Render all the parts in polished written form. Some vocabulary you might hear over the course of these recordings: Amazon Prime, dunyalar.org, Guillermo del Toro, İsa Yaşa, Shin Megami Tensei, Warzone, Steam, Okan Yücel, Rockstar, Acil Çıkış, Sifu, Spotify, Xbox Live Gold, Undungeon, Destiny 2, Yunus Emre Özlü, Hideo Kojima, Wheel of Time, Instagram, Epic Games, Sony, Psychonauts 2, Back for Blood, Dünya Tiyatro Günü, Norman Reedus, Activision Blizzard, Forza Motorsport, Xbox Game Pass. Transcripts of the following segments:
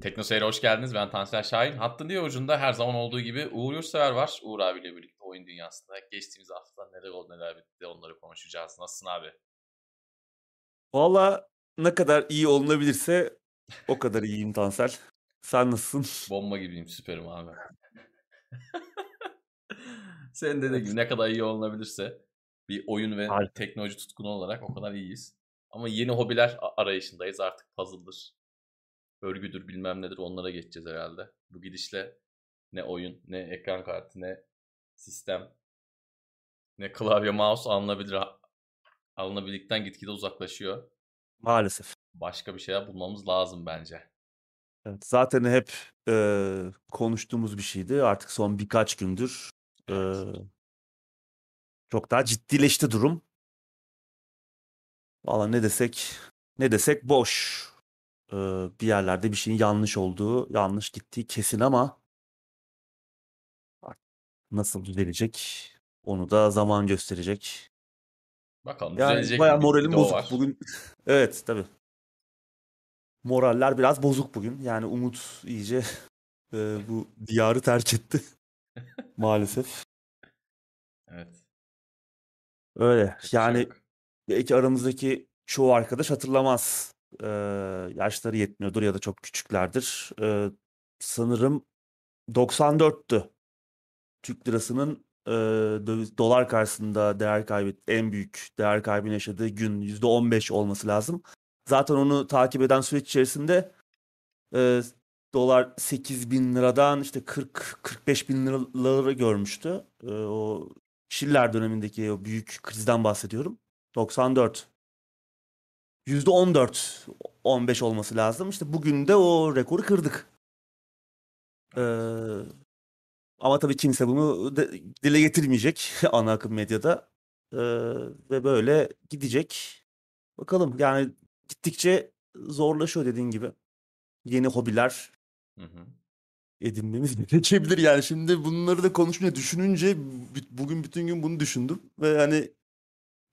Teknoseyir'e hoş geldiniz. Ben Tansel Şahin. Hattın diğer ucunda her zaman olduğu gibi Uğur Yurtsever var. Uğur abiyle birlikte oyun dünyasında geçtiğimiz hafta neler oldu neler bitti onları konuşacağız. Nasılsın abi? Valla ne kadar iyi olunabilirse o kadar iyiyim Tansel. Sen nasılsın? Bomba gibiyim, süperim abi. Sen de ne kadar iyi olunabilirse bir oyun ve teknoloji tutkunu olarak o kadar iyiyiz. Ama yeni hobiler arayışındayız artık, puzzle'dır, örgüdür bilmem nedir, onlara geçeceğiz herhalde. Bu gidişle ne oyun, ne ekran kartı, ne sistem, ne klavye mouse alınabilirlikten gitgide uzaklaşıyor. Maalesef. Başka bir şeyler bulmamız lazım bence. Evet, zaten hep konuştuğumuz bir şeydi. Artık son birkaç gündür çok daha ciddileşti durum. Valla ne desek boş. Bir yerlerde bir şeyin yanlış olduğu, yanlış gittiği kesin ama nasıl düzelecek onu da zaman gösterecek. Bakalım yani düzelecek mi? Baya moralim bozuk bugün. Evet tabii. Moraller biraz bozuk bugün. Yani Umut iyice bu diyarı terk etti. Maalesef. Evet. Öyle. Hiç yani yok. Belki aramızdaki çoğu arkadaş hatırlamaz. Yaşları yetmiyordur ya da çok küçüklerdir. Sanırım 94'tü. Türk lirasının dolar karşısında değer kaybı, en büyük değer kaybını yaşadığı gün %15 olması lazım. Zaten onu takip eden süreç içerisinde dolar 8.000 liradan işte 40-45 bin liraları görmüştü. O Şiller dönemindeki o büyük krizden bahsediyorum. 94. %14-15 olması lazım. İşte bugün de o rekoru kırdık. Ama tabii kimse bunu dile getirmeyecek ana akım medyada. Ve böyle gidecek. Bakalım yani gittikçe zorlaşıyor dediğin gibi. Yeni hobiler edinmemiz gerekebilir. Yani şimdi bunları da konuşmaya düşününce bugün bütün gün bunu düşündüm. Ve hani...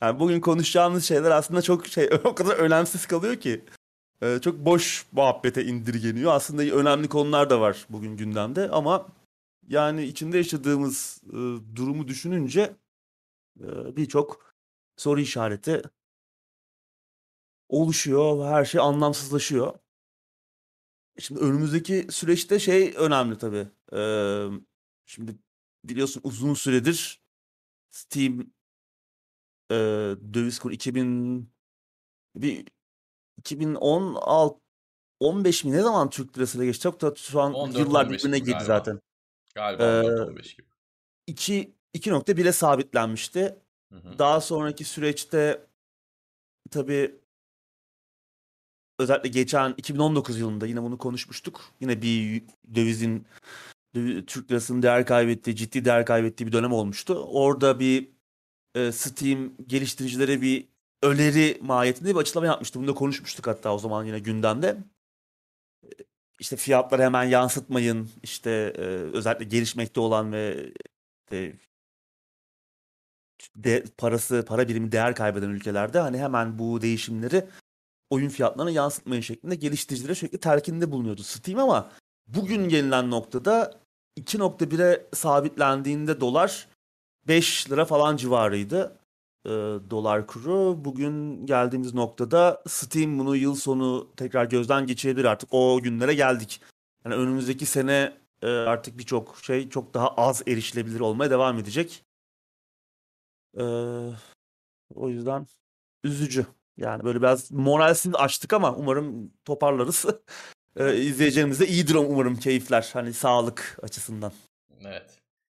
Yani bugün konuşacağımız şeyler aslında çok o kadar önemsiz kalıyor ki. Çok boş muhabbete indirgeniyor. Aslında önemli konular da var bugün gündemde ama yani içinde yaşadığımız durumu düşününce birçok soru işareti oluşuyor ve her şey anlamsızlaşıyor. Şimdi önümüzdeki süreçte önemli tabii. Şimdi biliyorsun uzun süredir Steam döviz kuru 2015 mi ne zaman Türk lirasıyla geçti? Çok da şu an 14, yıllar birbirine girdi zaten. Galiba 14-15 gibi. 2.1'e sabitlenmişti. Hı. Daha sonraki süreçte tabii özellikle geçen 2019 yılında yine bunu konuşmuştuk. Yine bir Türk lirasının ciddi değer kaybettiği bir dönem olmuştu. Orada bir Steam geliştiricilere bir öneri mahiyetinde bir açıklama yapmıştı. Bunu da konuşmuştuk hatta o zaman yine gündemde. İşte fiyatları hemen yansıtmayın. İşte özellikle gelişmekte olan ve para birimi değer kaybeden ülkelerde hani hemen bu değişimleri oyun fiyatlarına yansıtmayın şeklinde geliştiricilere sürekli telkinde bulunuyordu Steam ama bugün gelinen noktada 2.1'e sabitlendiğinde dolar 5 lira falan civarıydı dolar kuru. Bugün geldiğimiz noktada Steam bunu yıl sonu tekrar gözden geçirebilir artık. O günlere geldik. Yani önümüzdeki sene artık birçok çok daha az erişilebilir olmaya devam edecek. O yüzden üzücü. Yani böyle biraz moralsiz açtık ama umarım toparlarız. İzleyeceğimiz de iyidir umarım keyifler. Hani sağlık açısından. Evet.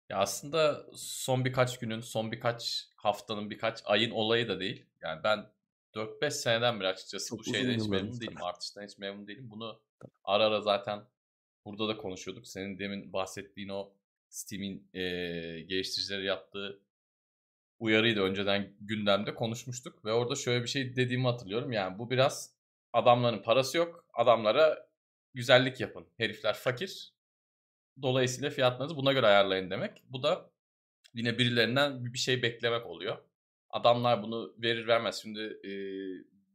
Ya aslında son birkaç günün, son birkaç haftanın, birkaç ayın olayı da değil. Yani ben 4-5 seneden beri açıkçası çok bu şeyden hiç memnun değilim. Artıştan hiç memnun değilim. Bunu ara ara zaten burada da konuşuyorduk. Senin demin bahsettiğin o Steam'in geliştiricileri yaptığı uyarıyı da önceden gündemde konuşmuştuk. Ve orada şöyle bir şey dediğimi hatırlıyorum. Yani bu biraz adamların parası yok. Adamlara güzellik yapın. Herifler fakir. Dolayısıyla fiyatlarınızı buna göre ayarlayın demek. Bu da yine birilerinden bir şey beklemek oluyor. Adamlar bunu verir vermez. Şimdi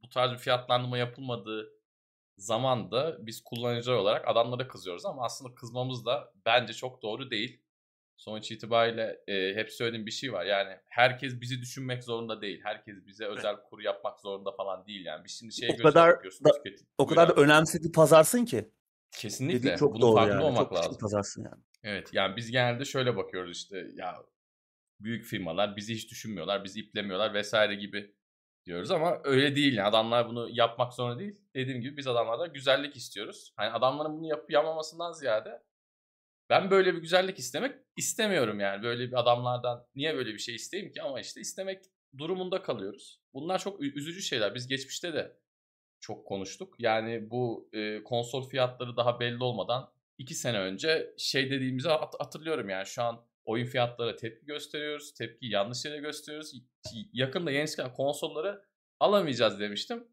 bu tarz bir fiyatlandırma yapılmadığı zaman da biz kullanıcılar olarak adamlara kızıyoruz ama aslında kızmamız da bence çok doğru değil. Sonuç itibariyle hep söylediğim bir şey var. Yani herkes bizi düşünmek zorunda değil. Herkes bize özel kuru yapmak zorunda falan değil yani. Biz şimdi şeye o kadar da önemsiz bir pazarsın ki. Kesinlikle. Dediğin çok bunun farkında yani olmak çok lazım. Pazarsın yani. Evet yani biz genelde şöyle bakıyoruz işte ya büyük firmalar bizi hiç düşünmüyorlar, bizi iplemiyorlar vesaire gibi diyoruz ama öyle değil yani. Adamlar bunu yapmak zorunda değil. Dediğim gibi biz adamlardan güzellik istiyoruz. Hani adamların bunu yapamamasından ziyade ben böyle bir güzellik istemek istemiyorum yani. Böyle bir adamlardan niye böyle bir şey isteyeyim ki? Ama işte istemek durumunda kalıyoruz. Bunlar çok üzücü şeyler. Biz geçmişte de çok konuştuk. Yani bu konsol fiyatları daha belli olmadan 2 sene önce şey dediğimizi hatırlıyorum yani. Şu an oyun fiyatlara tepki gösteriyoruz. Tepkiyi yanlış yere gösteriyoruz. Yakında yeni çıkan konsolları alamayacağız demiştim.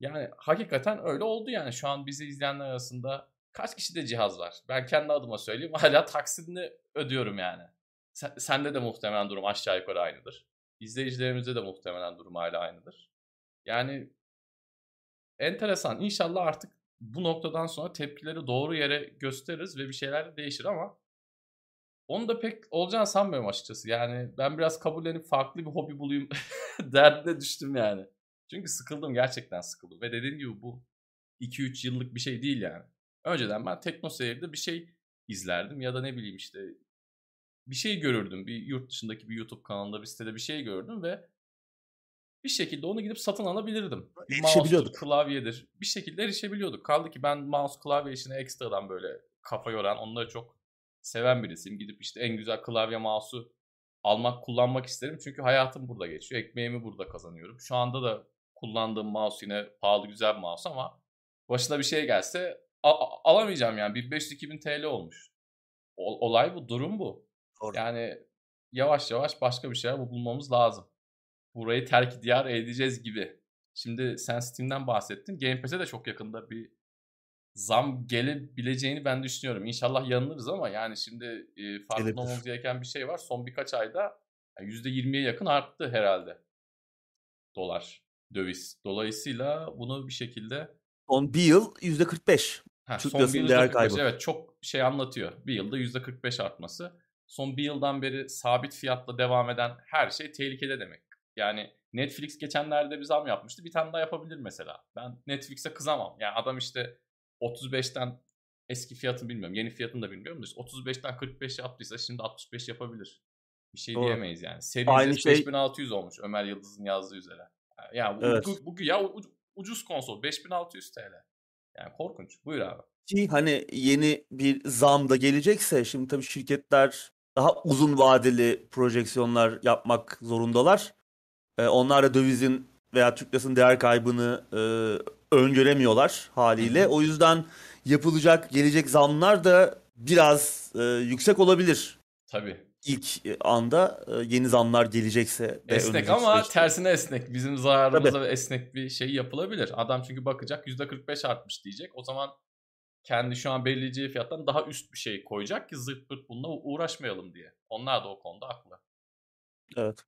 Yani hakikaten öyle oldu yani. Şu an bizi izleyenler arasında kaç kişide cihaz var? Ben kendi adıma söyleyeyim. Hala taksidini ödüyorum yani. Sende de muhtemelen durum aşağı yukarı aynıdır. İzleyicilerimizde de muhtemelen durum hala aynıdır. Yani enteresan. İnşallah artık bu noktadan sonra tepkileri doğru yere gösteririz ve bir şeyler de değişir ama onu da pek olacağını sanmıyorum açıkçası. Yani ben biraz kabullenip farklı bir hobi bulayım derdine düştüm yani. Çünkü sıkıldım, gerçekten sıkıldım. Ve dediğim gibi bu 2-3 yıllık bir şey değil yani. Önceden ben Teknoseyir'de bir şey izlerdim ya da ne bileyim işte bir şey görürdüm. Bir yurt dışındaki bir YouTube kanalında, bir sitede bir şey gördüm ve bir şekilde onu gidip satın alabilirdim. Mouse'dur, klavyedir. Bir şekilde erişebiliyorduk. Kaldı ki ben mouse klavye işine ekstradan böyle kafa yoran, onları çok seven birisiyim. Gidip işte en güzel klavye mouse'u almak, kullanmak isterim. Çünkü hayatım burada geçiyor. Ekmeğimi burada kazanıyorum. Şu anda da kullandığım mouse yine pahalı, güzel bir mouse ama başına bir şey gelse alamayacağım yani. 1500-2000 TL olmuş. Olay bu, durum bu. Doğru. Yani yavaş yavaş başka bir şeyler bulmamız lazım. Burayı terk diyar edeceğiz gibi. Şimdi sen Steam'den bahsettin. Game Pass'e de çok yakında bir zam gelebileceğini ben düşünüyorum. İnşallah yanılırız ama yani şimdi farkında olmamız gereken bir şey var. Son birkaç ayda yani %20'ye yakın arttı herhalde. Dolar, döviz. Dolayısıyla bunu bir şekilde son bir yıl %45. Son bir yıl %45, evet, çok şey anlatıyor. Bir yılda %45 artması. Son bir yıldan beri sabit fiyatla devam eden her şey tehlikede demek. Yani Netflix geçenlerde bir zam yapmıştı. Bir tane daha yapabilir mesela. Ben Netflix'e kızamam. Yani adam işte 35'ten eski fiyatını bilmiyorum. Yeni fiyatını da bilmiyorum. İşte 35'ten 45 yaptıysa şimdi 65 yapabilir. Bir şey diyemeyiz yani. Serimiz 5600 olmuş Ömer Yıldız'ın yazdığı üzere. Yani evet. Bugün ya ucuz konsol 5600 TL. Yani korkunç. Buyur abi. Ki hani yeni bir zam da gelecekse şimdi tabii şirketler daha uzun vadeli projeksiyonlar yapmak zorundalar. Onlar da dövizin veya Türk lirasının değer kaybını öngöremiyorlar haliyle. Hı hı. O yüzden yapılacak gelecek zamlar da biraz yüksek olabilir. Tabii. İlk anda yeni zamlar gelecekse. Esnek ama süreçte. Tersine esnek. Bizim zararımıza esnek bir şey yapılabilir. Adam çünkü bakacak %45 artmış diyecek. O zaman kendi şu an belirleyeceği fiyattan daha üst bir şey koyacak ki zırt pırt bununla uğraşmayalım diye. Onlar da o konuda haklı. Evet.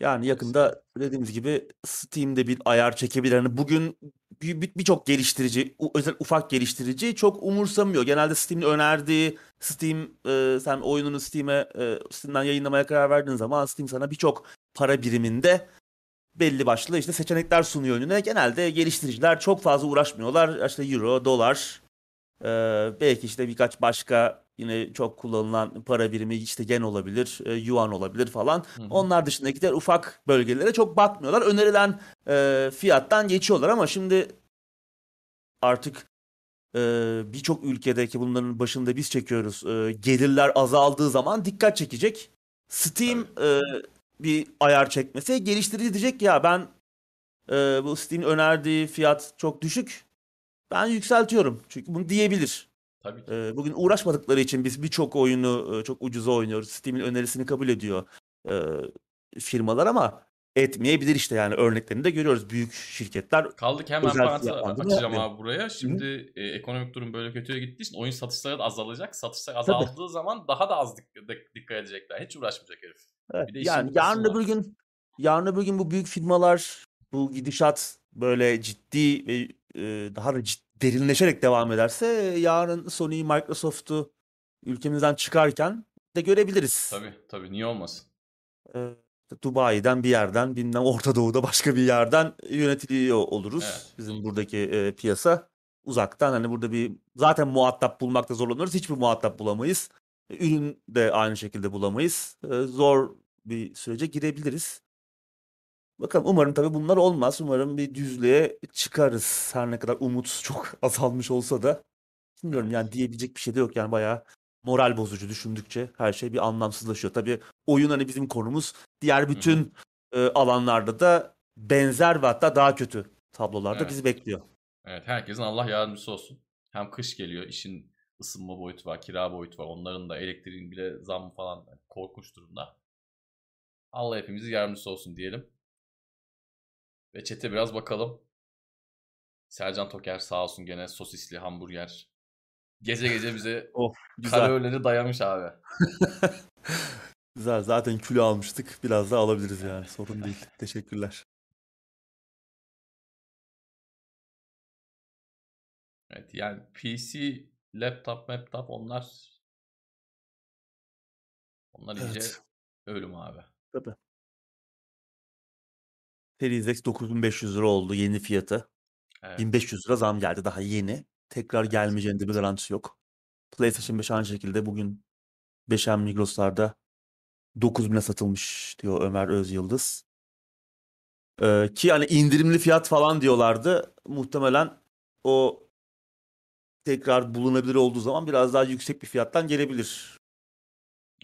Yani yakında dediğimiz gibi Steam'de bir ayar çekebilir. Yani bugün birçok geliştirici, özel ufak geliştirici çok umursamıyor. Genelde Steam'in önerdiği, sen oyununu Steam'den yayınlamaya karar verdiğin zaman Steam sana birçok para biriminde belli başlı işte seçenekler sunuyor önüne. Genelde geliştiriciler çok fazla uğraşmıyorlar. İşte euro, dolar, belki işte birkaç başka yine çok kullanılan para birimi işte yen olabilir, yuan olabilir falan. Hı hı. Onlar dışındakiler ufak bölgelere çok bakmıyorlar. Önerilen fiyattan geçiyorlar ama şimdi artık birçok ülkedeki bunların başında biz çekiyoruz. Gelirler azaldığı zaman dikkat çekecek. Steam bir ayar çekmesi, geliştirici diyecek ya ben bu Steam'in önerdiği fiyat çok düşük. Ben yükseltiyorum. Çünkü bunu diyebilir. Tabii ki. Bugün uğraşmadıkları için biz birçok oyunu çok ucuza oynuyoruz. Steam'in önerisini kabul ediyor firmalar ama etmeyebilir işte yani örneklerini de görüyoruz. Büyük şirketler. Kaldı ki hemen parantez açacağım abi buraya. Şimdi ekonomik durum böyle kötüye gittiği için oyun satışları da azalacak. Satışlar azaldığı zaman daha da az dikkat edecekler. Hiç uğraşmayacak herif. Evet. Bir de yani yarın öbür gün bu büyük firmalar bu gidişat böyle ciddi ve daha da derinleşerek devam ederse yarın Sony'yi, Microsoft'u ülkemizden çıkarken de görebiliriz. Tabii tabii, niye olmasın? Dubai'den bir yerden, bilmem Orta Doğu'da başka bir yerden yönetiliyor oluruz. Evet. Bizim buradaki piyasa uzaktan, hani burada bir zaten muhatap bulmakta zorlanıyoruz. Hiçbir muhatap bulamayız. Ürün de aynı şekilde bulamayız. Zor bir sürece girebiliriz. Bakalım, umarım tabii bunlar olmaz. Umarım bir düzlüğe çıkarız. Her ne kadar umut çok azalmış olsa da. Bilmiyorum yani, diyebilecek bir şey de yok. Yani bayağı moral bozucu düşündükçe her şey bir anlamsızlaşıyor. Tabii oyun hani bizim konumuz. Diğer bütün alanlarda da benzer ve hatta daha kötü tablolarda bizi bekliyor. Evet, herkesin Allah yardımcısı olsun. Hem kış geliyor, işin ısınma boyutu var, kira boyutu var. Onların da elektriğin bile zammı falan, yani korkunç durumda. Allah hepimizin yardımcısı olsun diyelim. Ve chat'e biraz bakalım. Sercan Toker sağ olsun, gene sosisli hamburger. Gece gece bize kalorileri dayamış abi. Güzel, zaten kilo almıştık. Biraz daha alabiliriz yani, sorun değil. Teşekkürler. Evet yani PC, laptop onlar iyice ölüm abi. Tabii. Series X 9.500 lira oldu yeni fiyatı. Evet. 1500 lira zam geldi daha yeni. Tekrar gelmeyeceğinde bir garantisi yok. PlayStation 5 aynı şekilde bugün 5M Migros'larda 9.000'e satılmış diyor Ömer Özyıldız. Ki hani indirimli fiyat falan diyorlardı. Muhtemelen o tekrar bulunabilir olduğu zaman biraz daha yüksek bir fiyattan gelebilir.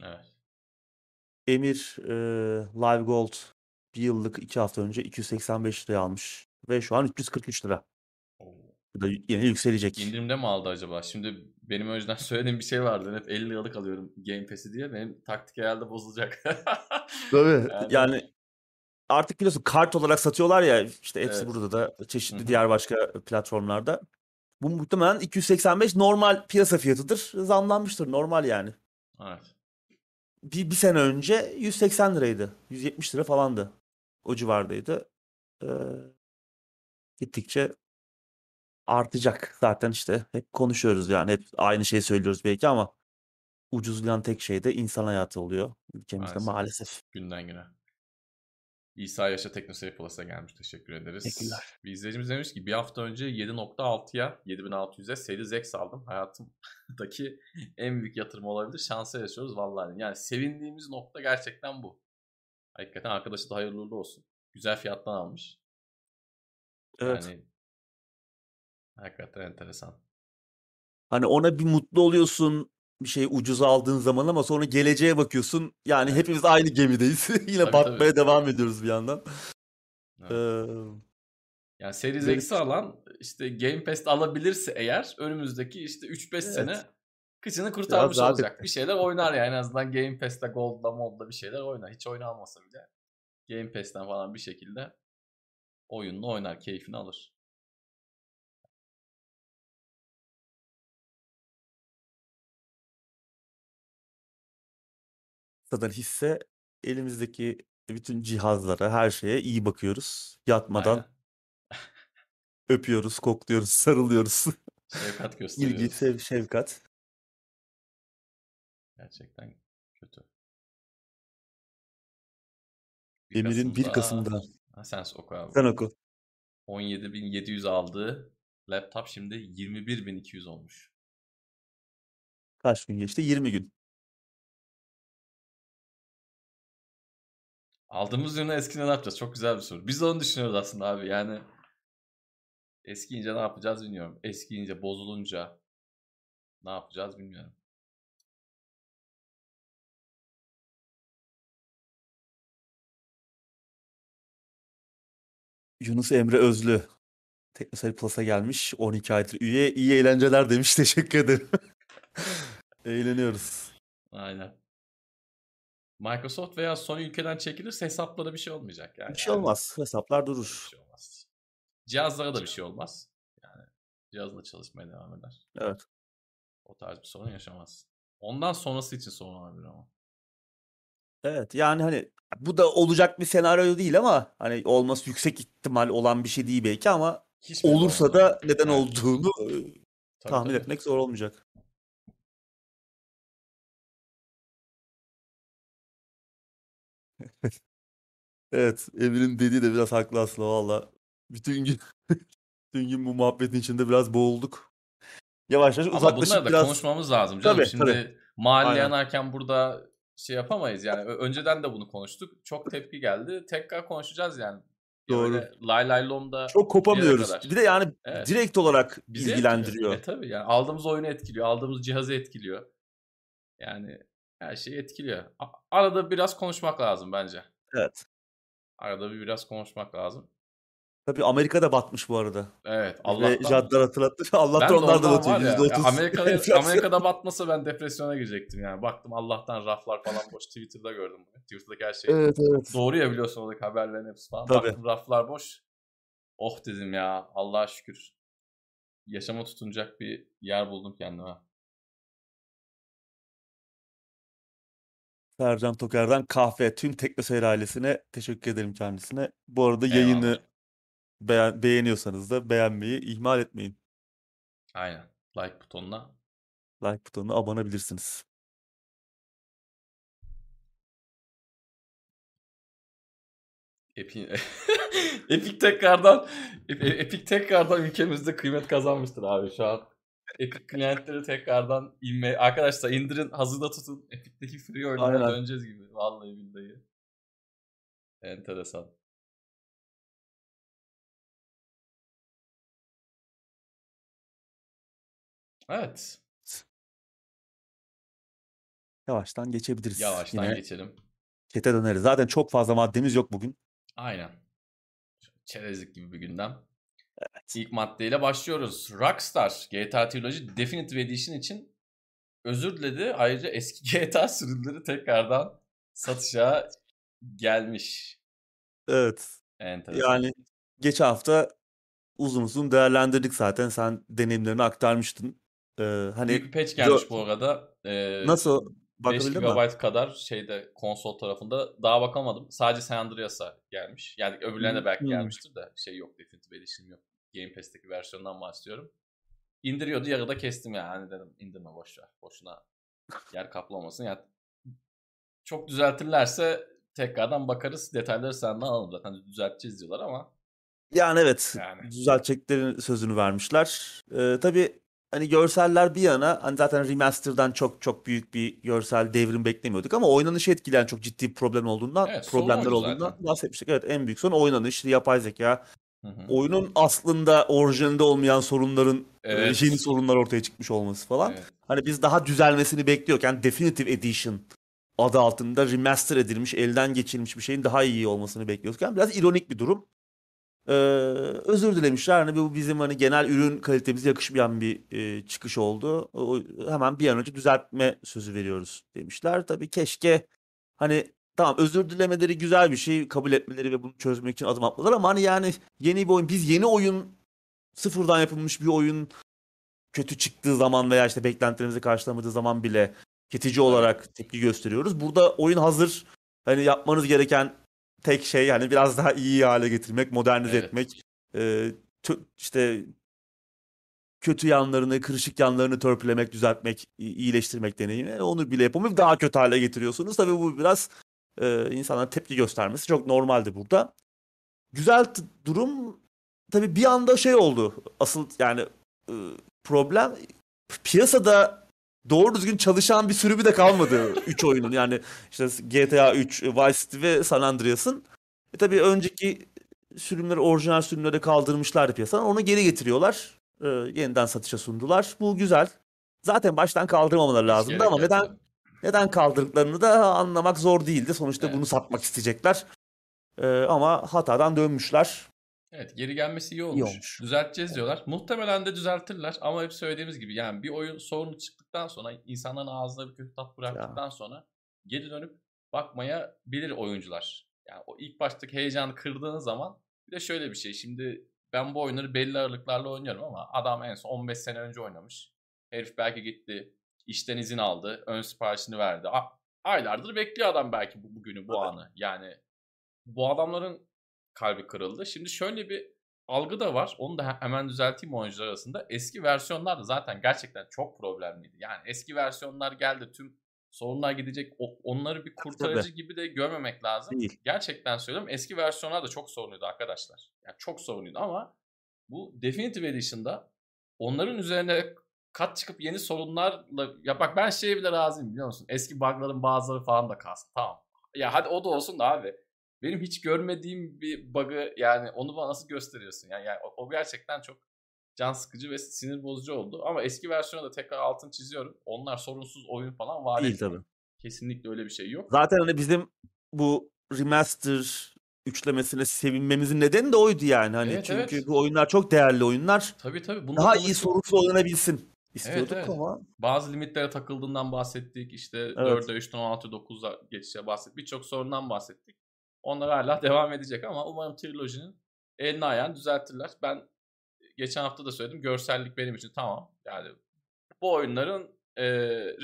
Evet. Emir Live Gold bir yıllık 2 hafta önce 285 liraya almış ve şu an 343 lira. Bu da yine yükselecek. İndirimde mi aldı acaba? Şimdi benim önceden söylediğim bir şey vardı. Hep 50 liralık alıyorum Game Pass'i diye. Benim taktik herhalde bozulacak. Tabii. Yani artık biliyorsun kart olarak satıyorlar ya işte hepsi, burada da çeşitli diğer başka platformlarda. Bu muhtemelen 285 normal piyasa fiyatıdır. Zamlanmıştır normal yani. Evet. Bir sene önce 180 liraydı. 170 lira falandı. O civardaydı. Gittikçe artacak zaten, işte hep konuşuyoruz yani, hep aynı şeyi söylüyoruz belki ama ucuzlayan tek şey de insan hayatı oluyor ülkemizde maalesef. Günden güne. İsa Yaşa Teknoseyir Plus'a gelmiş. Teşekkür ederiz. Teşekkürler. Bir izleyicimiz demiş ki bir hafta önce 7.6'ya 7600'e Series X aldım. Hayatımdaki en büyük yatırım olabilir. Şansa yaşıyoruz vallahi. Yani sevindiğimiz nokta gerçekten bu. Hakikaten arkadaşı da hayırlı uğurlu olsun. Güzel fiyattan almış. Evet. Yani hakikaten enteresan. Hani ona bir mutlu oluyorsun bir şeyi ucuz aldığın zaman, ama sonra geleceğe bakıyorsun. Yani hepimiz aynı gemideyiz. Yine tabii, batmaya devam ediyoruz bir yandan. Evet. Yani Series X'i alan işte Game Pass'te alabilirse eğer önümüzdeki işte 3-5 sene kıçını kurtarmış olacak. Bir şeyler oynar yani, en azından Game Pass'te Gold'da Mod'da bir şeyler oynar. Hiç oynanmasa bile Game Pass'ten falan bir şekilde oyununu oynar, keyfini alır. Zaten hisse elimizdeki bütün cihazlara, her şeye iyi bakıyoruz. Yatmadan öpüyoruz, kokluyoruz, sarılıyoruz. Şefkat gösteriyoruz. İlgi, şefkat. Gerçekten kötü. Emir'in 1 Kasım'da. Sen oku abi. Sen oku. 17.700 aldığı laptop şimdi 21.200 olmuş. Kaç gün geçti? 20 gün. Aldığımız ürünü eskiden ne yapacağız? Çok güzel bir soru. Biz de onu düşünüyoruz aslında abi. Yani eskiyince ne yapacağız bilmiyorum. Eskiyince, bozulunca ne yapacağız bilmiyorum. Yunus Emre Özlü Teknoseyir Plus'a gelmiş. 12 aydır üye. İyi eğlenceler demiş. Teşekkür ederim. Eğleniyoruz. Aynen. Microsoft veya Sony ülkeden çekilirse hesaplara bir şey olmayacak yani. Bir şey olmaz. Hesaplar durur. Bir şey olmaz. Cihazlara da bir şey olmaz. Yani cihazla çalışmaya devam eder. Evet. O tarz bir sorun yaşamaz. Ondan sonrası için sorun olabilir ama. Evet yani hani bu da olacak bir senaryo değil ama hani olması yüksek ihtimal olan bir şey değil belki, ama Hiçbir olursa da neden olduğunu tahmin etmek zor olmayacak. Evet, Emir'in dediği de biraz haklı aslında valla. Bütün gün bu muhabbetin içinde biraz boğulduk. Yavaş yavaş uzaklaşıp biraz... Ama bunları da konuşmamız lazım canım. Tabii, şimdi mahalle yanarken burada şey yapamayız yani. Önceden de bunu konuştuk. Çok tepki geldi. Tekrar konuşacağız yani. Doğru. Lay lay lomda çok kopamıyoruz. Bir de yani evet, direkt olarak bizi ilgilendiriyor. Tabii yani aldığımız oyunu etkiliyor. Aldığımız cihazı etkiliyor. Yani her şeyi etkiliyor. Arada biraz konuşmak lazım bence. Evet. Arada biraz konuşmak lazım. Tabii Amerika'da batmış bu arada. Evet. Allah'tan. İcatlar hatırlattı. Allah'tan onlar da batıyor. %30. Amerika'da batmasa ben depresyona girecektim yani. Baktım Allah'tan raflar falan boş. Twitter'da gördüm. Twitter'daki her şey. Evet, evet. Doğru ya, biliyorsun oradaki haberlerin hepsi falan. Tabii. Baktım raflar boş. Oh dedim ya. Allah'a şükür. Yaşama tutunacak bir yer buldum kendime. Sercan Toker'den kahve. Tüm Teknoseyir ailesine teşekkür ederim kendisine. Bu arada yayını beğeniyorsanız da beğenmeyi ihmal etmeyin. Aynen. Like butonuna abanabilirsiniz. Epic tekrardan ülkemizde kıymet kazanmıştır abi şu an. Epic klientleri tekrardan inme. Arkadaşlar indirin, hazırda tutun. Epic'teki free oyunlara döneceğiz gibi. Vallahi billahi. Enteresan. Evet. Yavaştan geçebiliriz. Yavaştan yine geçelim. Çete döneriz. Zaten çok fazla maddemiz yok bugün. Aynen. Çerezlik gibi bir gündem. Evet. İlk maddeyle başlıyoruz. Rockstar GTA Trilogy Definitive Edition için özür diledi. Ayrıca eski GTA sürümleri tekrardan satışa gelmiş. Evet. Enteresan. Yani geçen hafta uzun değerlendirdik zaten. Sen deneyimlerini aktarmıştın. Hani büyük bir patch gelmiş bu arada. Nasıl? 5 GB kadar şeyde konsol tarafında daha bakamadım. Sadece San Andreas'a gelmiş. Yani öbürlerine belki gelmiştir de şey yok, Definitive Edition yok. Game Pass'teki versiyondan bahsediyorum. İndiriyordu, yarıda kestim yani dedim indirme boşver. Boşuna yer kaplamasın. Yani çok düzeltirlerse tekrardan bakarız. Detayları senden alalım, zaten düzelteceğiz diyorlar ama. Yani evet, düzelteceklerin sözünü vermişler. Tabii hani görseller bir yana, hani zaten remaster'dan çok büyük bir görsel devrim beklemiyorduk ama oynanışı etkileyen çok ciddi problemler olduğundan bahsetmiştik. Evet, en büyük sorun oynanış, yapay zeka. Oyunun aslında orijinalinde olmayan sorunların yeni sorunlar ortaya çıkmış olması falan. Evet. Hani biz daha düzelmesini bekliyorken Definitive Edition adı altında remaster edilmiş, elden geçirilmiş bir şeyin daha iyi olmasını bekliyorduk. Biraz ironik bir durum. Özür dilemişler. Hani bu bizim hani genel ürün kalitemize yakışmayan bir çıkış oldu. Hemen bir an önce düzeltme sözü veriyoruz demişler. Tabii keşke hani tamam, özür dilemeleri güzel bir şey, kabul etmeleri ve bunu çözmek için adım atmalar ama hani yani yeni bir oyun, biz yeni oyun, sıfırdan yapılmış bir oyun kötü çıktığı zaman veya işte beklentilerimizi karşılamadığı zaman bile tüketici olarak tepki gösteriyoruz. Burada oyun hazır. Hani yapmanız gereken tek şey yani biraz daha iyi hale getirmek, modernize etmek, işte kötü yanlarını, kırışık yanlarını törpülemek, düzeltmek, iyileştirmek deneyimi. Onu bile yapamıyor, daha kötü hale getiriyorsunuz. Tabii bu biraz insanların tepki göstermesi çok normaldi burada. Güzel durum. Tabii bir anda şey oldu. Asıl yani problem, piyasada doğru düzgün çalışan bir sürümü de kalmadı 3 oyunun. Yani işte GTA 3, Vice City ve San Andreas'ın. Tabii önceki sürümleri, orijinal sürümleri kaldırmışlardı piyasadan. Onu geri getiriyorlar. Yeniden satışa sundular. Bu güzel. Zaten baştan kaldırmamaları lazımdı ama neden kaldırdıklarını da anlamak zor değildi. Sonuçta bunu satmak isteyecekler. Ama hatadan dönmüşler. Evet, geri gelmesi iyi olmuş. Düzelteceğiz diyorlar. Muhtemelen de düzeltirler ama hep söylediğimiz gibi yani bir oyun sorunu çıktıktan sonra, insanların ağzına bir kötü tat bıraktıktan sonra geri dönüp bakmayabilir oyuncular. Yani o ilk baştaki heyecanı kırdığın zaman, bir de şöyle bir şey. Şimdi ben bu oyunları belli aralıklarla oynuyorum ama adam en son 15 sene önce oynamış. Herif belki gitti, işten izin aldı, ön siparişini verdi. Aylardır bekliyor adam belki bu günü, bu anı. Yani bu adamların kalbi kırıldı. Şimdi şöyle bir algı da var. Onu da hemen düzelteyim oyuncular arasında. Eski versiyonlar da zaten gerçekten çok problemliydi. Yani eski versiyonlar geldi, tüm sorunlar gidecek. Onları bir kurtarıcı gibi de görmemek lazım. Değil. Gerçekten söylüyorum. Eski versiyonlar da çok sorunluydu arkadaşlar. Yani çok sorunluydu ama bu Definitive Edition'da onların üzerine kat çıkıp yeni sorunlarla... Ya bak ben şeye bile razıyım biliyor musun? Eski bugların bazıları falan da kalsın. Tamam. Ya hadi o da olsun da abi. Benim hiç görmediğim bir bug'ı, yani onu bana nasıl gösteriyorsun? Yani o gerçekten çok can sıkıcı ve sinir bozucu oldu. Ama eski versiyona da tekrar altını çiziyorum. Onlar sorunsuz oyun falan var değil tabii. Kesinlikle öyle bir şey yok. Zaten hani bizim bu remaster üçlemesine sevinmemizin nedeni de oydu yani. Hani evet, çünkü evet. Bu oyunlar çok değerli oyunlar. Tabii. Bundan daha iyi sorunsuz oynanabilsin istiyorduk evet. Ama. Bazı limitlere takıldığından bahsettik. İşte evet. 4'e 3'ten 16'ya 9'a geçişe bahsettik. Birçok sorundan bahsettik. Onlar hala devam edecek ama umarım trilojinin elini ayağını düzeltirler. Ben geçen hafta da söyledim. Görsellik benim için tamam. Yani bu oyunların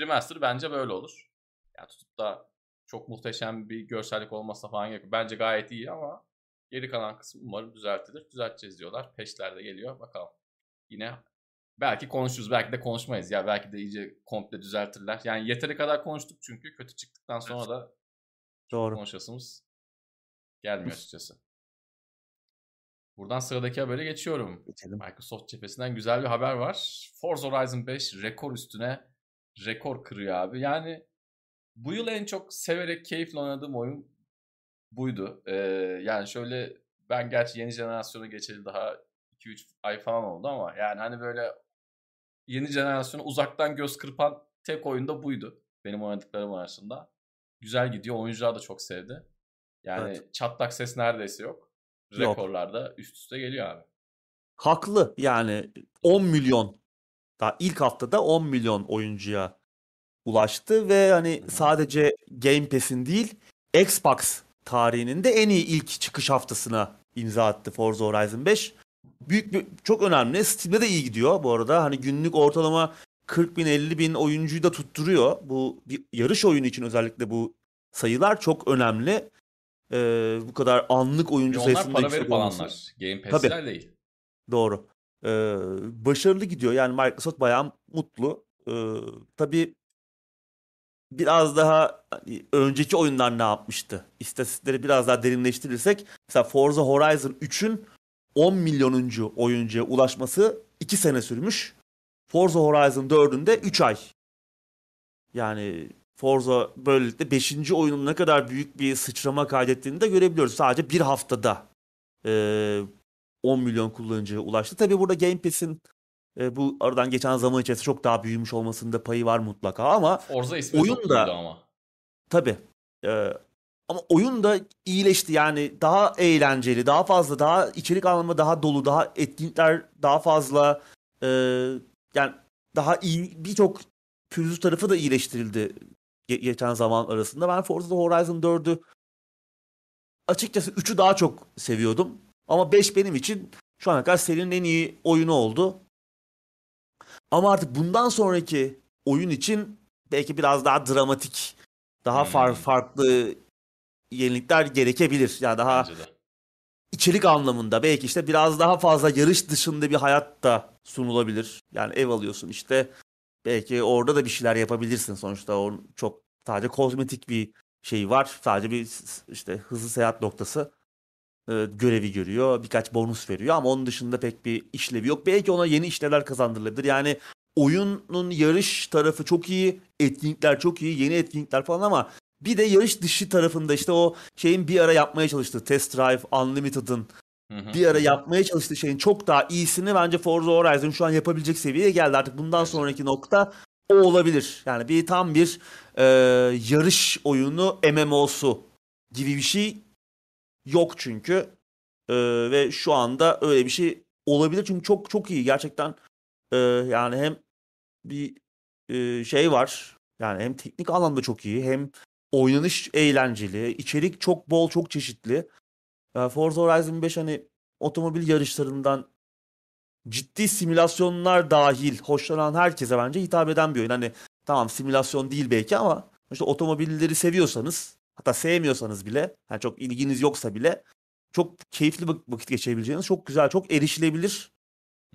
remaster'ı bence böyle olur. Yani tutup da çok muhteşem bir görsellik olmasına falan gerek yok. Bence gayet iyi ama geri kalan kısmı umarım düzeltilir. Düzelteceğiz diyorlar. Patch'ler de geliyor. Bakalım. Yine belki konuşuruz. Belki de konuşmayız. Ya belki de iyice komple düzeltirler. Yani yeteri kadar konuştuk çünkü kötü çıktıktan sonra da doğru konuşasımız gelmiyor açıkçası. Buradan sıradaki habere geçiyorum. Geçelim. Microsoft cephesinden güzel bir haber var. Forza Horizon 5 rekor üstüne rekor kırıyor abi. Yani bu yıl en çok severek, keyifle oynadığım oyun buydu. Yani şöyle, ben gerçi yeni jenerasyona geçeli daha 2-3 ay falan oldu ama yani hani böyle yeni jenerasyona uzaktan göz kırpan tek oyun da buydu. Benim oynadıklarım arasında. Güzel gidiyor. Oyuncular da çok sevdi. Yani evet. Çatlak ses neredeyse yok. Rekorlarda üst üste geliyor abi. Haklı yani 10 milyon daha ilk haftada 10 milyon oyuncuya ulaştı ve hani sadece Game Pass'in değil Xbox tarihinin de en iyi ilk çıkış haftasına imza attı Forza Horizon 5. Büyük bir, çok önemli. Steam'de de iyi gidiyor bu arada. Hani günlük ortalama 40 bin 50 bin oyuncuyu da tutturuyor. Bu bir yarış oyunu için özellikle bu sayılar çok önemli. Bu kadar anlık oyuncu sayısında para verip alanlar. Game Pass'ler değil. Doğru. Başarılı gidiyor. Yani Microsoft bayağı mutlu. Tabii biraz daha hani, önceki oyunlar ne yapmıştı? İstatistikleri biraz daha derinleştirirsek mesela Forza Horizon 3'ün 10 milyonuncu oyuncuya ulaşması 2 sene sürmüş. Forza Horizon 4'ün de 3 ay. Yani Forza böylelikle 5. oyunun ne kadar büyük bir sıçrama kaydettiğini de görebiliyoruz. Sadece bir haftada 10 milyon kullanıcıya ulaştı. Tabii burada Game Pass'in bu aradan geçen zaman içerisinde çok daha büyümüş olmasında payı var mutlaka ama Forza ismi oyun da ama. Tabii. Ama oyun da iyileşti. Yani daha eğlenceli, daha fazla, daha içerik anlamında daha dolu, daha etkinlikler daha fazla yani daha iyi birçok pürüzü tarafı da iyileştirildi. Geçen zaman arasında ben Forza Horizon 4'ü açıkçası 3'ü daha çok seviyordum. Ama 5 benim için şu ana kadar serinin en iyi oyunu oldu. Ama artık bundan sonraki oyun için belki biraz daha dramatik, daha farklı yenilikler gerekebilir. Yani daha içerik anlamında belki işte biraz daha fazla yarış dışında bir hayat da sunulabilir. Yani ev alıyorsun işte. Belki orada da bir şeyler yapabilirsin sonuçta. O çok sadece kozmetik bir şey var. Sadece bir işte hızlı seyahat noktası görevi görüyor. Birkaç bonus veriyor ama onun dışında pek bir işlevi yok. Belki ona yeni işlevler kazandırılabilir. Yani oyunun yarış tarafı çok iyi. Etkinlikler çok iyi. Yeni etkinlikler falan ama bir de yarış dışı tarafında işte o şeyin bir ara yapmaya çalıştığı Test Drive Unlimited'ın bir ara yapmaya çalıştığı şeyin çok daha iyisini bence Forza Horizon şu an yapabilecek seviyeye geldi. Artık bundan sonraki nokta o olabilir. Yani bir tam bir yarış oyunu MMO'su gibi bir şey yok çünkü. Ve şu anda öyle bir şey olabilir. Çünkü çok çok iyi gerçekten. Yani hem bir şey var. Yani hem teknik anlamda çok iyi. Hem oynanış eğlenceli. İçerik çok bol, çok çeşitli. Forza Horizon 5 hani otomobil yarışlarından ciddi simülasyonlar dahil hoşlanan herkese bence hitap eden bir oyun. Hani tamam simülasyon değil belki ama işte otomobilleri seviyorsanız hatta sevmiyorsanız bile yani çok ilginiz yoksa bile çok keyifli vakit geçirebileceğiniz, çok güzel, çok erişilebilir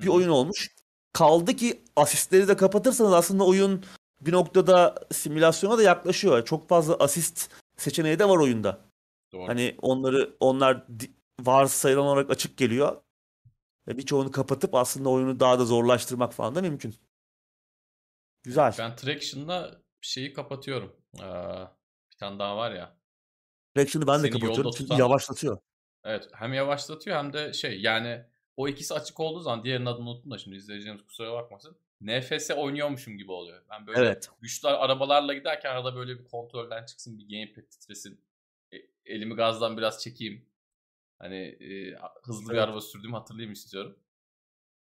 bir oyun olmuş. Kaldı ki asistleri de kapatırsanız aslında oyun bir noktada simülasyona da yaklaşıyor. Çok fazla asist seçeneği de var oyunda. Doğru. Hani onlar varsayılan olarak açık geliyor. Birçoğunu kapatıp aslında oyunu daha da zorlaştırmak falan da mümkün. Güzel. Ben Traction'da şeyi kapatıyorum. Bir tane daha var ya. Traction'ı ben de kapatıyorum çünkü yavaşlatıyor. Evet, hem yavaşlatıyor hem de şey, yani o ikisi açık olduğu zaman, diğerinin adını unuttum da şimdi izleyeceğimiz kusura bakmasın. NFS oynuyormuşum gibi oluyor. Ben böyle güçlü arabalarla giderken arada böyle bir kontrolden çıksın, bir gamepad titresin. Elimi gazdan biraz çekeyim. Hani hızlı bir araba sürdüğümü hatırlayayım istiyorum.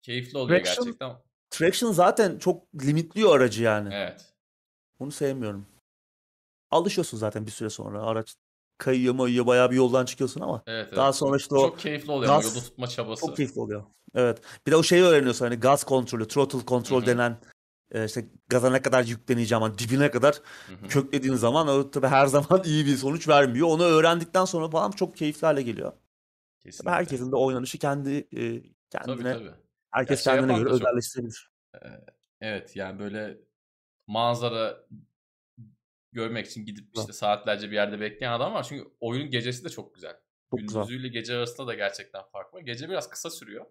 Keyifli oluyor gerçekten. Traction zaten çok limitliyor aracı yani. Evet. Bunu sevmiyorum. Alışıyorsun zaten bir süre sonra. Araç kayıyor bayağı bir yoldan çıkıyorsun ama. Evet. Daha sonra işte çok keyifli oluyor. Gaz, yolu tutma çabası. Çok keyifli oluyor. Evet. Bir de o şeyi öğreniyorsun, hani gaz kontrolü, throttle kontrol denen, işte gaza ne kadar yükleneceğim, hani dibine kadar köklediğin zaman o tabii her zaman iyi bir sonuç vermiyor. Onu öğrendikten sonra falan çok keyifli hale geliyor. Kesinlikle. Herkesin de oynanışı kendine tabii. Herkes ya kendine göre özelleştirebilir. Evet, yani böyle manzara görmek için gidip işte saatlerce bir yerde bekleyen adam var. Çünkü oyunun gecesi de çok güzel. Çok gündüzüyle gece arasında da gerçekten fark var. Gece biraz kısa sürüyor.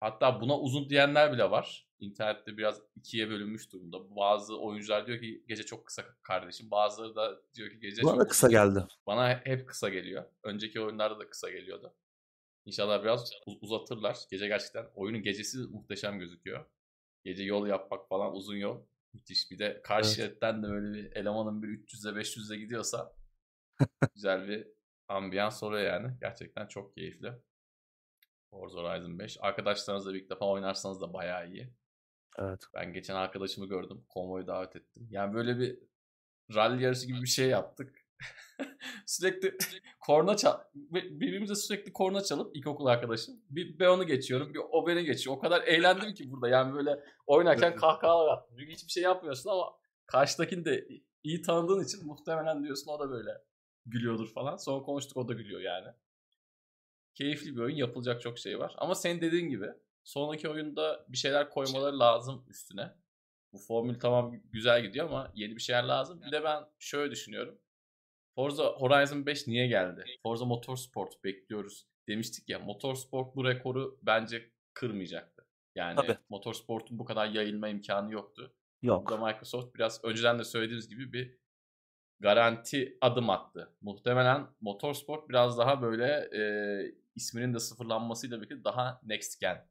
Hatta buna uzun diyenler bile var. İnternette biraz ikiye bölünmüş durumda. Bazı oyuncular diyor ki gece çok kısa kardeşim. Bazıları da diyor ki gece çok kısa geldi. Bana hep kısa geliyor. Önceki oyunlarda da kısa geliyordu. İnşallah biraz uzatırlar. Gece gerçekten, oyunun gecesi muhteşem gözüküyor. Gece yol yapmak falan, uzun yol. Müthiş. Bir de karşı şeritten de böyle bir elemanın bir 300'e 500'e gidiyorsa güzel bir ambiyans oluyor yani. Gerçekten çok keyifli. Forza Horizon 5. Arkadaşlarınızla bir ilk defa oynarsanız da bayağı iyi. Evet. Ben geçen arkadaşımı gördüm. Konvoyu davet ettim. Yani böyle bir rally yarışı gibi bir şey yaptık. sürekli korna birbirimize sürekli korna çalıp, ilkokul arkadaşım. Bir ben onu geçiyorum, bir o beni geçiyor. O kadar eğlendim ki burada. Yani böyle oynarken kahkahalar attım. Çünkü hiçbir şey yapmıyorsun ama karşıdakini de iyi tanıdığın için muhtemelen diyorsun o da böyle gülüyordur falan. Sonra konuştuk, o da gülüyor yani. Keyifli bir oyun. Yapılacak çok şey var. Ama senin dediğin gibi sonraki oyunda bir şeyler koymaları lazım üstüne. Bu formül tamam güzel gidiyor ama yeni bir şeyler lazım. Bir de ben şöyle düşünüyorum. Forza Horizon 5 niye geldi? Forza Motorsport bekliyoruz demiştik ya. Motorsport bu rekoru bence kırmayacaktı. Yani Motorsport'un bu kadar yayılma imkanı yoktu. Yok. Burada Microsoft biraz önceden de söylediğimiz gibi bir garanti adım attı. Muhtemelen Motorsport biraz daha böyle isminin de sıfırlanmasıyla birlikte daha next gen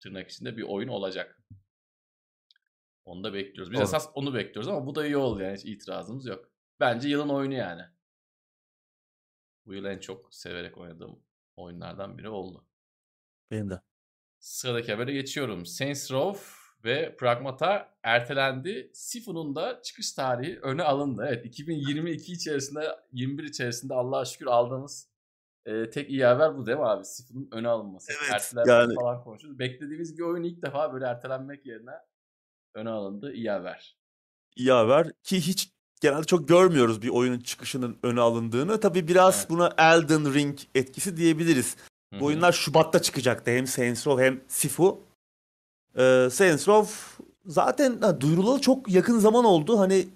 tırnak içinde bir oyun olacak. Onu da bekliyoruz. Biz esas onu bekliyoruz ama bu da iyi oldu yani, hiç itirazımız yok. Bence yılın oyunu yani. Bu yıl en çok severek oynadığım oyunlardan biri oldu. Benim de. Sıradaki habere geçiyorum. Saints Row ve Pragmata ertelendi. Sifu'nun da çıkış tarihi öne alındı. Evet, 2022 içerisinde, 21 içerisinde Allah'a şükür aldığımız tek iyi haber bu değil mi abi? Sifu'nun öne alınması. Evet, ertelenmesi yani. Falan konuşuyoruz. Beklediğimiz bir oyun ilk defa böyle ertelenmek yerine öne alındı. İyi haber. İyi haber ki hiç genelde çok görmüyoruz bir oyunun çıkışının öne alındığını. Tabii biraz buna Elden Ring etkisi diyebiliriz. Hı-hı. Bu oyunlar Şubat'ta çıkacaktı. Hem Saints Row hem Sifu. Saints Row zaten duyurulalı çok yakın zaman oldu. Hani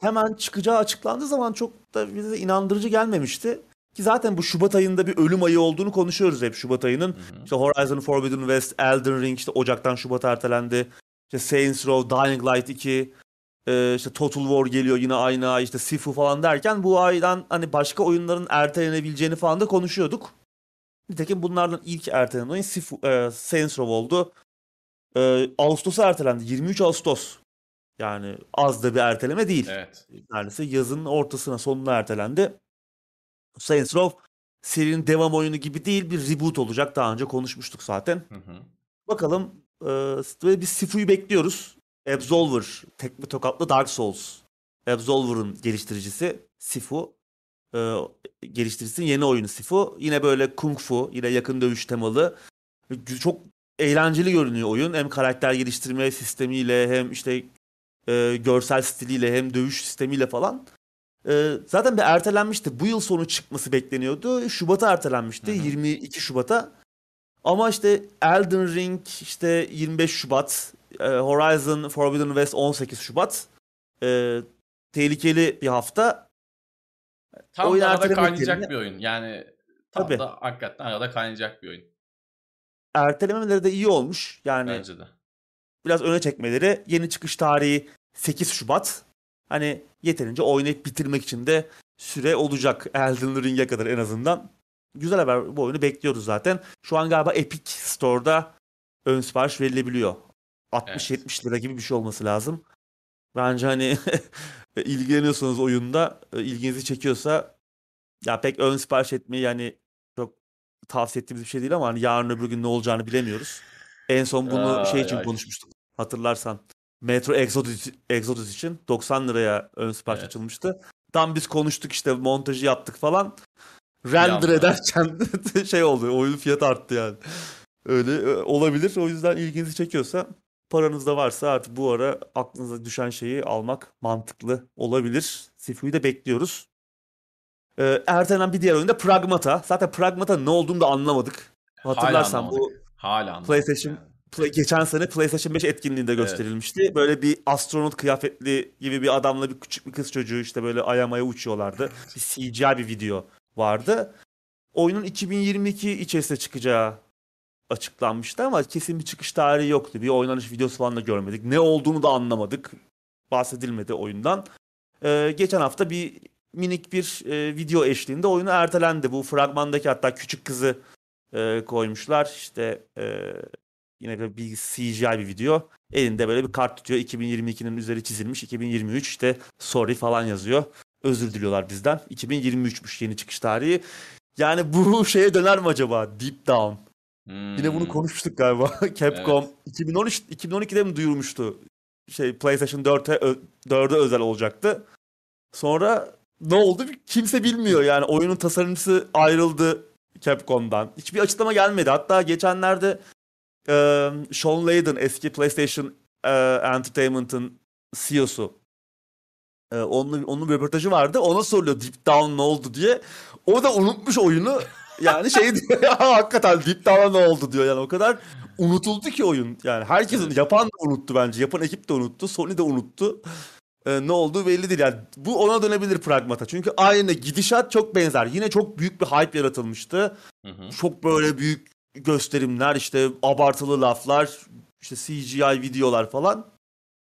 hemen çıkacağı açıklandığı zaman çok da bize inandırıcı gelmemişti. Ki zaten bu Şubat ayında bir ölüm ayı olduğunu konuşuyoruz hep, Şubat ayının. Hı-hı. İşte Horizon Forbidden West, Elden Ring işte Ocak'tan Şubat'a ertelendi. İşte Saints Row, Dying Light 2... işte Total War geliyor yine aynı ay, işte Sifu falan derken bu aydan hani başka oyunların ertelenebileceğini falan da konuşuyorduk. Nitekim bunlardan ilk ertelenen oyun Saints Row oldu. Ağustos'a ertelendi. 23 Ağustos. Yani az da bir erteleme değil. Neredeyse yazın ortasına, sonuna ertelendi. Saints Row serinin devam oyunu gibi değil, bir reboot olacak. Daha önce konuşmuştuk zaten. Bakalım, biz Sifu'yu bekliyoruz. Absolver, tekme tokatlı Dark Souls. Absolver'ın geliştiricisi Sifu. Geliştiricisinin yeni oyunu Sifu. Yine böyle kung fu, yine yakın dövüş temalı. Çok eğlenceli görünüyor oyun. Hem karakter geliştirme sistemiyle, hem işte görsel stiliyle, hem dövüş sistemiyle falan. Zaten bir ertelenmişti. Bu yıl sonu çıkması bekleniyordu. Şubat'a ertelenmişti. Hı hı. 22 Şubat'a. Ama işte Elden Ring işte 25 Şubat, Horizon Forbidden West 18 Şubat. Tehlikeli bir hafta. Tam da arada kaynayacak bir oyun. Yani tam tabii da hakikaten arada kaynayacak bir oyun. Ertelememeleri de iyi olmuş. Yani bence de. Biraz öne çekmeleri. Yeni çıkış tarihi 8 Şubat. Hani yeterince oynayıp bitirmek için de süre olacak Elden Ring'e kadar en azından. Güzel haber, bu oyunu bekliyoruz zaten. Şu an galiba Epic Store'da ön sipariş verilebiliyor. 60-70 evet lira gibi bir şey olması lazım. Bence hani ilgileniyorsanız oyunda, ilginizi çekiyorsa ya pek ön sipariş etmeyi yani çok tavsiye ettiğimiz bir şey değil ama hani yarın öbür gün ne olacağını bilemiyoruz. En son bunu şey için konuşmuştuk hatırlarsan. Metro Exodus için 90 liraya ön sipariş evet açılmıştı. Tam biz konuştuk işte montajı yaptık falan. Render ederken şey oldu, oyunun fiyatı arttı yani. Öyle olabilir. O yüzden ilginizi çekiyorsa, paranız da varsa artık bu ara aklınıza düşen şeyi almak mantıklı olabilir. Sifu'yu da bekliyoruz. Ertelenen bir diğer oyunda Pragmata. Zaten Pragmata ne olduğunu da anlamadık. Hatırlarsan hala bu hala PlayStation yani. Geçen sene PlayStation 5 etkinliğinde gösterilmişti. Evet. Böyle bir astronot kıyafetli gibi bir adamla bir küçük bir kız çocuğu işte böyle ayamaya uçuyorlardı. Bir CGI bir video vardı. Oyunun 2022 içerisinde çıkacağı açıklanmıştı ama kesin bir çıkış tarihi yoktu. Bir oynanış videosu falan da görmedik. Ne olduğunu da anlamadık. Bahsedilmedi oyundan. Geçen hafta bir minik bir video eşliğinde oyunu ertelendi. Bu fragmandaki hatta küçük kızı koymuşlar. İşte yine böyle bir CGI bir video. Elinde böyle bir kart tutuyor. 2022'nin üzeri çizilmiş. 2023 işte sorry falan yazıyor. Özür diliyorlar bizden. 2023'müş yeni çıkış tarihi. Yani bu şeye döner mi acaba? Deep Down. Yine bunu konuşmuştuk galiba. Capcom evet. 2012'de mi duyurmuştu? PlayStation 4'e özel olacaktı. Sonra ne oldu? Kimse bilmiyor yani. Oyunun tasarımcısı ayrıldı Capcom'dan. Hiçbir açıklama gelmedi. Hatta geçenlerde Sean Layden, eski PlayStation Entertainment'ın CEO'su. Onun bir röportajı vardı. Ona soruluyor Deep Down ne oldu diye. O da unutmuş oyunu. Yani şey diyor ya hakikaten Deep Down'a ne oldu diyor. Yani o kadar unutuldu ki oyun. Yani herkesin yapan da unuttu bence. Yapan ekip de unuttu. Sony de unuttu. Ne olduğu belli değil. Yani bu ona dönebilir Pragmata. Çünkü aynı gidişat çok benzer. Yine çok büyük bir hype yaratılmıştı. Hı hı. Çok böyle büyük gösterimler, işte abartılı laflar, işte CGI videolar falan.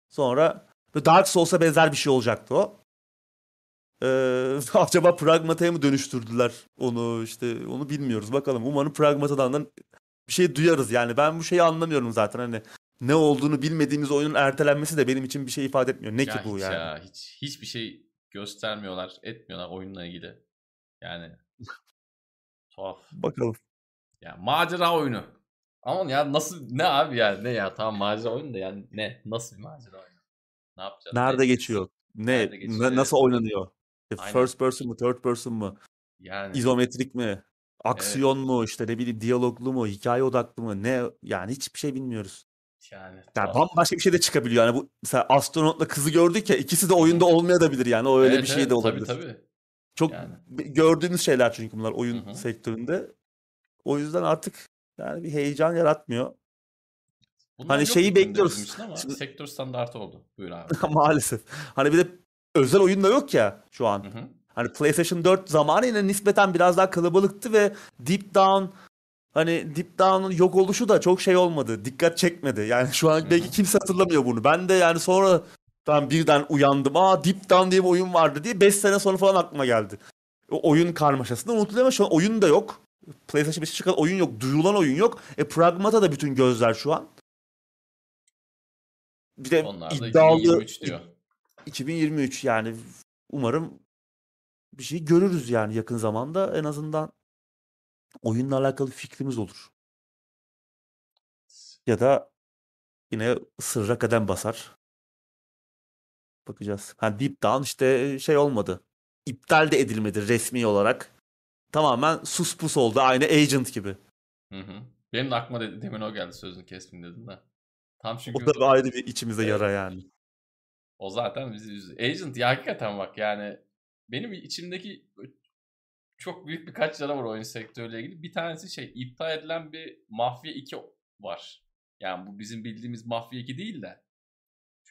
Sonra Dark Souls'a benzer bir şey olacaktı o. Acaba Pragmata'ya mı dönüştürdüler onu, işte onu bilmiyoruz bakalım. Umarım Pragmata'dan bir şey duyarız. Yani ben bu şeyi anlamıyorum zaten, hani ne olduğunu bilmediğimiz oyunun ertelenmesi de benim için bir şey ifade etmiyor. Ne ya ki bu hiç yani? Ya, hiçbir şey göstermiyorlar, etmiyorlar oyunla ilgili. Yani tuhaf. Bakalım. Ya macera oyunu. Ama ya nasıl, ne abi yani, ne ya, tamam macera oyunu da yani ne, nasıl bir macera oyunu? Ne yapacağız? Nerede geçiyor? Nerede geçiyor? Nasıl oynanıyor? Aynen. First person mu? Third person mu? Yani. İzometrik mi? Aksiyon evet mu? İşte ne bileyim, diyaloglu mu? Hikaye odaklı mı? Ne? Yani hiçbir şey bilmiyoruz. Yani bambaşka bir şey de çıkabiliyor. Yani bu mesela astronotla kızı gördük ya, ikisi de oyunda olmayabilir yani. O öyle evet, bir şey de olabilir. Tabii. Çok yani gördüğümüz şeyler çünkü bunlar oyun hı-hı sektöründe. O yüzden artık yani bir heyecan yaratmıyor. Bunlar hani şeyi bekliyoruz. Ama sektör standartı oldu. Buyur abi. Maalesef. Hani bir de özel oyun da yok ya şu an. Hı hı. Hani PlayStation 4 zamanı yine nispeten biraz daha kalabalıktı ve Deep Down'un yok oluşu da çok şey olmadı. Dikkat çekmedi. Yani şu an belki kimse hatırlamıyor bunu. Ben de yani sonra ben birden uyandım. Deep Down diye bir oyun vardı diye 5 sene sonra falan aklıma geldi. O oyun karmaşasında unutuluyor ama şu an oyun da yok. PlayStation 5'e çıkan oyun yok. Duyulan oyun yok. Pragmata da bütün gözler şu an. Bir de onlar iddialı 2023 diyor. 2023 yani umarım bir şey görürüz yani yakın zamanda, en azından oyunla alakalı fikrimiz olur. Ya da yine sırra kadem basar. Bakacağız. Deep Down işte şey olmadı. İptal de edilmedi resmi olarak. Tamamen sus pus oldu, aynı Agent gibi. Hı hı. Benim de aklıma demin o geldi, sözünü kestim dedim de. Tam çünkü o da ayrı bir içimize yara yani. O zaten bizi üzdü. Agent ya hakikaten bak yani benim içimdeki çok büyük birkaç canavar oyun sektörüyle ilgili. Bir tanesi iddia edilen bir Mafya 2 var. Yani bu bizim bildiğimiz Mafya 2 değil de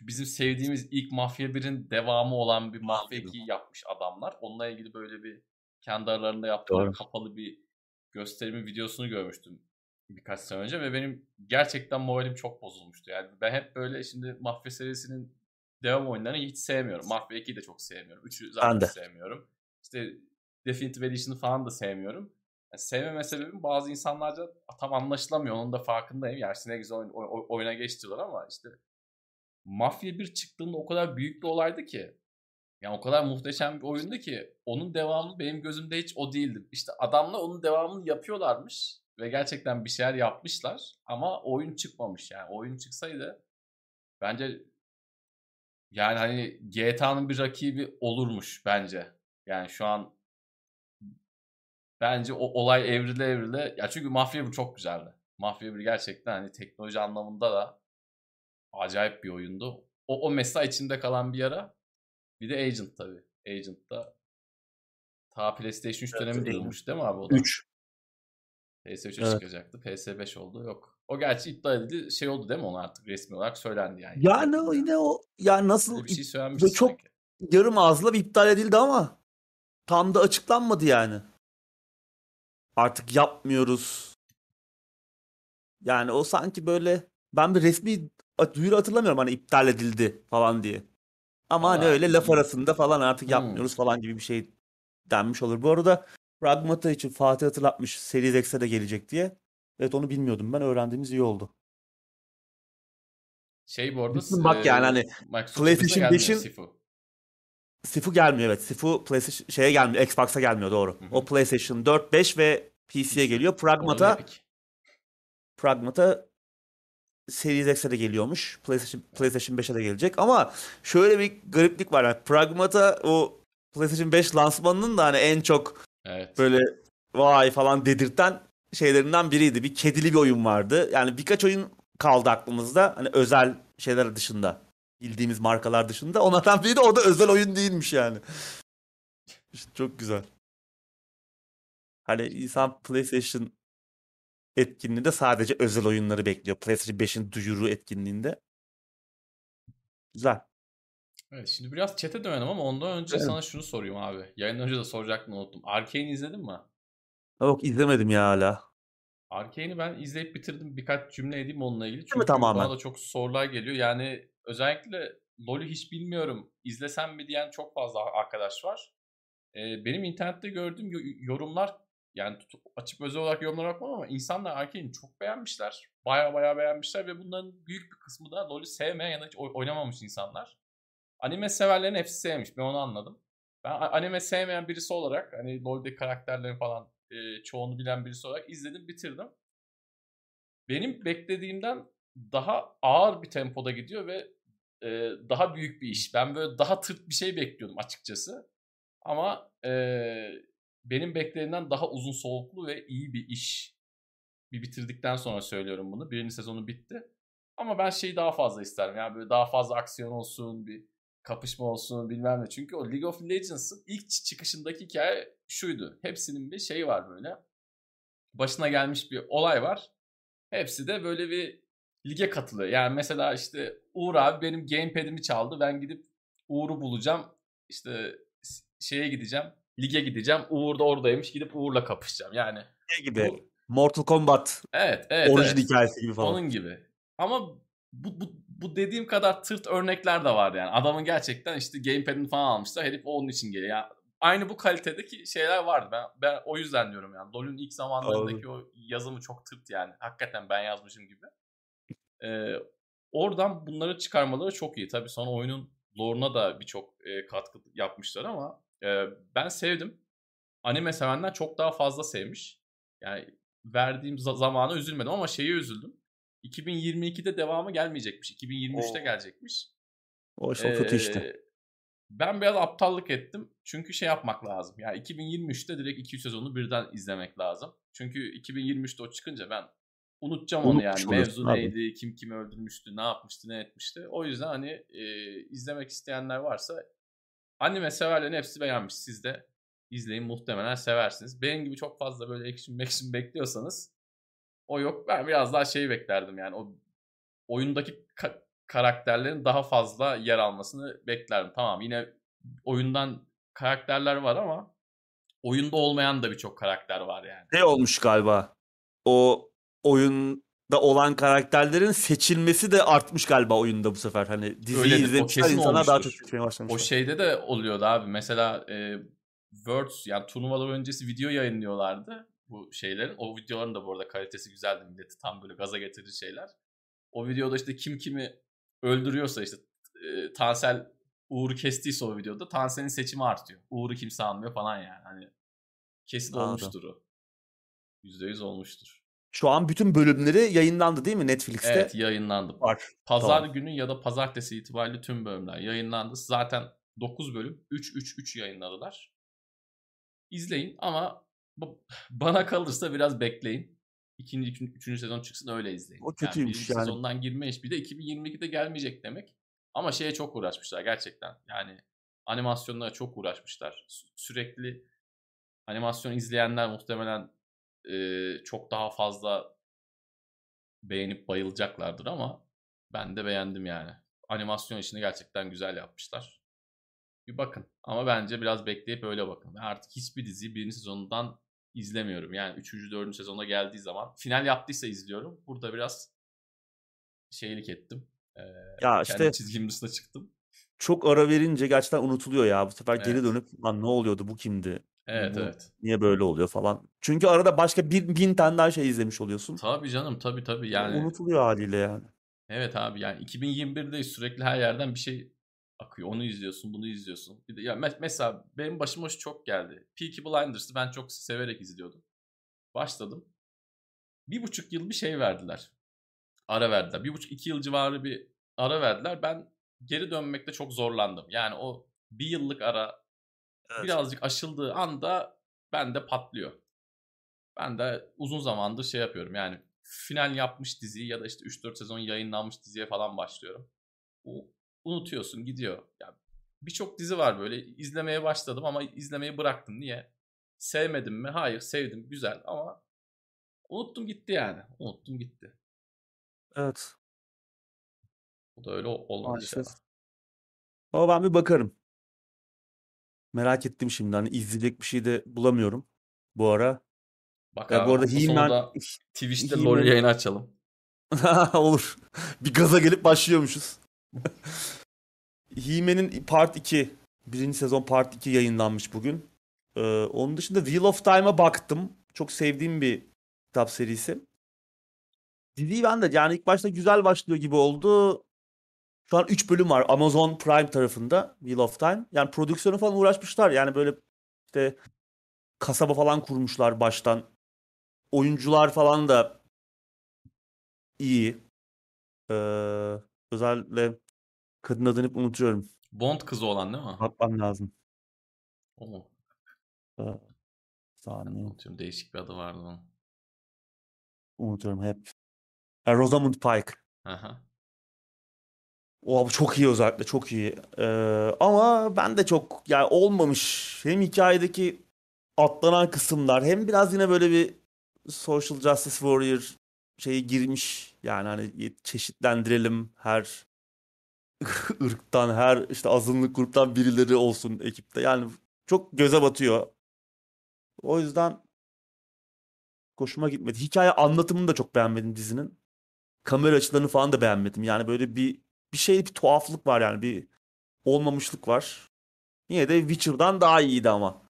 bizim sevdiğimiz ilk Mafya 1'in devamı olan bir Mafya 2'yi yapmış adamlar. Onunla ilgili böyle bir kendi aralarında yaptıkları kapalı bir gösterimin videosunu görmüştüm birkaç sene önce ve benim gerçekten moralim çok bozulmuştu. Yani ben hep böyle şimdi Mafya serisinin devam oyunlarını hiç sevmiyorum. Mafya 2'yi de çok sevmiyorum. 3'ü zaten sevmiyorum. İşte Definitive Edition'ı falan da sevmiyorum. Yani sevmeme sebebim bazı insanlarca tam anlaşılamıyor. Onun da farkındayım. Yani ne güzel oyuna geçtiler ama işte Mafya 1 çıktığında o kadar büyük bir olaydı ki. Yani o kadar muhteşem bir oyundu ki onun devamı benim gözümde hiç o değildi. İşte adamlar onun devamını yapıyorlarmış ve gerçekten bir şeyler yapmışlar ama oyun çıkmamış yani. Oyun çıksaydı bence yani hani GTA'nın bir rakibi olurmuş bence. Yani şu an bence o olay evrile evrile. Ya çünkü Mafya 1 çok güzeldi. Mafya 1 gerçekten hani teknoloji anlamında da acayip bir oyundu. O mesela içimde kalan bir yara. Bir de Agent tabii. Agent da ta PlayStation 3 dönemi durmuş değil mi abi o da? 3. PS3'e çıkacaktı. PS5 oldu. Yok. O gerçi iddia edildi. Şey oldu değil mi? Ona artık resmi olarak söylendi yani. Yani o yine o yani nasıl bir şey söylenmişti çok sanki. Yarım ağızla bir iptal edildi ama tam da açıklanmadı yani. Artık yapmıyoruz. Yani o sanki böyle ben bir resmi duyuru hatırlamıyorum hani iptal edildi falan diye. Ama hani öyle laf arasında falan artık yapmıyoruz falan gibi bir şey denmiş olur. Bu arada Pragmata için Fatih hatırlatmış Series X'e de gelecek diye. Evet onu bilmiyordum ben. Öğrendiğimiz iyi oldu. Bu arada bak yani hani PlayStation 5'in Sifu gelmiyor evet. Sifu PlayStation şeye gelmiyor. Xbox'a gelmiyor doğru. Hı-hı. O PlayStation 4, 5 ve PC'ye geliyor. Pragmata Series X'e de geliyormuş. PlayStation 5'e de gelecek. Ama şöyle bir gariplik var. Yani Pragmata o PlayStation 5 lansmanının da hani en çok böyle vay falan dedirten şeylerinden biriydi. Bir kedili bir oyun vardı. Yani birkaç oyun kaldı aklımızda. Hani özel şeyler dışında. Bildiğimiz markalar dışında. Onlardan biri de o da özel oyun değilmiş yani. İşte çok güzel. Hani insan PlayStation etkinliğinde sadece özel oyunları bekliyor. PlayStation 5'in duyuru etkinliğinde. Güzel. Evet şimdi biraz chat'e dönelim ama ondan önce sana şunu sorayım abi. Yayından önce de soracaktım unuttum. Arcane'i izledin mi? Yok izlemedim ya hala. Arcane'i ben izleyip bitirdim. Birkaç cümle edeyim onunla ilgili. Çünkü bana da çok sorular geliyor. Yani özellikle LoL'ü hiç bilmiyorum. İzlesem mi diyen çok fazla arkadaş var. Benim internette gördüğüm yorumlar yani açıp özel olarak yorumlara bakmam ama insanlar Arcane'i çok beğenmişler. Baya beğenmişler ve bunların büyük bir kısmı da LoL'ü sevmeyen ya da hiç oynamamış insanlar. Anime severlerin hepsi sevmiş. Ben onu anladım. Ben anime sevmeyen birisi olarak hani LoL'deki karakterlerin falan çoğunu bilen birisi olarak izledim bitirdim. Benim beklediğimden daha ağır bir tempoda gidiyor ve daha büyük bir iş. Ben böyle daha tırt bir şey bekliyordum açıkçası. Ama benim beklediğimden daha uzun soluklu ve iyi bir iş. Bir bitirdikten sonra söylüyorum bunu. Birinci sezonu bitti. Ama ben şeyi daha fazla isterim. Yani böyle daha fazla aksiyon olsun, bir kapışma olsun bilmem ne. Çünkü o League of Legends'ın ilk çıkışındaki hikaye şuydu. Hepsinin bir şeyi var böyle. Başına gelmiş bir olay var. Hepsi de böyle bir lige katılıyor. Yani mesela işte Uğur abi benim gamepad'imi çaldı. Ben gidip Uğur'u bulacağım. İşte şeye gideceğim. Lige gideceğim. Uğur da oradaymış. Gidip Uğur'la kapışacağım. Yani ne gibi? Uğur. Mortal Kombat. Evet. Orijin hikayesi gibi falan. Onun gibi. Ama bu dediğim kadar tırt örnekler de var yani. Adamın gerçekten işte gamepad'ini falan almışlar. Herif onun için geliyor. Yani aynı bu kalitedeki şeyler vardı. Ben o yüzden diyorum yani. LoL'ün ilk zamanlarındaki o yazımı çok tırt yani. Hakikaten ben yazmışım gibi. Oradan bunları çıkarmaları çok iyi. Tabii sonra oyunun lore'una da birçok katkı yapmışlar ama ben sevdim. Anime sevenler çok daha fazla sevmiş. Yani verdiğim zamana üzülmedim ama şeye üzüldüm. 2022'de devamı gelmeyecekmiş. 2023'te gelecekmiş. O çok kötü işte. Ben biraz aptallık ettim. Çünkü yapmak lazım. Yani 2023'te direkt 2-3 sezonu birden izlemek lazım. Çünkü 2023'te o çıkınca ben unutacağım onu yani. Mevzu neydi, kim kimi öldürmüştü, ne yapmıştı, ne etmişti. O yüzden hani izlemek isteyenler varsa Anime severlerin hepsi beğenmiş. Siz de izleyin, muhtemelen seversiniz. Benim gibi çok fazla böyle action bekliyorsanız o yok. Ben biraz daha şeyi beklerdim yani. O oyundaki karakterlerin daha fazla yer almasını beklerdim. Tamam, yine oyundan karakterler var ama oyunda olmayan da birçok karakter var yani. Ne olmuş galiba? O oyunda olan karakterlerin seçilmesi de artmış galiba oyunda bu sefer. Hani diziyi izlemişler, insanlar daha çok seçmeye başlamışlar. O şeyde de oluyordu abi. Mesela Words, yani turnuvalar öncesi video yayınlıyorlardı bu şeylerin. O videoların da bu arada kalitesi güzeldi. Milleti tam böyle gaza getirici şeyler. O videoda işte kim kimi öldürüyorsa, işte Tansel Uğur'u kestiyse o videoda Tansel'in seçimi artıyor. Uğur'u kimse anlıyor falan yani. Hani kesin olmuştur o. %100 olmuştur. Şu an bütün bölümleri yayınlandı değil mi Netflix'te? Evet, yayınlandı. Var. Pazar günü ya da pazartesi itibariyle tüm bölümler yayınlandı. Zaten 9 bölüm 3-3-3 yayınladılar. İzleyin ama bana kalırsa biraz bekleyin. İkinci, üçüncü sezon çıksın, öyle izleyin. O kötüymüş yani. Sezondan girmeyiş, bir de 2022'de gelmeyecek demek. Ama şeye çok uğraşmışlar gerçekten. Yani animasyonlara çok uğraşmışlar. Sürekli animasyon izleyenler muhtemelen çok daha fazla beğenip bayılacaklardır ama ben de beğendim yani. Animasyon işini gerçekten güzel yapmışlar. Bir bakın. Ama bence biraz bekleyip öyle bakın. Ben artık hiçbir diziyi birinci sezonundan izlemiyorum. Yani 3. 4. sezona geldiği zaman final yaptıysa izliyorum. Burada biraz şeylik ettim. Ya kendi işte çizgimin dışına çıktım. Çok ara verince gerçekten unutuluyor ya. Bu sefer geri dönüp lan ne oluyordu, bu kimdi? Evet, bu, evet. Niye böyle oluyor falan. Çünkü arada başka 1000 tane daha şey izlemiş oluyorsun. Tabii canım, tabii. Yani unutuluyor haliyle yani. Evet abi, yani 2021'de sürekli her yerden bir şey akıyor. Onu izliyorsun, bunu izliyorsun. Bir de ya mesela benim başıma şu çok geldi. Peaky Blinders'ı ben çok severek izliyordum. Başladım. 1,5 yıl bir şey verdiler. Ara verdiler. 1,5-2 yıl civarı bir ara verdiler. Ben geri dönmekte çok zorlandım. Yani o bir yıllık ara birazcık aşıldığı anda bende patlıyor. Ben de uzun zamandır şey yapıyorum. Yani final yapmış diziyi ya da işte 3-4 sezon yayınlanmış diziye falan başlıyorum. O unutuyorsun, gidiyor. Yani birçok dizi var böyle. İzlemeye başladım ama izlemeyi bıraktım. Niye? Sevmedim mi? Hayır, sevdim. Güzel ama unuttum gitti yani. Unuttum gitti. Evet. Bu da öyle olmadı işte. Ama ben bir bakarım. Merak ettim şimdi. Hani izleyecek bir şey de bulamıyorum bu ara. Bak abi, bu arada sonunda Twitch'te LoL yayını açalım. Olur. Bir gaza gelip başlıyormuşuz. He-Man'in Part 2, 1. sezon Part 2 yayınlanmış bugün. Onun dışında Wheel of Time'a baktım. Çok sevdiğim bir kitap serisi. Diziyi ben de yani ilk başta güzel başlıyor gibi oldu. Şu an 3 bölüm var Amazon Prime tarafında, Wheel of Time. Yani prodüksiyonu falan uğraşmışlar. Yani böyle işte kasaba falan kurmuşlar baştan. Oyuncular falan da iyi. Özellikle kadın adını hep unutuyorum. Bond kızı olan değil mi? Bakmam lazım. O mu? Unutuyorum. Değişik bir adı vardı onun. Unutuyorum hep. Rosamund Pike. Aha. O çok iyi, özellikle çok iyi. Ama ben de çok yani olmamış. Hem hikayedeki atlanan kısımlar hem biraz yine böyle bir social justice warrior şeyi girmiş. Yani hani çeşitlendirelim, her ırktan, her işte azınlık gruptan birileri olsun ekipte. Yani çok göze batıyor. O yüzden hoşuma gitmedi. Hikaye anlatımını da çok beğenmedim dizinin. Kamera açılarını falan da beğenmedim. Yani böyle bir tuhaflık var yani, bir olmamışlık var. Yine de Witcher'dan daha iyiydi ama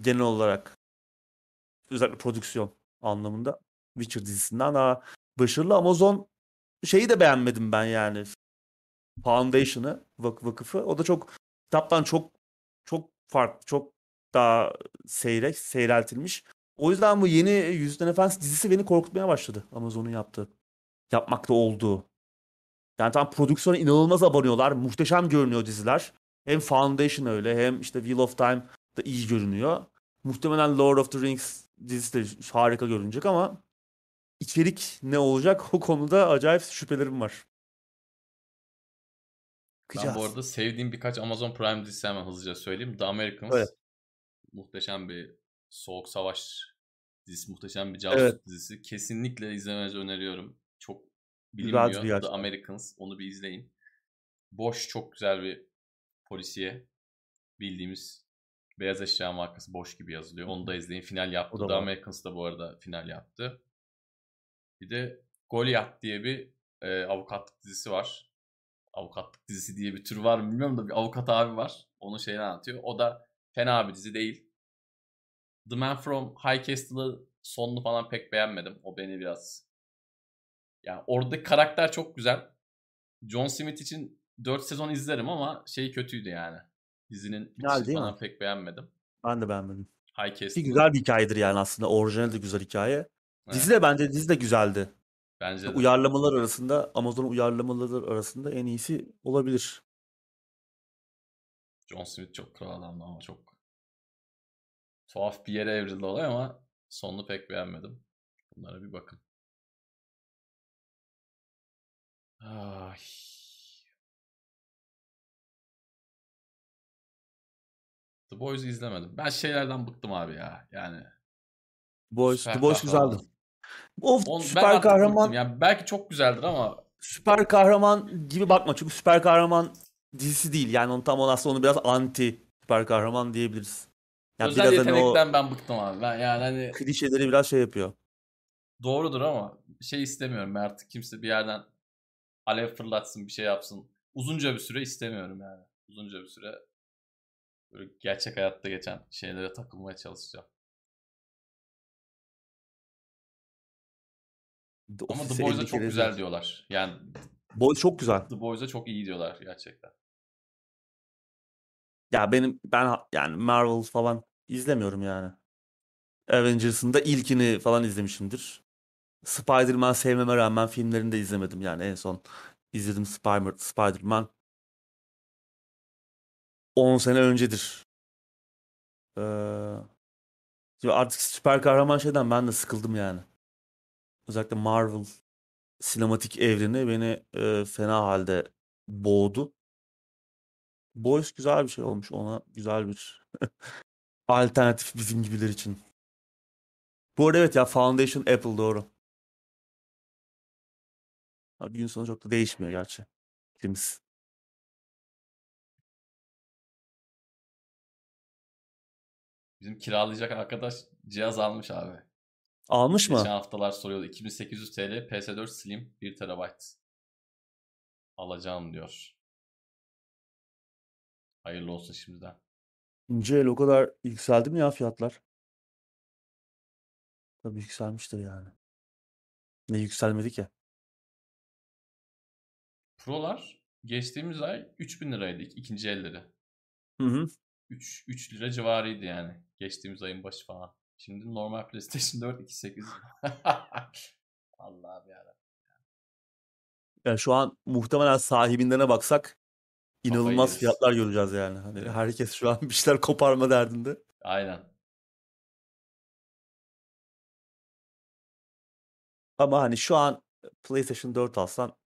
genel olarak. Özellikle prodüksiyon anlamında Witcher dizisinden daha başarılı. Amazon şeyi de beğenmedim ben yani. Foundation'ı, vakıfı. O da çok kitaptan çok farklı, çok daha seyrek, seyreltilmiş. O yüzden bu yeni Yüzüklerin Efendisi dizisi beni korkutmaya başladı. Amazon'un yapmakta olduğu. Yani tam prodüksiyona inanılmaz abanıyorlar. Muhteşem görünüyor diziler. Hem Foundation öyle, hem işte Wheel of Time da iyi görünüyor. Muhtemelen Lord of the Rings dizisi de harika görünecek ama içerik ne olacak o konuda acayip şüphelerim var. bakacağız. Ben bu arada sevdiğim birkaç Amazon Prime dizisi hemen hızlıca söyleyeyim. The Americans. Evet. Muhteşem bir soğuk savaş dizisi. Muhteşem bir casus dizisi. Kesinlikle izlemenizi öneriyorum. Çok bilinmiyor. The Americans. Onu bir izleyin. Bosch çok güzel bir polisiye. Bildiğimiz beyaz eşya markası Bosch gibi yazılıyor. Onu da izleyin. Final yaptı. The Americans da bu arada final yaptı. Bir de Goliath diye bir avukatlık dizisi var. Avukatlık dizisi diye bir tür var mı bilmiyorum da bir avukat abi var. Onun şeyini anlatıyor. O da fena bir dizi değil. The Man From High Castle'ı sonunu falan pek beğenmedim. O beni biraz... Yani oradaki karakter çok güzel. John Smith için 4 sezon izlerim ama şey kötüydü yani. Dizinin bitişi falan pek beğenmedim. Ben de beğenmedim. High Castle. Güzel bir hikayedir yani aslında. Orijinal de güzel hikaye. Evet. Dizi de bence dizi de güzeldi. Bence de. Uyarlamalar arasında, Amazon uyarlamaları arasında en iyisi olabilir. John Smith çok kral adamdı ama çok tuhaf bir yere evrildi olay ama sonunu pek beğenmedim. Bunlara bir bakın. Ay. The Boys'u izlemedim. Ben şeylerden bıktım abi ya. Yani Boys, The Boys güzeldi. Of, süper kahraman. Yani belki çok güzeldir ama süper kahraman gibi bakma çünkü süper kahraman dizisi değil. Yani onu tam olarak onu biraz anti süper kahraman diyebiliriz. Yani özel yetenekten hani ben bıktım abi. Ben yani hani klişeleri biraz şey yapıyor. Doğrudur ama şey istemiyorum artık, kimse bir yerden alev fırlatsın, bir şey yapsın. Uzunca bir süre istemiyorum yani. Uzunca bir süre böyle gerçek hayatta geçen şeylere takılmaya çalışacağım. Ama The Boys'a çok güzel diyorlar. Yani Boys çok güzel. The Boys'a çok iyi diyorlar gerçekten. Ya ben yani Marvel falan izlemiyorum yani. Avengers'ın da ilkini falan izlemişimdir. Spider-Man sevmeme rağmen filmlerini de izlemedim yani, en son izledim Spider-Man 10 sene öncedir. Artık süper kahraman şeyden ben de sıkıldım yani. Özellikle Marvel sinematik evreni beni fena halde boğdu. Boys güzel bir şey olmuş. Ona güzel bir alternatif bizim gibiler için. Bu arada evet ya, Foundation Apple doğru. Bir gün sonra çok da değişmiyor gerçi. Filmimiz. Bizim kiralayacak arkadaş cihaz almış abi. Almış mı? Geçen haftalar soruyordu. 2800 TL PS4 Slim 1 TB alacağım diyor. Hayırlı olsun şimdiden. İnce el o kadar yükseldi mi ya fiyatlar? Tabii yükselmiştir yani. Ne yükselmedi ki? Pro'lar geçtiğimiz ay 3000 liraydı ikinci elleri. Hı hı. 3 lira civarıydı yani. Geçtiğimiz ayın başı falan. Şimdi normal PlayStation 4 2800. Allah'ım yarabbim. Yani şu an muhtemelen sahibinden'e baksak inanılmaz fiyatlar göreceğiz yani. Hani evet. Herkes şu an bir şeyler koparma derdinde. Aynen. Ama hani şu an PlayStation 4 alsan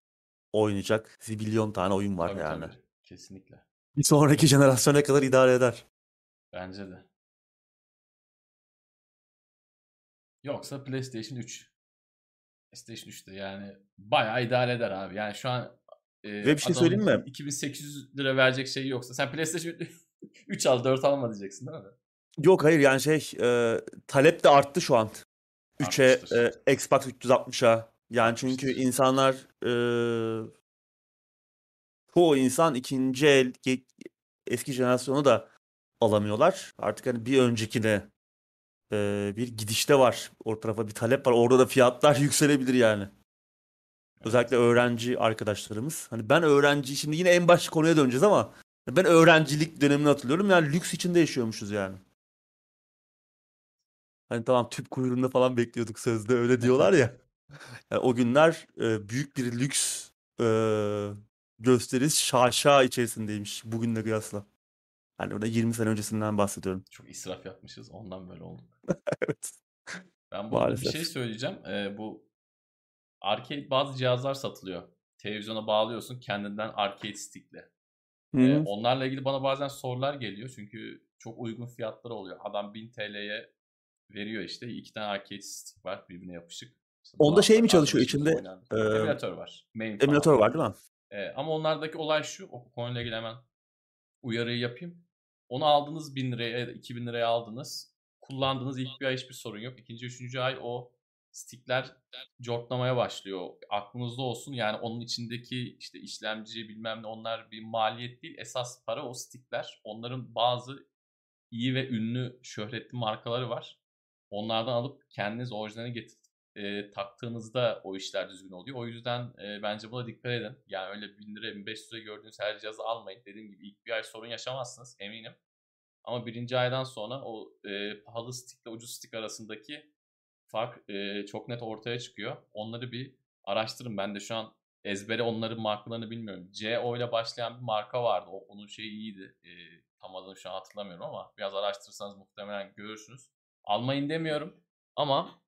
oynayacak zibilyon tane oyun var tabii, yani. Tabii. Kesinlikle. Bir sonraki jenerasyona kadar idare eder. Bence de. Yoksa PlayStation 3. PlayStation 3'te yani bayağı idare eder abi. Yani şu an ve bir şey söyleyeyim mi? 2800 lira verecek şey yoksa sen PlayStation 3 al 4 alma diyeceksin değil mi? Yok hayır yani şey talep de arttı şu an. 3'e Xbox 360'a. Yani çünkü insanlar çoğu insan ikinci el eski jenerasyonu da alamıyorlar. Artık hani bir öncekine bir gidişte var. O tarafa bir talep var. Orada da fiyatlar yükselebilir yani. Özellikle öğrenci arkadaşlarımız. Hani ben öğrenci, şimdi yine en baş konuya döneceğiz ama ben öğrencilik dönemini hatırlıyorum. Yani lüks içinde yaşıyormuşuz yani. Hani tamam, tüp kuyruğunda falan bekliyorduk sözde, öyle diyorlar ya. Yani o günler büyük bir lüks gösterisi şaşa içerisindeymiş bugünle kıyasla. Hani orada 20 sene öncesinden bahsediyorum. Çok israf yapmışız, ondan böyle olduk. Evet. Ben bu bir şey söyleyeceğim. Bu arcade bazı cihazlar satılıyor. Televizyona bağlıyorsun kendinden arcade stick'le. Onlarla ilgili bana bazen sorular geliyor. Çünkü çok uygun fiyatları oluyor. Adam 1000 TL'ye veriyor işte. 2 tane arcade stick var birbirine yapışık. İşte onda şey mi çalışıyor içinde? Emülatör var. Emülatör var değil mi? Ama onlardaki olay şu. O konuyla ilgili hemen uyarıyı yapayım. Onu aldınız 1000 liraya, 2000 liraya aldınız. Kullandığınız ilk bir ay hiçbir sorun yok. İkinci, üçüncü ay o stickler cortlamaya başlıyor. Aklınızda olsun yani onun içindeki işte işlemci bilmem ne onlar bir maliyet değil. Esas para o stickler. Onların bazı iyi ve ünlü şöhretli markaları var. Onlardan alıp kendiniz orijinalini getirip taktığınızda o işler düzgün oluyor. O yüzden bence buna dikkat edin. Yani öyle 1000 lira, 1500 lira gördüğünüz her cihazı almayın. Dediğim gibi ilk bir ay sorun yaşamazsınız eminim. Ama birinci aydan sonra o pahalı stick ile ucuz stick arasındaki fark çok net ortaya çıkıyor. Onları bir araştırın. Ben de şu an ezbere onların markalarını bilmiyorum. CO ile başlayan bir marka vardı. Onun şeyi iyiydi. Tam adını şu an hatırlamıyorum ama biraz araştırırsanız muhtemelen görürsünüz. Almayın demiyorum ama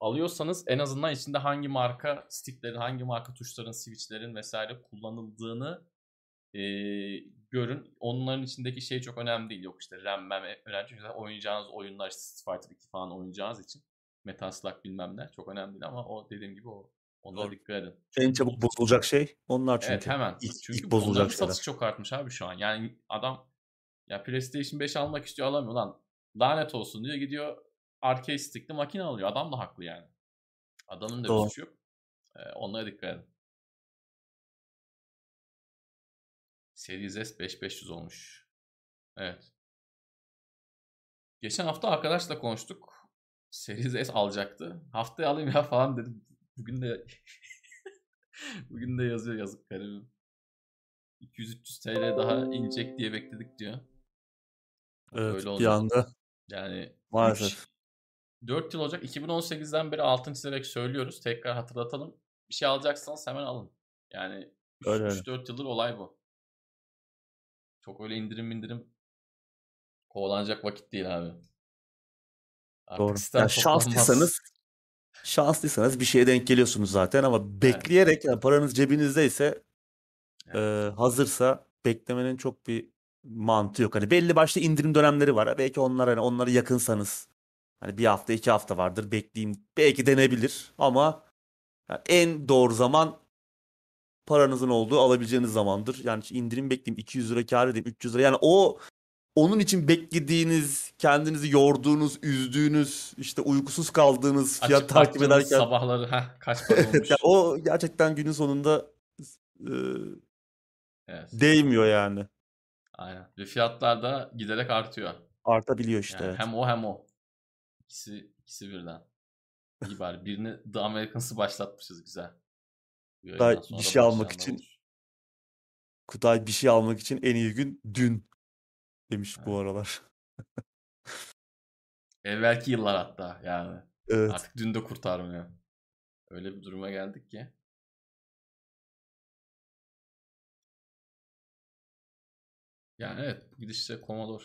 alıyorsanız en azından içinde hangi marka sticklerin, hangi marka tuşların, switchlerin vesaire kullanıldığını görün. Onların içindeki şey çok önemli değil. Yok işte RAM, mem önemli. Çünkü oynayacağınız oyunlar, Street Fighter 2 falan oynayacağınız için Metal Slug bilmem ne çok önemli değil ama o dediğim gibi onlara dikkat edin. En çabuk bozulacak şey onlar çünkü. Evet hemen. Çünkü bozulacak şeyler. Satış çok artmış abi şu an. Yani adam ya PlayStation 5 almak istiyor alamıyor lan. Lanet olsun diyor gidiyor arcade stick'li makine alıyor. Adam da haklı yani. Adamın da bir suçu yok. Onlara dikkat edin. Series S 5500 olmuş. Evet. Geçen hafta arkadaşla konuştuk. Series S alacaktı. Haftaya alayım ya falan dedim. Bugün de yazıyor yazık kalemim. 200-300 TL daha inecek diye bekledik diyor. Evet, öyle oldu. Bir anda. Yani maalesef. 4 yıl olacak. 2018'den beri altın çizerek söylüyoruz. Tekrar hatırlatalım. Bir şey alacaksanız hemen alın. Yani 3-4 yıldır olay bu. Çok öyle indirim kovalanacak vakit değil abi. Artık doğru. Yani şanslıysanız bir şeye denk geliyorsunuz zaten ama bekleyerek yani paranız cebinizdeyse hazırsa beklemenin çok bir mantığı yok. Hani belli başlı indirim dönemleri var. Belki onlar hani onlara yakınsanız hani bir hafta iki hafta vardır bekleyeyim. Belki denebilir ama yani en doğru zaman paranızın olduğu alabileceğiniz zamandır. Yani indirim bekleyeyim, 200 lira kâr edeyim, 300 lira. Yani onun için beklediğiniz, kendinizi yorduğunuz, üzdüğünüz, işte uykusuz kaldığınız, açık fiyat takip ederken sabahları kaç para olmuş. Yani o gerçekten günün sonunda değmiyor yani. Aynen. Ve fiyatlar da giderek artıyor. Artabiliyor işte. Yani hem o. İkisi birden. İyi bari birini The Americans'ı başlatmışız güzel. Kutay bir şey almak için olur. Kutay bir şey almak için en iyi gün dün demiş bu aralar. Evvelki yıllar hatta yani. Evet. Artık dün de kurtarmıyor. Öyle bir duruma geldik ki. Yani evet gidişte Commodore.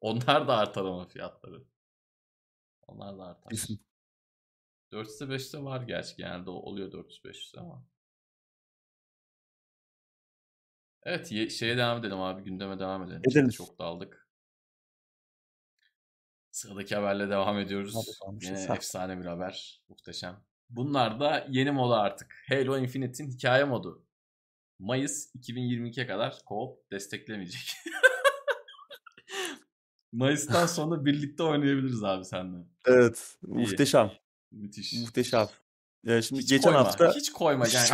Onlar da artar ama fiyatları. Onlar da artar. 400'e 500'e var gerçi genelde oluyor 400-500 ama. Evet şeye devam edelim abi. Gündeme devam edelim. Çok daldık. Sıradaki haberle devam ediyoruz. Yine efsane bir haber. Muhteşem. Bunlar da yeni moda artık. Halo Infinite'in hikaye modu. Mayıs 2022'ye kadar co-op desteklemeyecek. Mayıs'tan sonra birlikte oynayabiliriz abi seninle. Evet. İyi. Muhteşem. Müthiş. Muhteşem. Şimdi hiç geçen hafta... Hiç koyma yani.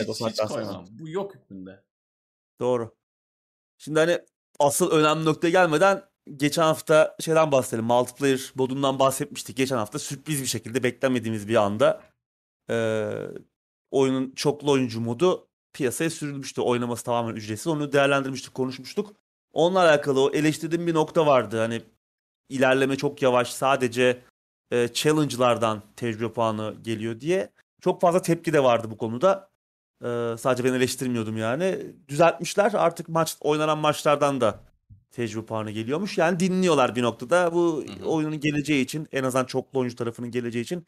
Hiç koyma. Bu yok hükmünde. Doğru. Şimdi hani asıl önemli noktaya gelmeden geçen hafta şeyden bahsedelim. Multiplayer modundan bahsetmiştik. Geçen hafta sürpriz bir şekilde beklemediğimiz bir anda oyunun çoklu oyuncu modu piyasaya sürülmüştü. Oynaması tamamen ücretsiz. Onu değerlendirmiştik, konuşmuştuk. Onunla alakalı o eleştirdiğim bir nokta vardı. Hani ilerleme çok yavaş. Sadece challenge'lardan tecrübe puanı geliyor diye. Çok fazla tepki de vardı bu konuda. Sadece ben eleştirmiyordum yani. Düzeltmişler. Artık oynanan maçlardan da tecrübe puanı geliyormuş. Yani dinliyorlar bir noktada. Bu oyunun geleceği için, en azından çoklu oyuncu tarafının geleceği için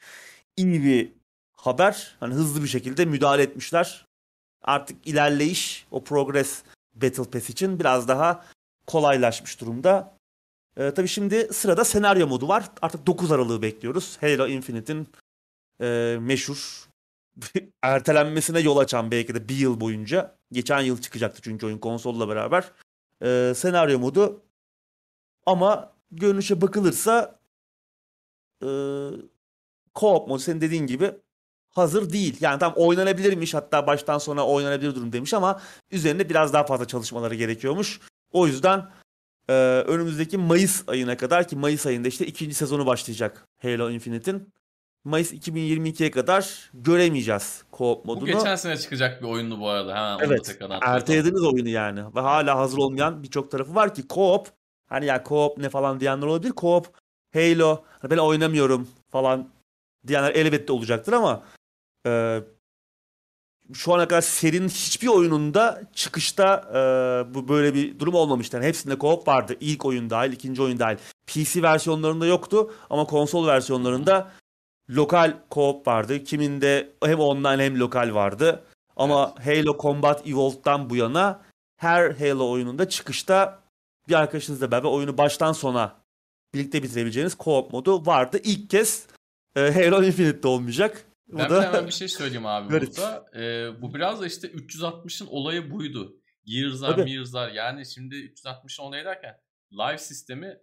iyi bir haber. Hani hızlı bir şekilde müdahale etmişler. Artık ilerleyiş, o progress Battle Pass için biraz daha kolaylaşmış durumda. Tabii şimdi sırada senaryo modu var. Artık 9 Aralık'ı bekliyoruz. Halo Infinite'in meşhur ertelenmesine yol açan belki de bir yıl boyunca. Geçen yıl çıkacaktı çünkü oyun konsolla beraber. Senaryo modu. Ama görünüşe bakılırsa co-op modu senin dediğin gibi hazır değil. Yani tam oynanabilirmiş, hatta baştan sona oynanabilir durum demiş ama üzerine biraz daha fazla çalışmaları gerekiyormuş. O yüzden önümüzdeki Mayıs ayına kadar, ki Mayıs ayında işte 2. sezonu başlayacak Halo Infinite'in. Mayıs 2022'ye kadar göremeyeceğiz co-op modunu. Bu geçen sene çıkacak bir oyundu bu arada. Ha, evet, ertelediğimiz oyunu yani. Ve hala hazır olmayan birçok tarafı var ki co-op, hani ya co-op ne falan diyenler olabilir. Co-op, Halo, ben oynamıyorum falan diyenler elbette olacaktır ama şu ana kadar serinin hiçbir oyununda çıkışta bu böyle bir durum olmamıştı. Yani hepsinde co-op vardı. İlk oyun dahil, ikinci oyun dahil. PC versiyonlarında yoktu ama konsol versiyonlarında lokal co-op vardı. Kiminde hem online hem lokal vardı. Ama evet. Halo Combat Evolved'dan bu yana her Halo oyununda çıkışta bir arkadaşınızla beraber oyunu baştan sona birlikte bitirebileceğiniz co-op modu vardı. İlk kez Halo Infinite'de olmayacak. Ben da... hemen bir şey söyleyeyim abi burada. Bu biraz da işte 360'ın olayı buydu. Gears'lar. Yani şimdi 360'ın olayı derken live sistemi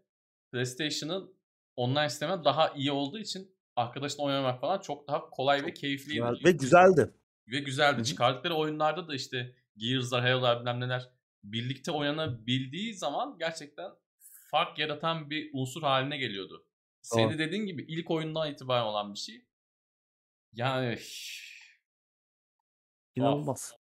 PlayStation'ın online sisteminden daha iyi olduğu için arkadaşla oynamak falan çok daha kolay ve keyifliydi. Ve güzeldi. Hı-hı. Çıkardıkları oyunlarda da işte Gears'lar, Halo'lar, bilmem neler birlikte oynanabildiği zaman gerçekten fark yaratan bir unsur haline geliyordu. Senin de dediğin gibi ilk oyundan itibaren olan bir şey. Yani inanılmaz.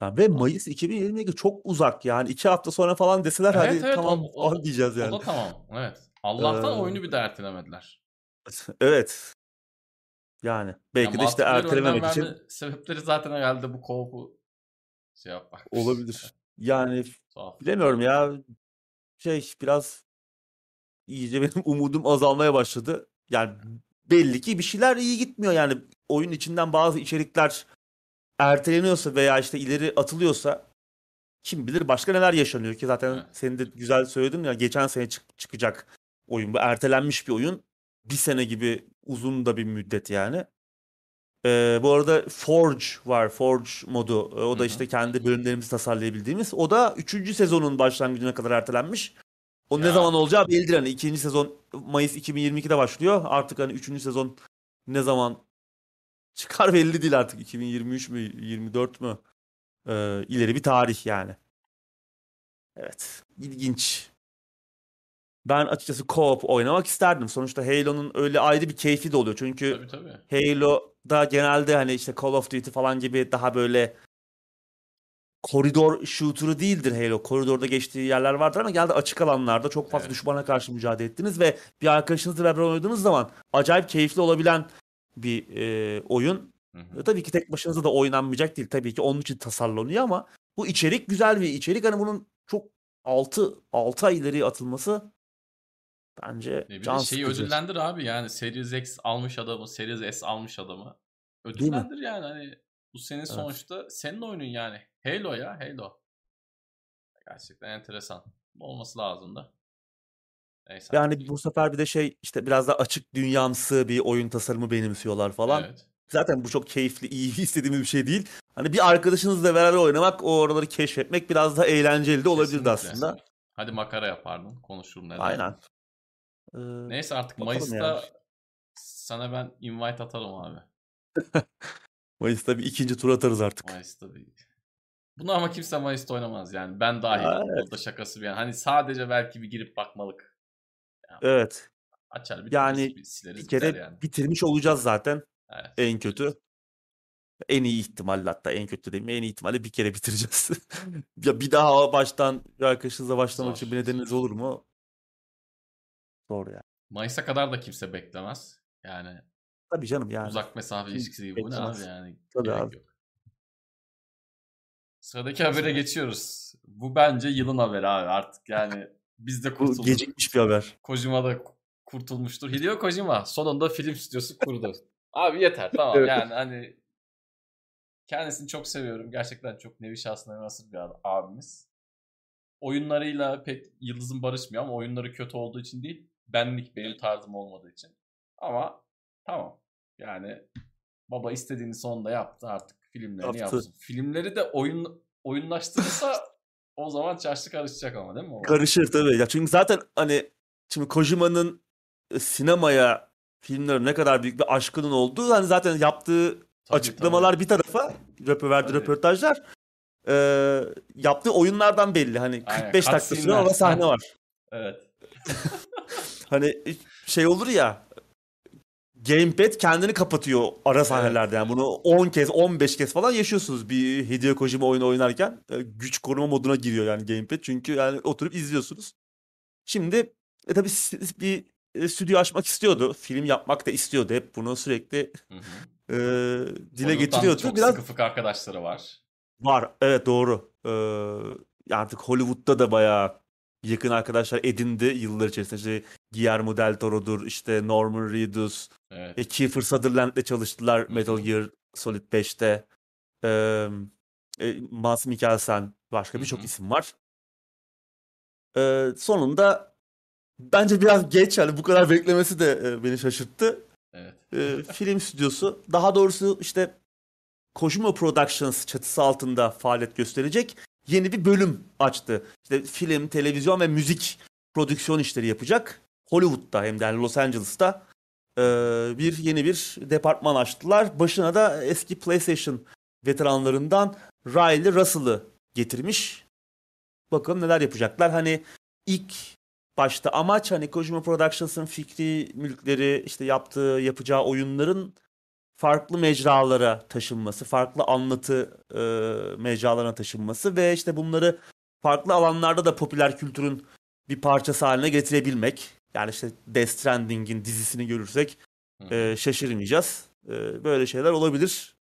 Yani ve Mayıs 2022 çok uzak yani 2 hafta sonra falan deseler evet, hadi evet, tamam o diyeceğiz yani. O da tamam evet. Allah'tan oyunu bir de ertelemediler. Evet. Yani belki de işte ertelememek için. Sebepleri zaten herhalde bu co-op'u şey yapmak. Olabilir. Yani bilemiyorum ya. Biraz iyice benim umudum azalmaya başladı. Yani belli ki bir şeyler iyi gitmiyor yani. Oyun içinden bazı içerikler erteleniyorsa veya işte ileri atılıyorsa kim bilir başka neler yaşanıyor ki zaten evet. Senin de güzel söyledin ya, geçen sene çıkacak oyun bu, ertelenmiş bir oyun. Bir sene gibi uzun da bir müddet yani. Bu arada Forge var. Forge modu. O da işte kendi bölümlerimizi tasarlayabildiğimiz. O da 3. sezonun başlangıcına kadar ertelenmiş. O ne zaman olacağı belli. Hani 2. sezon Mayıs 2022'de başlıyor. Artık hani 3. sezon ne zaman çıkar belli değil artık. 2023 mü 24 mü? İleri bir tarih yani. Evet. İlginç. Ben açıkçası co-op oynamak isterdim. Sonuçta Halo'nun öyle ayrı bir keyfi de oluyor. Çünkü tabii. Halo'da genelde hani işte Call of Duty falan gibi daha böyle koridor shooter'ı değildir Halo. Koridorda geçtiği yerler vardır ama genelde açık alanlarda çok fazla düşmana karşı mücadele ettiniz ve bir arkadaşınızla beraber oynadığınız zaman acayip keyifli olabilen bir oyun. Tabii ki tek başınıza da oynanmayacak değil. Tabii ki onun için tasarlanıyor ama bu içerik güzel bir içerik. Hani bunun çok 6 ay ileri atılması bence can sıkıcı. Ödüllendir abi yani Series X almış adamı, Series S almış adamı. Ödüllendir yani hani bu senin sonuçta senin oyunun yani. Halo ya Halo. Gerçekten enteresan. Olması lazım da. Neyse. Yani bu sefer bir de işte biraz daha açık dünyamsı bir oyun tasarımı benimsiyorlar falan. Evet. Zaten bu çok keyifli, iyi istediğimiz bir şey değil. Hani bir arkadaşınızla beraber oynamak, o oraları keşfetmek biraz daha eğlenceli de olabilirdi aslında. Hadi makara yapardın, konuşurum neden. Aynen. Neyse artık Mayıs'ta yani. Sana ben invite atarım abi. Mayıs'ta bir 2. tur atarız artık. Mayıs'ta değil. Bunu ama kimse Mayıs'ta oynamaz yani. Ben dahil. Orada şakası bir yani. Hani sadece belki bir girip bakmalık. Yani evet. Açar bir yani sileriz, bir kere yani. Bitirmiş olacağız zaten. Evet. En kötü. En iyi ihtimalle, hatta en kötü değil mi? En iyi ihtimalle bir kere bitireceğiz. Ya bir daha baştan arkadaşınızla başlamak için bir nedeniniz olur mu? Doğru yani. Mayıs'a kadar da kimse beklemez. Yani tabii canım yani. Uzak mesafe ilişkisi gibi bu ne abi yani. Tabii abi. Yok. Sıradaki habere geçiyoruz. Bu bence yılın haberi abi artık yani biz de kurtulduk. Gecikmiş bir haber. Kojima da kurtulmuştur. Hideo Kojima sonunda film stüdyosu kurdu. Abi yeter tamam yani hani Kendisini çok seviyorum. Gerçekten çok nevi şahsına nasıl bir abimiz. Oyunlarıyla pek yıldızım barışmıyor ama oyunları kötü olduğu için değil. Benlik, benim tarzım olmadığı için. Ama tamam. Yani baba istediğini sonunda yaptı, artık filmlerini yapsın. Filmleri de oyunlaştırırsa o zaman çarşı karışacak ama değil mi? O karışır tabii. Ya çünkü zaten hani şimdi Kojima'nın sinemaya, filmlere ne kadar büyük bir aşkının olduğu hani zaten yaptığı tabii, açıklamalar tabii. Bir tarafa, verdiği röportajlar yaptığı oyunlardan belli. Hani 45 dakika süren ama sahne var. Evet. Hani şey olur ya, Gamepad kendini kapatıyor ara sahnelerde. Yani bunu 10 kez, 15 kez falan yaşıyorsunuz bir Hideo Kojima oyunu oynarken. Güç koruma moduna giriyor yani Gamepad. Çünkü yani oturup izliyorsunuz. Şimdi tabii bir stüdyo açmak istiyordu. Film yapmak da istiyordu. Hep bunu sürekli dile oyundan getiriyordu. Çok biraz sıkı fıkı arkadaşları var. Var, evet doğru. Artık Hollywood'da da bayağı yakın arkadaşlar edindi yıllar içerisinde. İşte Guillermo del Toro'dur, işte Norman Reedus, Kiefer Sutherland'le çalıştılar Metal Gear Solid 5'te. Mads Mikkelsen, başka birçok isim var. Sonunda bence biraz geç, yani bu kadar beklemesi de beni şaşırttı. Evet. Film stüdyosu, daha doğrusu işte Kojima Productions çatısı altında faaliyet gösterecek yeni bir bölüm açtı. İşte film, televizyon ve müzik prodüksiyon işleri yapacak. Hollywood'da hem de yani Los Angeles'ta yeni bir departman açtılar. Başına da eski PlayStation veteranlarından Riley Russell'ı getirmiş. Bakalım neler yapacaklar. Hani ilk başta amaç hani Kojima Productions'ın fikri, mülkleri, işte yapacağı oyunların farklı mecralara taşınması, farklı anlatı mecralarına taşınması ve işte bunları farklı alanlarda da popüler kültürün bir parçası haline getirebilmek. Yani işte Death Stranding'in dizisini görürsek şaşırmayacağız. Böyle şeyler olabilir.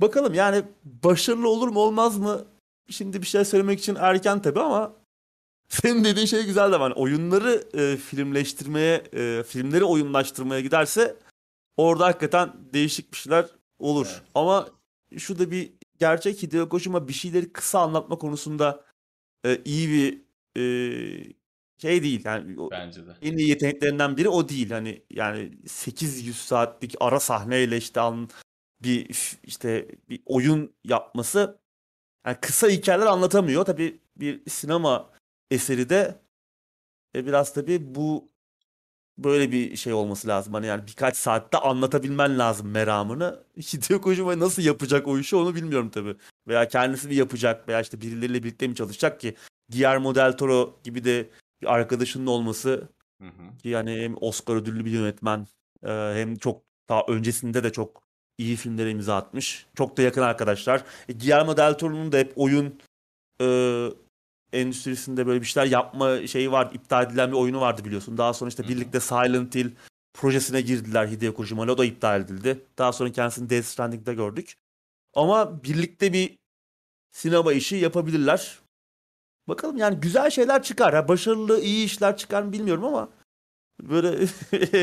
Bakalım yani başarılı olur mu olmaz mı? Şimdi bir şey söylemek için erken tabii ama senin dediğin şey güzel de var. Yani oyunları filmleri oyunlaştırmaya giderse orada hakikaten değişik bir şeyler olur. Evet. Ama şu da bir gerçek, Hideo Kojima bir şeyleri kısa anlatma konusunda iyi bir şey değil. Yani bence de. En iyi yeteneklerinden biri o değil. Hani yani 800 saatlik ara sahneyle bir oyun yapması, yani kısa hikayeler anlatamıyor. Tabii bir sinema eseri de biraz tabii bu böyle bir şey olması lazım. Hani yani birkaç saatte anlatabilmen lazım meramını. Hideo Kojima nasıl yapacak o işi onu bilmiyorum tabii. Veya kendisi mi yapacak veya işte birileriyle birlikte mi çalışacak ki? Guillermo del Toro gibi de bir arkadaşının olması ki yani hem Oscar ödüllü bir yönetmen hem çok daha öncesinde de çok iyi filmlere imza atmış. Çok da yakın arkadaşlar. Guillermo del Toro'nun da hep oyun endüstrisinde böyle bir şeyler yapma şeyi vardı. İptal edilen bir oyunu vardı biliyorsun. Daha sonra işte birlikte Silent Hill projesine girdiler Hideo Kojima'yla. O da iptal edildi. Daha sonra kendisini Death Stranding'de gördük. Ama birlikte bir sinema işi yapabilirler. Bakalım yani güzel şeyler çıkar. Ha, başarılı, iyi işler çıkar mı bilmiyorum ama böyle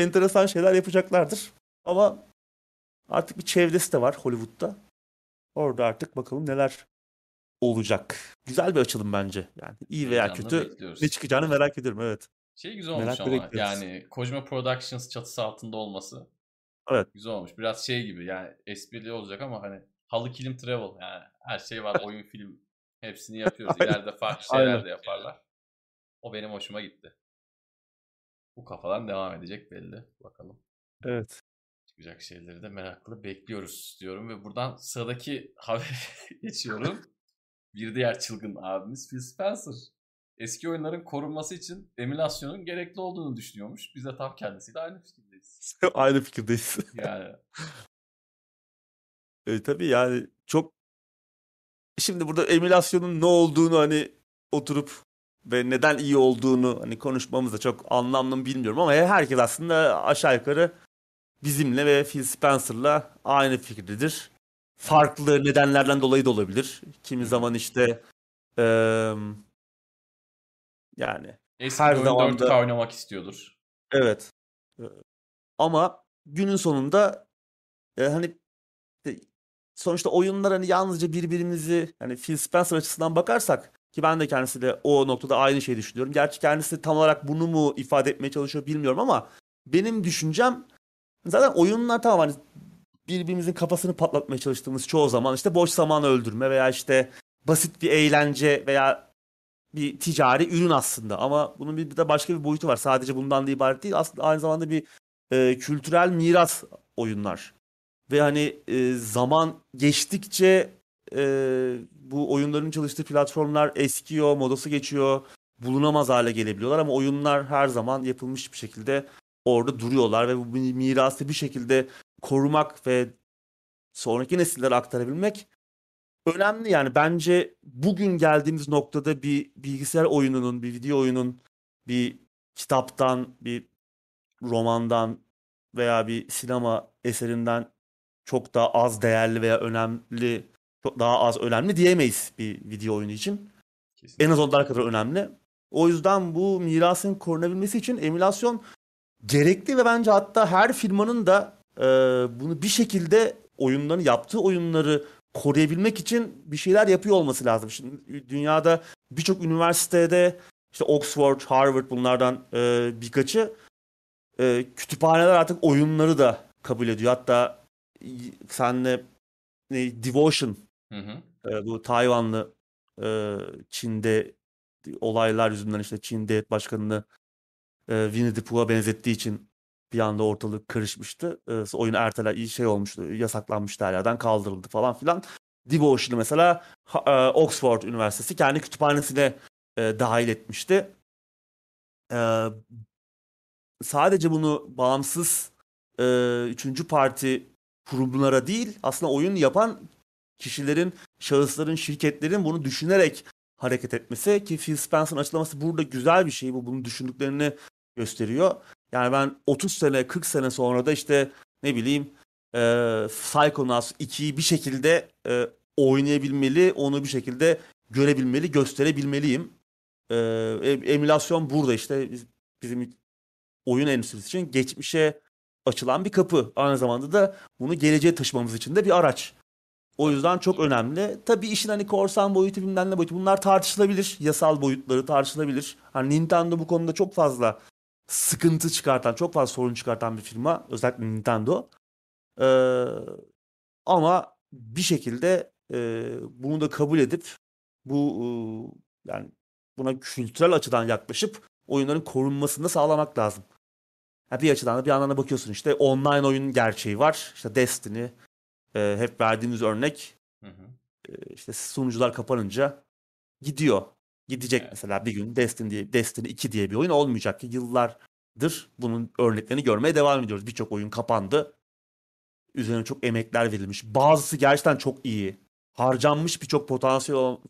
enteresan şeyler yapacaklardır. Ama artık bir çevresi de var Hollywood'da. Orada artık bakalım neler olacak. Güzel bir açılım bence. Yani iyi veya kötü bekliyoruz. Ne çıkacağını merak ediyorum. Evet. Güzel olmuş ama bekliyoruz. Yani Kojima Productions çatısı altında olması. Evet. Güzel olmuş. Biraz şey gibi yani esprili olacak ama hani halı kilim travel yani her şey var. Oyun film hepsini yapıyoruz. İleride farklı şeyler de yaparlar. O benim hoşuma gitti. Bu kafadan devam edecek belli. Bakalım. Evet. Çıkacak şeyleri de meraklı bekliyoruz diyorum ve buradan sıradaki haberi geçiyorum. Bir diğer çılgın abimiz Phil Spencer. Eski oyunların korunması için emülasyonun gerekli olduğunu düşünüyormuş. Biz de tam kendisiyle aynı fikirdeyiz. Yani. Tabii yani çok... Şimdi burada emülasyonun ne olduğunu hani oturup ve neden iyi olduğunu hani konuşmamız da çok anlamlı mı bilmiyorum ama herkes aslında aşağı yukarı bizimle ve Phil Spencer'la aynı fikirdedir. Farklı nedenlerden dolayı da olabilir. Kimi zaman işte yani eski her zaman da oynamak istiyordur. Evet. Ama günün sonunda hani sonuçta oyunlar hani yalnızca birbirimizi, hani Phil Spencer açısından bakarsak, ki ben de kendisiyle o noktada aynı şeyi düşünüyorum. Gerçi kendisi tam olarak bunu mu ifade etmeye çalışıyor bilmiyorum ama benim düşüncem zaten oyunlar tamam, hani birbirimizin kafasını patlatmaya çalıştığımız çoğu zaman işte boş zamanı öldürme veya işte basit bir eğlence veya bir ticari ürün aslında. Ama bunun bir de başka bir boyutu var. Sadece bundan da ibaret değil. Aslında aynı zamanda bir kültürel miras oyunlar. Ve hani zaman geçtikçe bu oyunların çalıştığı platformlar eskiyor, modası geçiyor, bulunamaz hale gelebiliyorlar. Ama oyunlar her zaman yapılmış bir şekilde orada duruyorlar ve bu mirası bir şekilde korumak ve sonraki nesillere aktarabilmek önemli. Yani bence bugün geldiğimiz noktada bir bilgisayar oyununun, bir video oyunun, bir kitaptan, bir romandan veya bir sinema eserinden çok daha az değerli veya önemli, çok daha az önemli diyemeyiz bir video oyunu için. Kesinlikle. En az onlar kadar önemli. O yüzden bu mirasın korunabilmesi için emülasyon gerekli ve bence hatta her firmanın da bunu bir şekilde oyunlarını, yaptığı oyunları koruyabilmek için bir şeyler yapıyor olması lazım. Şimdi dünyada birçok üniversitede işte Oxford, Harvard bunlardan birkaçı kütüphaneler artık oyunları da kabul ediyor. Hatta senle Devotion, bu Tayvanlı Çin'de olaylar yüzünden işte Çin devlet başkanını Winnie the Pooh'a benzettiği için bir anda ortalık karışmıştı. Oyun ertele şey olmuştu, yasaklanmıştı, haladan kaldırıldı falan filan. Devotion'ı mesela Oxford Üniversitesi kendi kütüphanesine dahil etmişti. Sadece bunu bağımsız üçüncü parti kurumlara değil, aslında oyun yapan kişilerin, şahısların, şirketlerin bunu düşünerek hareket etmesi, ki Phil Spencer'ın açıklaması burada güzel bir şey, bu bunu düşündüklerini gösteriyor. Yani ben 30 sene, 40 sene sonra da işte ne bileyim Psychonauts 2'yi bir şekilde oynayabilmeli, onu bir şekilde görebilmeli, gösterebilmeliyim. Emülasyon burada işte bizim oyun endüstrisi için geçmişe açılan bir kapı. Aynı zamanda da bunu geleceğe taşımamız için de bir araç. O yüzden çok önemli. Tabii işin hani korsan boyutu, bilmem ne boyutu, bunlar tartışılabilir. Yasal boyutları tartışılabilir. Hani Nintendo bu konuda çok fazla sıkıntı çıkartan, çok fazla sorun çıkartan bir firma. Özellikle Nintendo. Ama bir şekilde bunu da kabul edip bu yani buna kültürel açıdan yaklaşıp oyunların korunmasını da sağlamak lazım. Yani bir açıdan da, bir yandan da bakıyorsun işte online oyun gerçeği var. İşte Destiny, hep verdiğimiz örnek, işte sunucular kapanınca gidiyor. Gidecek evet. Mesela bir gün Destiny 2 diye bir oyun olmayacak ki, yıllardır bunun örneklerini görmeye devam ediyoruz. Birçok oyun kapandı. Üzerine çok emekler verilmiş. Bazısı gerçekten çok iyi. Harcanmış birçok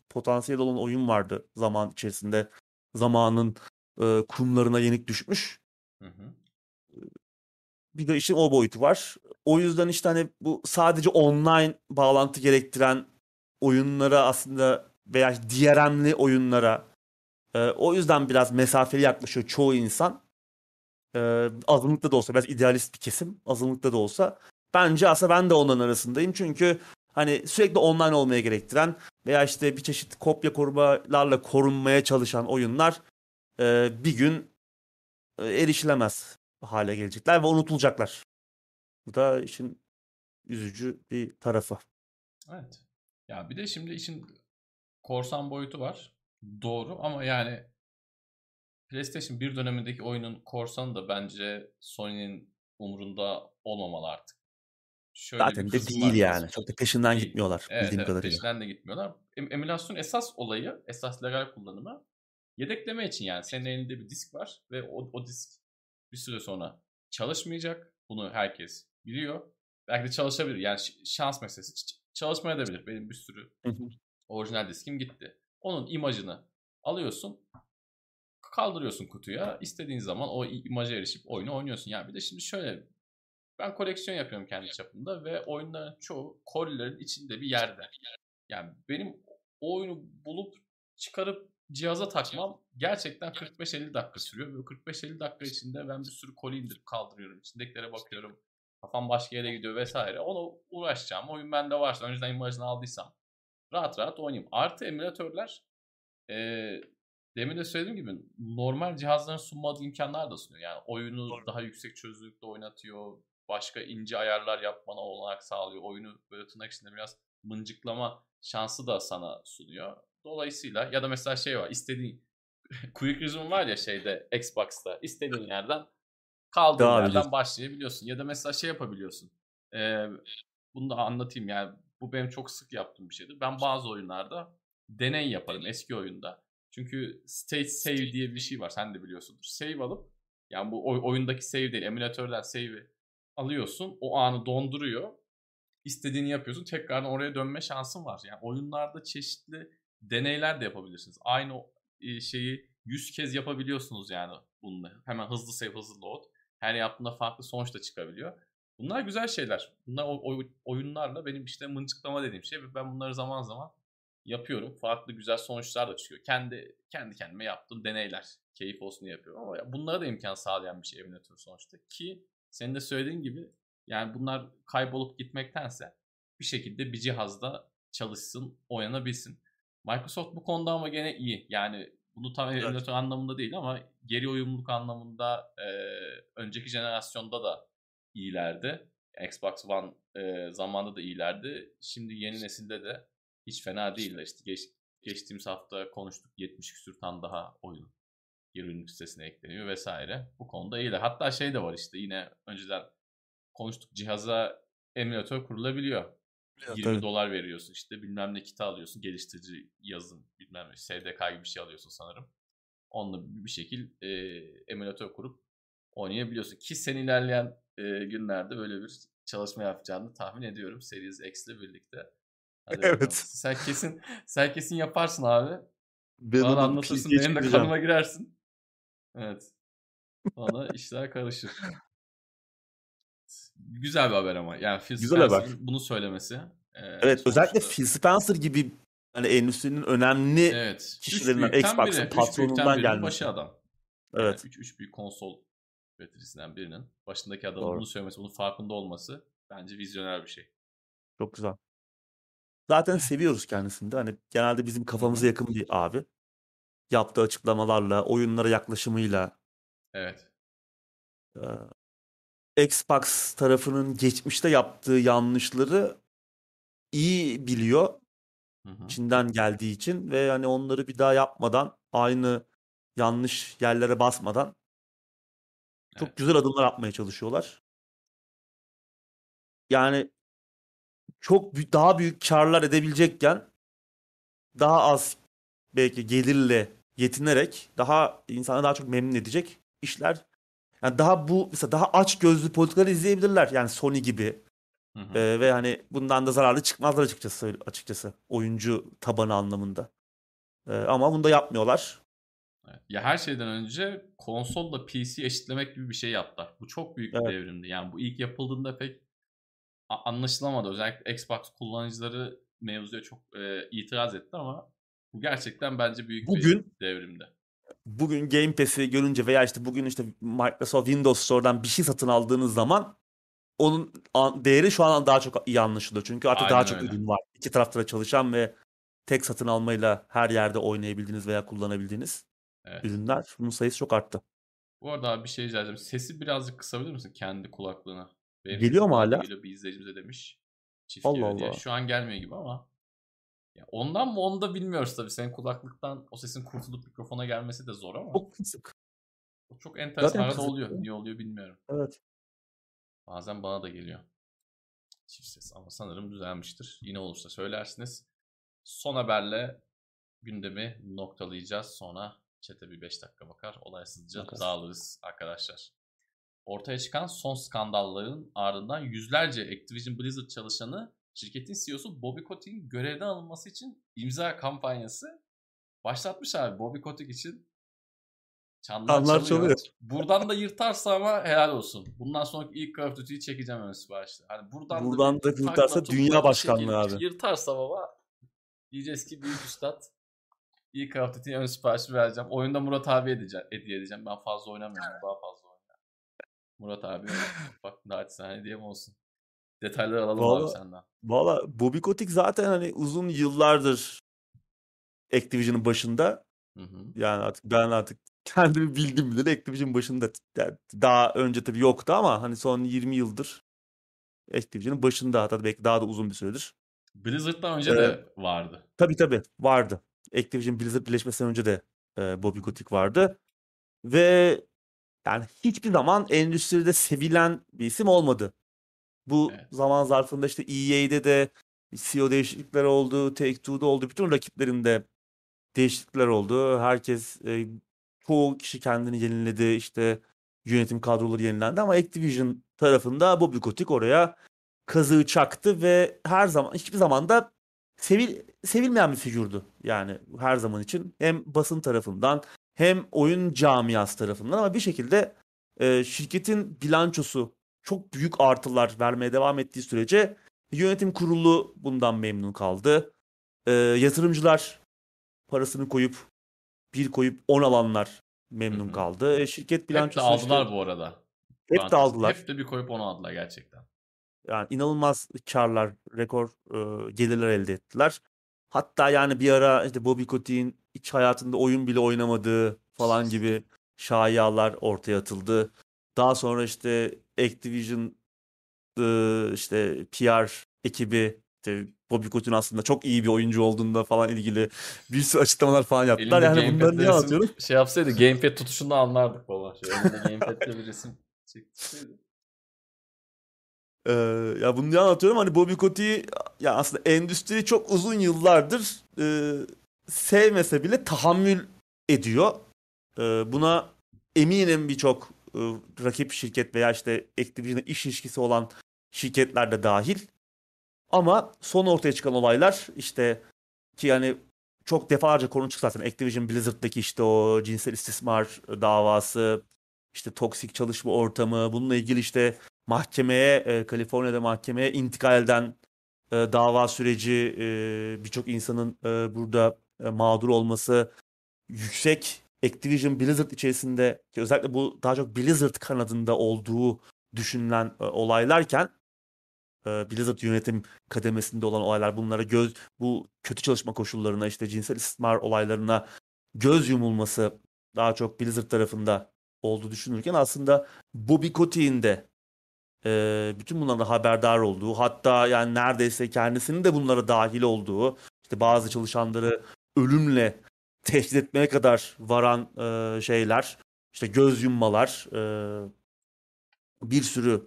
potansiyel olan oyun vardı zaman içerisinde. Zamanın kumlarına yenik düşmüş. Bir de işin o boyutu var. O yüzden işte hani bu sadece online bağlantı gerektiren oyunlara aslında veya DRM'li oyunlara o yüzden biraz mesafeli yaklaşıyor çoğu insan. Azınlıkta da olsa, biraz idealist bir kesim, azınlıkta da olsa. Bence aslında ben de onların arasındayım. Çünkü hani sürekli online olmaya gerektiren veya işte bir çeşit kopya korumalarla korunmaya çalışan oyunlar bir gün erişilemez hale gelecekler ve unutulacaklar. Bu da işin üzücü bir tarafı. Evet. Ya bir de şimdi işin korsan boyutu var. Doğru, ama yani PlayStation 1 dönemindeki oyunun korsanı da bence Sony'nin umurunda olmamalı artık. Şöyle zaten de değil yani. Çok da peşinden gitmiyorlar. Evet, bildiğim kadarıyla. Peşinden de gitmiyorlar. Emülasyon esas olayı, esas legal kullanımı yedekleme için yani. Senin elinde bir disk var ve o disk bir süre sonra çalışmayacak. Bunu herkes biliyor. Belki de çalışabilir. Yani şans meselesi. Çalışmayabilir. Benim bir sürü orijinal diskim gitti. Onun imajını alıyorsun, kaldırıyorsun kutuya. İstediğin zaman o imaja erişip oyunu oynuyorsun. Yani bir de şimdi şöyle, ben koleksiyon yapıyorum kendi çapımda ve oyunların çoğu kolilerin içinde bir yerde. Yani benim o oyunu bulup çıkarıp cihaza takmam gerçekten 45-50 dakika sürüyor. Ve 45-50 dakika içinde ben bir sürü koli indirip kaldırıyorum. İçindekilere bakıyorum. kafam başka yere gidiyor vesaire. Ona uğraşacağım. Oyun bende varsa, önceden imajını aldıysam rahat rahat oynayayım. Artı emülatörler demin de söylediğim gibi normal cihazların sunmadığı imkanlar da sunuyor. Yani oyunu daha yüksek çözünürlükte oynatıyor. Başka ince ayarlar yapmana olanak sağlıyor. Oyunu böyle tırnak içinde biraz mıncıklama şansı da sana sunuyor. Dolayısıyla ya da mesela şey var, istediğin quick resume var ya şeyde, Xbox'ta istediğin yerden, kaldığın yerden başlayabiliyorsun. Ya da mesela şey yapabiliyorsun. Bunu da anlatayım yani, bu benim çok sık yaptığım bir şeydir. Ben bazı oyunlarda deney yaparım eski oyunda. Çünkü state save diye bir şey var, sen de biliyorsundur. Save alıp, yani bu oyundaki save değil, emülatörden save'i alıyorsun. O anı donduruyor. İstediğini yapıyorsun. Tekrardan oraya dönme şansın var. Yani oyunlarda çeşitli deneyler de yapabilirsiniz. Aynı şeyi 100 kez yapabiliyorsunuz yani bununla. Hemen hızlı save, hızlı load. Her yaptığında farklı sonuç da çıkabiliyor. Bunlar güzel şeyler. Bunlar oyunlarla benim işte mıncıklama dediğim şey. Ben bunları zaman zaman yapıyorum. Farklı güzel sonuçlar da çıkıyor. Kendi kendime yaptığım deneyler. Keyif olsun diye yapıyorum. Ama bunlara da imkan sağlayan bir şey emülatör sonuçta. Ki senin de söylediğin gibi yani bunlar kaybolup gitmektense bir şekilde bir cihazda çalışsın, oynanabilsin. Microsoft bu konuda ama gene iyi. Yani bunu tam emülatör anlamında değil ama geri uyumluluk anlamında önceki jenerasyonda da iyilerdi. Xbox One zamanında da iyilerdi. Şimdi yeni nesilde de hiç fena değiller. İşte geçtiğimiz hafta konuştuk, 70 küsür tane daha oyun geri uyumluluk sitesine ekleniyor vesaire. Bu konuda iyiler. Hatta şey de var işte, yine önceden konuştuk, cihaza emülatör kurulabiliyor. Ya, 20 tabii. dolar veriyorsun işte, bilmem ne kiti alıyorsun, geliştirici yazılım bilmem ne SDK gibi bir şey alıyorsun sanırım. Onunla bir şekil emülatör kurup oynayabiliyorsun. Ki sen ilerleyen günlerde böyle bir çalışma yapacağını tahmin ediyorum Series X ile birlikte. Hadi evet. Bakalım. Sen kesin yaparsın abi. Bana anlatırsın, benim de kanıma girersin. Evet. Bana işler karışır. Güzel bir haber ama. Yani Phil Spencer bunu söylemesi. Evet, özellikle Phil Spencer gibi hani endüstrinin önemli kişilerinden, Xbox'ın patronundan gelmiş. Başı adam. Evet. Yani üç büyük konsol üreticisinden birinin başındaki adamın bunu söylemesi, bunun farkında olması bence vizyoner bir şey. Çok güzel. Zaten seviyoruz kendisini de. Hani genelde bizim kafamıza yakın bir abi. Yaptığı açıklamalarla, oyunlara yaklaşımıyla. Evet. Xbox tarafının geçmişte yaptığı yanlışları iyi biliyor. Hı-hı. Çin'den geldiği için ve hani onları bir daha yapmadan, aynı yanlış yerlere basmadan çok güzel adımlar atmaya çalışıyorlar. Yani çok daha büyük karlar edebilecekken daha az belki gelirle yetinerek daha insanı daha çok memnun edecek işler. Yani daha bu mesela daha açgözlü politikaları izleyebilirler. Yani Sony gibi. Ve hani bundan da zararlı çıkmazlar açıkçası. Oyuncu tabanı anlamında. Ama bunu da yapmıyorlar. Ya her şeyden önce konsolla PC eşitlemek gibi bir şey yaptılar. Bu çok büyük bir devrimdi. Yani bu ilk yapıldığında pek anlaşılamadı. Özellikle Xbox kullanıcıları mevzuya çok itiraz etti ama bu gerçekten bence büyük bir devrimdi. Bugün Game Pass'i görünce veya işte bugün işte Microsoft Windows Store'dan bir şey satın aldığınız zaman onun değeri şu an daha çok iyi anlaşılıyor. Çünkü artık aynen daha çok ürün var. İki tarafta çalışan ve tek satın almayla her yerde oynayabildiğiniz veya kullanabildiğiniz ürünler. Bunun sayısı çok arttı. Bu arada abi bir şey rica edeceğim. Sesi birazcık kısabilir misin kendi kulaklığına? Benim geliyor mu hala? Bir izleyicimize demiş. Çift geliyor diye. Şu an gelmiyor gibi ama. Ya ondan mı onu da bilmiyoruz tabii. Senin kulaklıktan o sesin kurtulup mikrofona gelmesi de zor ama. Çok kısık. Çok enteresan arada oluyor. Niye oluyor bilmiyorum. Evet. Bazen bana da geliyor. Çift ses ama sanırım düzelmiştir. Yine olursa söylersiniz. Son haberle gündemi noktalayacağız. Sonra chat'e bir 5 dakika bakar. Olaysızca dağılırız arkadaşlar. Ortaya çıkan son skandalların ardından yüzlerce Activision Blizzard çalışanı şirketin CEO'su Bobby Kotick'in görevden alınması için imza kampanyası başlatmış abi. Bobby Kotick için çanlar çalıyor. Buradan da yırtarsa ama helal olsun. Bundan sonraki ilk Call of Duty'yi çekeceğim ön siparişte. Hani buradan da yırtarsa dünya başkanlığı abi. Yırtarsa baba diyeceğiz ki büyük üstad ilk Call of Duty'yi ön siparişi vereceğim. Oyunda Murat abi hediye edeceğim. Ben fazla oynamıyorum. Daha fazla oynayacağım. Murat abi. Bak naçizane diyem olsun. Detayları alalım abi senden. Valla Bobby Kotick zaten hani uzun yıllardır Activision'ın başında. Hı-hı. Yani artık ben kendimi bildim bile Activision başında. Yani daha önce tabii yoktu ama hani son 20 yıldır Activision'ın başında, hatta belki daha da uzun bir süredir. Blizzard'dan önce de vardı. Tabii vardı. Activision Blizzard birleşmesinden önce de Bobby Kotick vardı. Ve yani hiçbir zaman endüstride sevilen bir isim olmadı. Bu zaman zarfında işte EA'de de CEO değişiklikleri oldu, Take-Two'da oldu, bütün rakiplerinde değişiklikler oldu. Herkes, çoğu kişi kendini yeniledi, işte yönetim kadroları yenilendi ama Activision tarafında Bobby Kotick oraya kazığı çaktı ve her zaman, hiçbir zaman da sevilmeyen bir figürdü. Yani her zaman için hem basın tarafından hem oyun camiası tarafından ama bir şekilde şirketin bilançosu çok büyük artılar vermeye devam ettiği sürece yönetim kurulu bundan memnun kaldı. Yatırımcılar parasını koyup 10 alanlar memnun kaldı. Şirket bilançosu... Hep de aldılar bu arada. Hep de aldılar. Hep de bir koyup 10 aldılar gerçekten. Yani inanılmaz karlar, rekor gelirler elde ettiler. Hatta yani bir ara işte Bobby Kotick'in iç hayatında oyun bile oynamadığı falan gibi şayialar ortaya atıldı. Daha sonra işte Activision işte PR ekibi işte Bobby Kotick'in aslında çok iyi bir oyuncu olduğunda falan ilgili bir sürü açıklamalar falan yaptılar. Elinde yani bunları niye atıyorum? Şey yapsaydı gamepad tutuşunu anlardık falan. Elinde gamepad'le bir resim çektiseydi. Ya bunu niye anlatıyorum? Hani Bobby Kotick'i ya aslında endüstri çok uzun yıllardır sevmese bile tahammül ediyor. Buna eminim birçok rakip şirket veya işte Activision'la iş ilişkisi olan şirketler de dahil. Ama son ortaya çıkan olaylar işte ki yani çok defalarca konu çıktı zaten. Activision Blizzard'daki işte o cinsel istismar davası, işte toksik çalışma ortamı, bununla ilgili işte mahkemeye, Kaliforniya'da mahkemeye intikal eden dava süreci, birçok insanın burada mağdur olması yüksek. Activision Blizzard içerisinde ki özellikle bu daha çok Blizzard kanadında olduğu düşünülen olaylarken Blizzard yönetim kademesinde olan olaylar, bunlara bu kötü çalışma koşullarına, işte cinsel istismar olaylarına göz yumulması daha çok Blizzard tarafında olduğu düşünülürken aslında Bobby Kotick'in de bütün bunlardan haberdar olduğu, hatta yani neredeyse kendisinin de bunlara dahil olduğu, işte bazı çalışanları ölümle tehdit etmeye kadar varan şeyler, işte göz yummalar, bir sürü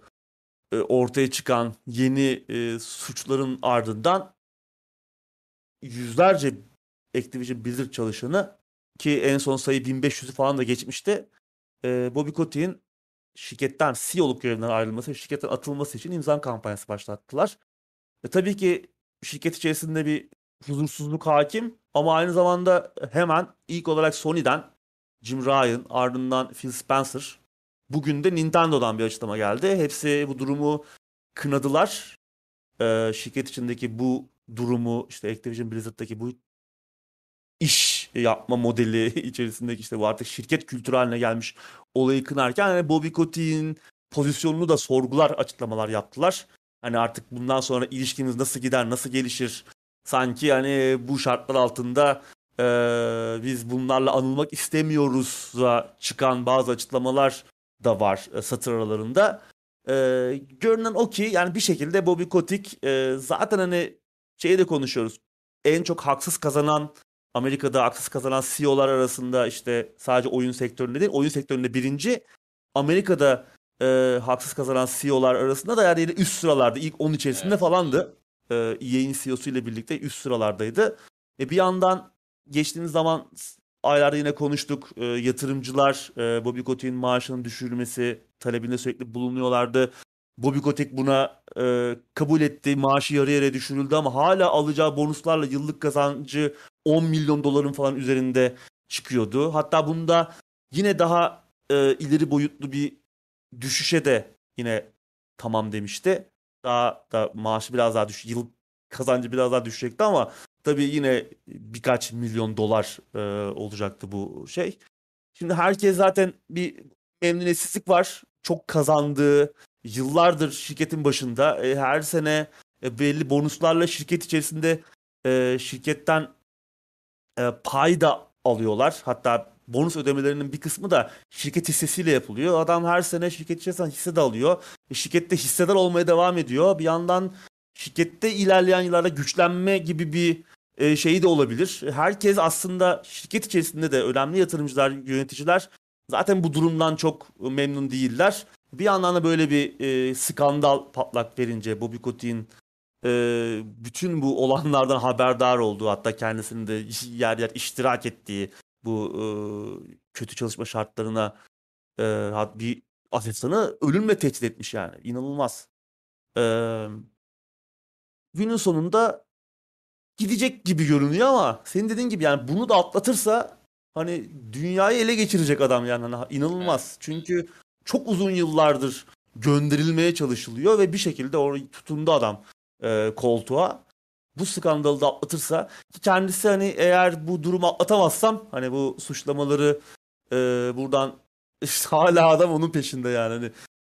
ortaya çıkan yeni suçların ardından yüzlerce Activision Blizzard çalışanı, ki en son sayı 1500'ü falan da geçmişti, Bobby Kotick'in şirketten CEO'luk görevinden ayrılması ve şirketten atılması için imza kampanyası başlattılar. Tabii ki şirket içerisinde bir huzursuzluk hakim ama aynı zamanda hemen ilk olarak Sony'den Jim Ryan, ardından Phil Spencer, bugün de Nintendo'dan bir açıklama geldi. Hepsi bu durumu kınadılar. Şirket içindeki bu durumu, işte Activision Blizzard'daki bu iş yapma modeli içerisindeki işte bu artık şirket kültürü haline gelmiş olayı kınarken hani Bobby Kotick'in pozisyonunu da sorgular açıklamalar yaptılar. Hani artık bundan sonra ilişkiniz nasıl gider, nasıl gelişir? Sanki hani bu şartlar altında biz bunlarla anılmak istemiyoruz'a çıkan bazı açıklamalar da var satır aralarında. Görünen o ki yani bir şekilde Bobby Kotick zaten hani şeyi de konuşuyoruz. En çok haksız kazanan, Amerika'da haksız kazanan CEO'lar arasında, işte sadece oyun sektöründe değil, oyun sektöründe birinci. Amerika'da haksız kazanan CEO'lar arasında da yani üst sıralarda, ilk 10 içerisinde falandı. EA'nin CEO'su ile birlikte üst sıralardaydı. Bir yandan geçtiğimiz zaman aylarda yine konuştuk. Yatırımcılar Bobby Kotick'in maaşının düşürülmesi talebinde sürekli bulunuyorlardı. Bobby Kotick buna kabul etti. Maaşı yarı yarıya düşürüldü ama hala alacağı bonuslarla yıllık kazancı $10 milyon falan üzerinde çıkıyordu. Hatta bunda yine daha ileri boyutlu bir düşüşe de yine tamam demişti. Daha da maaşı biraz daha düşecek, yıl kazancı biraz daha düşecekti ama tabii yine birkaç milyon dolar olacaktı bu şey. Şimdi herkes zaten bir memnuniyetsizlik var çok kazandığı, yıllardır şirketin başında her sene belli bonuslarla şirket içerisinde şirketten pay da alıyorlar. Hatta bonus ödemelerinin bir kısmı da şirket hissesiyle yapılıyor. Adam her sene şirket içerisinden hisse de alıyor. Şirkette hissedar olmaya devam ediyor. Bir yandan şirkette ilerleyen yıllarda güçlenme gibi bir şeyi de olabilir. Herkes aslında şirket içerisinde de önemli yatırımcılar, yöneticiler zaten bu durumdan çok memnun değiller. Bir yandan da böyle bir skandal patlak verince Bobby Kotick'in bütün bu olanlardan haberdar olduğu, hatta kendisinin de yer yer iştirak ettiği bu kötü çalışma şartlarına bir asistanı ölümle tehdit etmiş yani. İnanılmaz. Günün sonunda gidecek gibi görünüyor ama senin dediğin gibi yani bunu da atlatırsa hani dünyayı ele geçirecek adam yani. Hani inanılmaz. Çünkü çok uzun yıllardır gönderilmeye çalışılıyor ve bir şekilde orayı tutundu adam koltuğa. Bu skandalı da atlatırsa, ki kendisi hani eğer bu durumu atlatamazsam hani bu suçlamaları buradan işte hala adam onun peşinde yani hani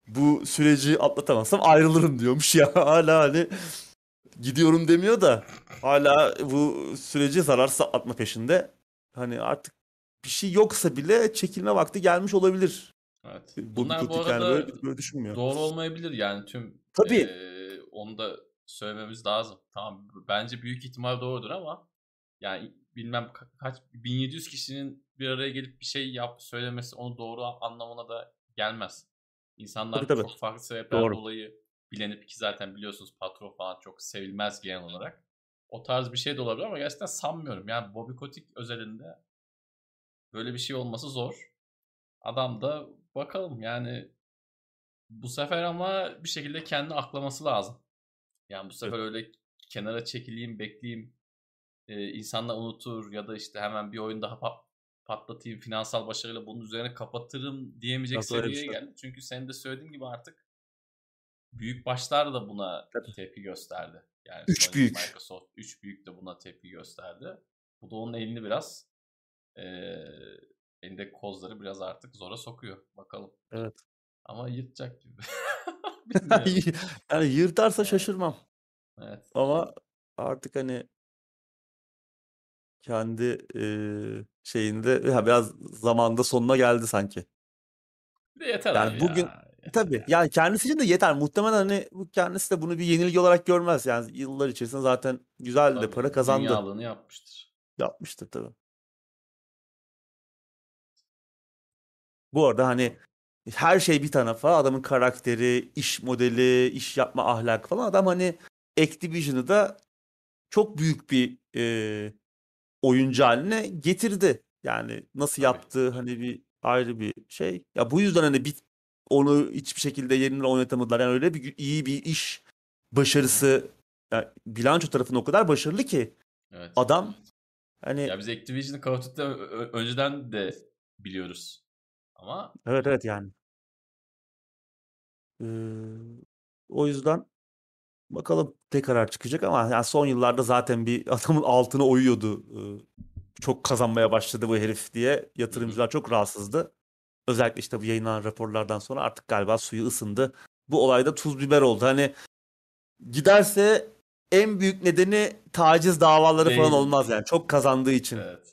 bu süreci atlatamazsam ayrılırım diyormuş ya hala hani gidiyorum demiyor da hala bu süreci zararsız atma peşinde. Hani artık bir şey yoksa bile çekilme vakti gelmiş olabilir. Evet. Bunlar bu arada yani böyle düşünmüyor. Doğru olmayabilir yani tüm tabii. Onu da söylememiz lazım. Tamam, bence büyük ihtimal doğrudur ama yani bilmem kaç 1700 kişinin bir araya gelip bir şey söylemesi onu doğru anlamına da gelmez. İnsanlar tabii, çok farklı sebepler dolayı bilenip, ki zaten biliyorsunuz patron falan çok sevilmez genel olarak. O tarz bir şey de olabilir ama gerçekten sanmıyorum. Yani Bobby Kotick özelinde böyle bir şey olması zor. Adam da bakalım yani bu sefer ama bir şekilde kendini aklaması lazım. Yani bu sefer öyle kenara çekileyim, bekleyeyim, insanlar unutur ya da işte hemen bir oyun daha patlatayım, finansal başarıyla bunun üzerine kapatırım diyemeyecek nasıl seviyeye geldi. Çünkü senin de söylediğin gibi artık büyük başlar da buna tepki gösterdi. Yani üç Sony, büyük. Microsoft, üç büyük de buna tepki gösterdi. Bu da onun elini biraz, elindeki kozları biraz artık zora sokuyor. Bakalım. Evet. Ama yırtacak gibi. Yani yırtarsa şaşırmam. Evet. Ama artık hani kendi şeyinde biraz zamanda sonuna geldi sanki. Bir de yeter yani bugün ya. Tabii yani kendisi için de yeter. Muhtemelen hani kendisi de bunu bir yenilgi olarak görmez. Yani yıllar içerisinde zaten güzel de para kazandı. Dünyalığını yapmıştır. Yapmıştır tabii. Bu arada hani her şey bir tarafa, adamın karakteri, iş modeli, iş yapma ahlakı falan, adam hani Activision'ı da çok büyük bir oyuncu haline getirdi. Yani nasıl yaptığı hani bir ayrı bir şey. Ya bu yüzden hani onu hiçbir şekilde yerine oynatamadılar. Yani öyle bir iyi bir iş başarısı, yani bilanço tarafında o kadar başarılı ki evet, adam hani. Ya biz Activision'ı Call of Duty'de önceden de biliyoruz. Ama evet yani. O yüzden bakalım ne karar çıkacak ama yani son yıllarda zaten bir adamın altına oyuyordu. Çok kazanmaya başladı bu herif diye yatırımcılar çok rahatsızdı. Özellikle işte bu yayınlanan raporlardan sonra artık galiba suyu ısındı. Bu olayda tuz biber oldu. Hani giderse en büyük nedeni taciz davaları falan olmaz yani. Çok kazandığı için. Evet.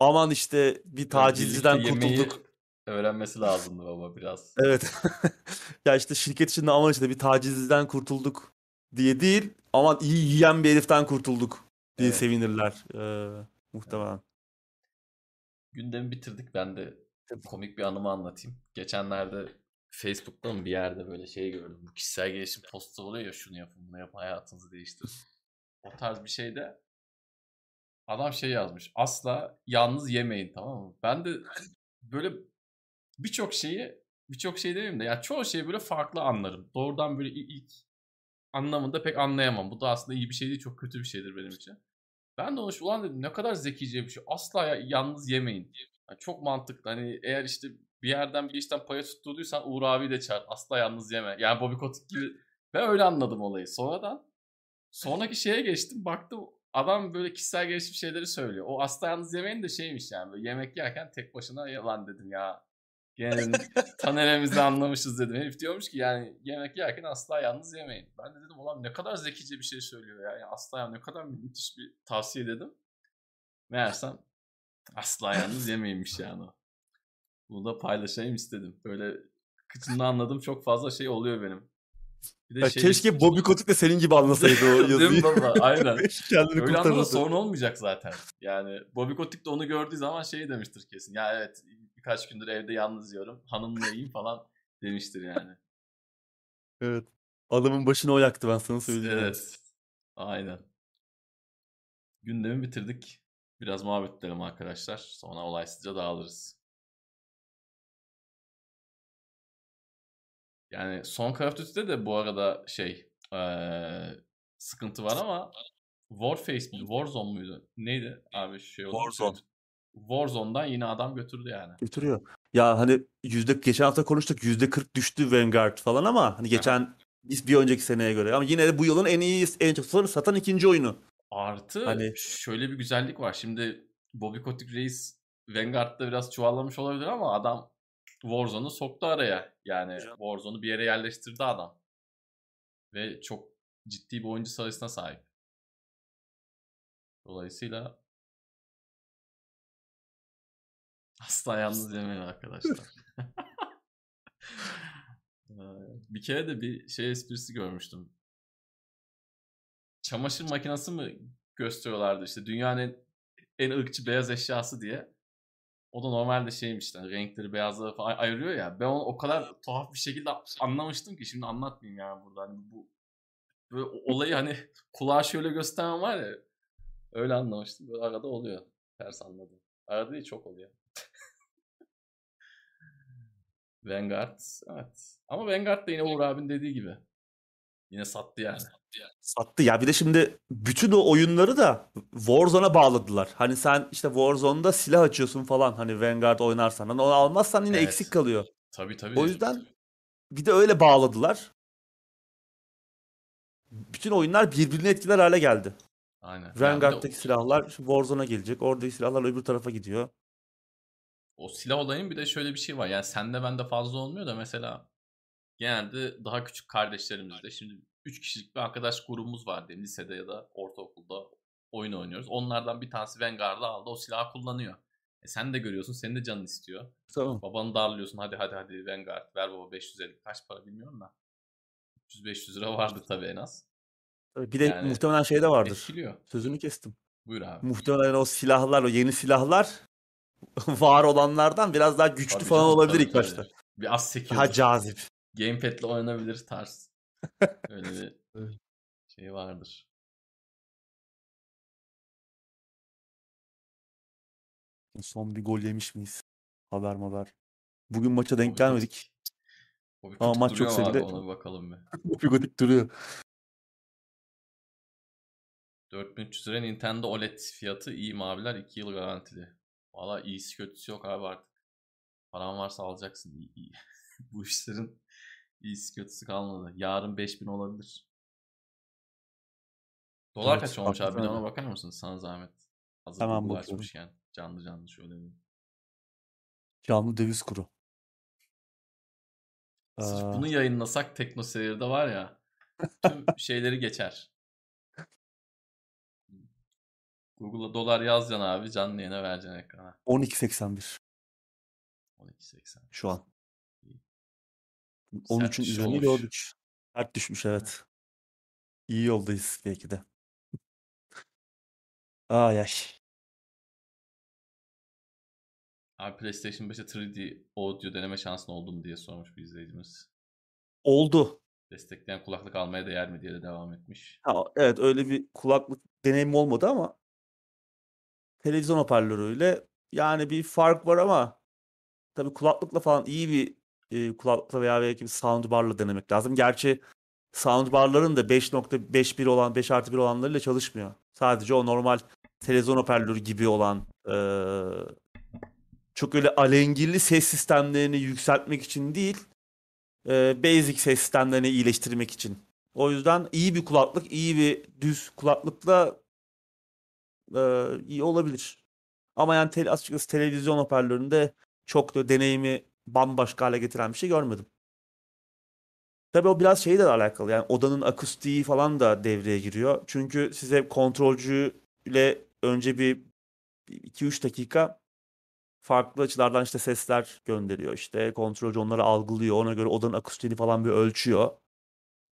Aman işte bir tacizciden kurtulduk. Öğrenmesi lazımdı baba biraz. Evet. Ya işte şirket içinde aman işte bir tacizciden kurtulduk diye değil, aman iyi yiyen bir heriften kurtulduk diye sevinirler muhtemelen. Evet. Gündemi bitirdik, ben de komik bir anımı anlatayım. Geçenlerde Facebook'ta mı bir yerde böyle şey gördüm. Bu kişisel gelişim postu oluyor ya, şunu yapın bunu yapın hayatınızı değiştirin. O tarz bir şey de. Adam şey yazmış. Asla yalnız yemeyin, tamam mı? Ben de böyle birçok şey demeyeyim de ya çoğu şeyi böyle farklı anlarım. Doğrudan böyle ilk anlamında pek anlayamam. Bu da aslında iyi bir şey değil, çok kötü bir şeydir benim için. Ben de ulan dedim ne kadar zekice bir şey. Asla yalnız yemeyin. Yani çok mantıklı. Hani eğer işte bir işten paya tutturduysan Uğur abi de çağır. Asla yalnız yeme. Yani Bobby Kotick gibi. Ben öyle anladım olayı. Sonraki şeye geçtim, baktım Adam böyle kişisel gelişim şeyleri söylüyor. O asla yalnız yemeğin de şeymiş yani. Böyle yemek yerken tek başına yalan dedim ya. Gene taneremizi anlamışız dedim. Herif diyormuş ki yani yemek yerken asla yalnız yemeyin. Ben de dedim ulan ne kadar zekice bir şey söylüyor ya. Yani asla yalnız ne kadar müthiş bir tavsiye dedim. Meğersem asla yalnız yemeyinmiş yani o. Bunu da paylaşayım istedim. Böyle kıçımda anladım çok fazla şey oluyor benim. Bir de şey... Keşke Bobby Kotick de senin gibi anlasaydı o yazıyı. Değil mi baba? Aynen. Öyle anlamda sorun olmayacak zaten. Yani Bobby Kotick de onu gördüğü zaman şey demiştir kesin. Ya evet birkaç gündür evde yalnız yiyorum. Hanımla yiyeyim falan demiştir yani. Evet. Adamın başına o yaktı ben sana söyleyeyim. Evet. Aynen. Gündemi bitirdik. Biraz muhabbet edelim arkadaşlar. Sonra olaysızca dağılırız. Yani son Call of Duty'de de bu arada şey sıkıntı var ama Warzone muydu? Neydi abi şey oldu? Warzone. Warzone'dan yine adam götürdü yani. Götürüyor. Ya hani geçen hafta konuştuk %40 düştü Vanguard falan ama hani geçen bir önceki seneye göre ama yine de bu yılın en iyi en çok satan ikinci oyunu. Artı hani... şöyle bir güzellik var. Şimdi Bobby Kotick Reis Vanguard'da biraz çuvallamış olabilir ama adam Warzone'u soktu araya. Yani Warzone'u bir yere yerleştirdi adam. Ve çok ciddi bir oyuncu sayısına sahip. Dolayısıyla asla yalnız yemeyin arkadaşlar. Bir kere de bir şey esprisi görmüştüm. Çamaşır makinesi mi gösteriyorlardı işte dünyanın en ırkçı beyaz eşyası diye. O da normalde şeymiş yani renkleri beyazları falan ayırıyor ya. Ben onu o kadar tuhaf bir şekilde anlamıştım ki şimdi anlatmayayım yani burada. Hani bu böyle olayı hani kulağa şöyle göstermem var ya. Öyle anlamıştım. Böyle arada oluyor. Ters anladım. Arada değil çok oluyor. Vanguard evet. Ama Vanguard da yine Uğur abinin dediği gibi. Yine sattı yani. Sattı ya bir de şimdi bütün o oyunları da Warzone'a bağladılar. Hani sen işte Warzone'da silah açıyorsun falan hani Vanguard oynarsan. Hani onu almazsan yine evet. Eksik kalıyor. Tabii tabii. O yüzden bir de öyle bağladılar. Bütün oyunlar birbirini etkiler hale geldi. Aynen. Vanguard'daki silahlar Warzone'a gelecek. Oradaki silahlar öbür tarafa gidiyor. O silah olayının bir de şöyle bir şey var. Yani sende bende fazla olmuyor da mesela genelde daha küçük kardeşlerimizde şimdi 3 kişilik bir arkadaş grubumuz vardı lisede ya da ortaokulda oyun oynuyoruz. Onlardan bir tanesi Vanguard'ı aldı o silahı kullanıyor. Sen de görüyorsun senin de canın istiyor. Tamam. Babanı darlıyorsun hadi Vanguard ver baba 550 kaç para bilmiyorum da. 300-500 lira vardı tabii en az. Bir de yani, muhtemelen şey de vardır. Etkiliyor. Sözünü kestim. Buyur abi. Muhtemelen o silahlar o yeni silahlar var olanlardan biraz daha güçlü tabii falan canım, olabilir ilk başta. Bir az sekiyor. Ha cazip. Gamepad'le oynanabilir tarz. Öyle bir şey vardır. Son bir gol yemiş miyiz? Haber. Bugün maça denk gelmedik. Ama maç çok sevdi. Ona bakalım be. Bigotik duruyor. 4.300 lira Nintendo OLED fiyatı iyi maviler 2 yıl garantili. Valla iyisi kötüsü yok abi artık. Paran varsa alacaksın. İyi. Bu işlerin iyisi kötüsü kalmadı. Yarın 5000 olabilir. Dolar evet, kaç olmuş abi? Ona bakar mısınız? Sana zahmet. Hazır tamam bakıyorum. Yani. Canlı şöyle bir. Canlı döviz kuru. Sırf bunu yayınlasak Teknoseyir'de var ya. Tüm şeyleri geçer. Google'a dolar yazacaksın abi. Canlı yayına vereceksin ekrana. 12.81. 12.80. Şu an. 13'ün üzerine gördük. Sert düşmüş evet. İyi yoldayız belki de. Ay ay. Abi PlayStation 5'e 3D audio deneme şansın oldu mu diye sormuş bir izleyicimiz. Oldu. Destekleyen kulaklık almaya değer mi diye de devam etmiş. Ha, evet öyle bir kulaklık deneyimi olmadı ama televizyon hoparlörüyle yani bir fark var ama tabii kulaklıkla falan iyi bir kulaklıkla veya belki bir soundbarla denemek lazım. Gerçi soundbarların da 5.51 olan 5+1 olanlarıyla çalışmıyor. Sadece o normal televizyon hoparlörü gibi olan çok öyle alengirli ses sistemlerini yükseltmek için değil basic ses sistemlerini iyileştirmek için. O yüzden iyi bir kulaklık, iyi bir düz kulaklıkla iyi olabilir. Ama yani açıkçası televizyon hoparlöründe çok da deneyimi bambaşka hale getiren bir şey görmedim. Tabii o biraz şeyle de alakalı, yani odanın akustiği falan da devreye giriyor. Çünkü size kontrolcüyle önce bir 2-3 dakika farklı açılardan işte sesler gönderiyor. İşte kontrolcü onları algılıyor. Ona göre odanın akustiğini falan bir ölçüyor.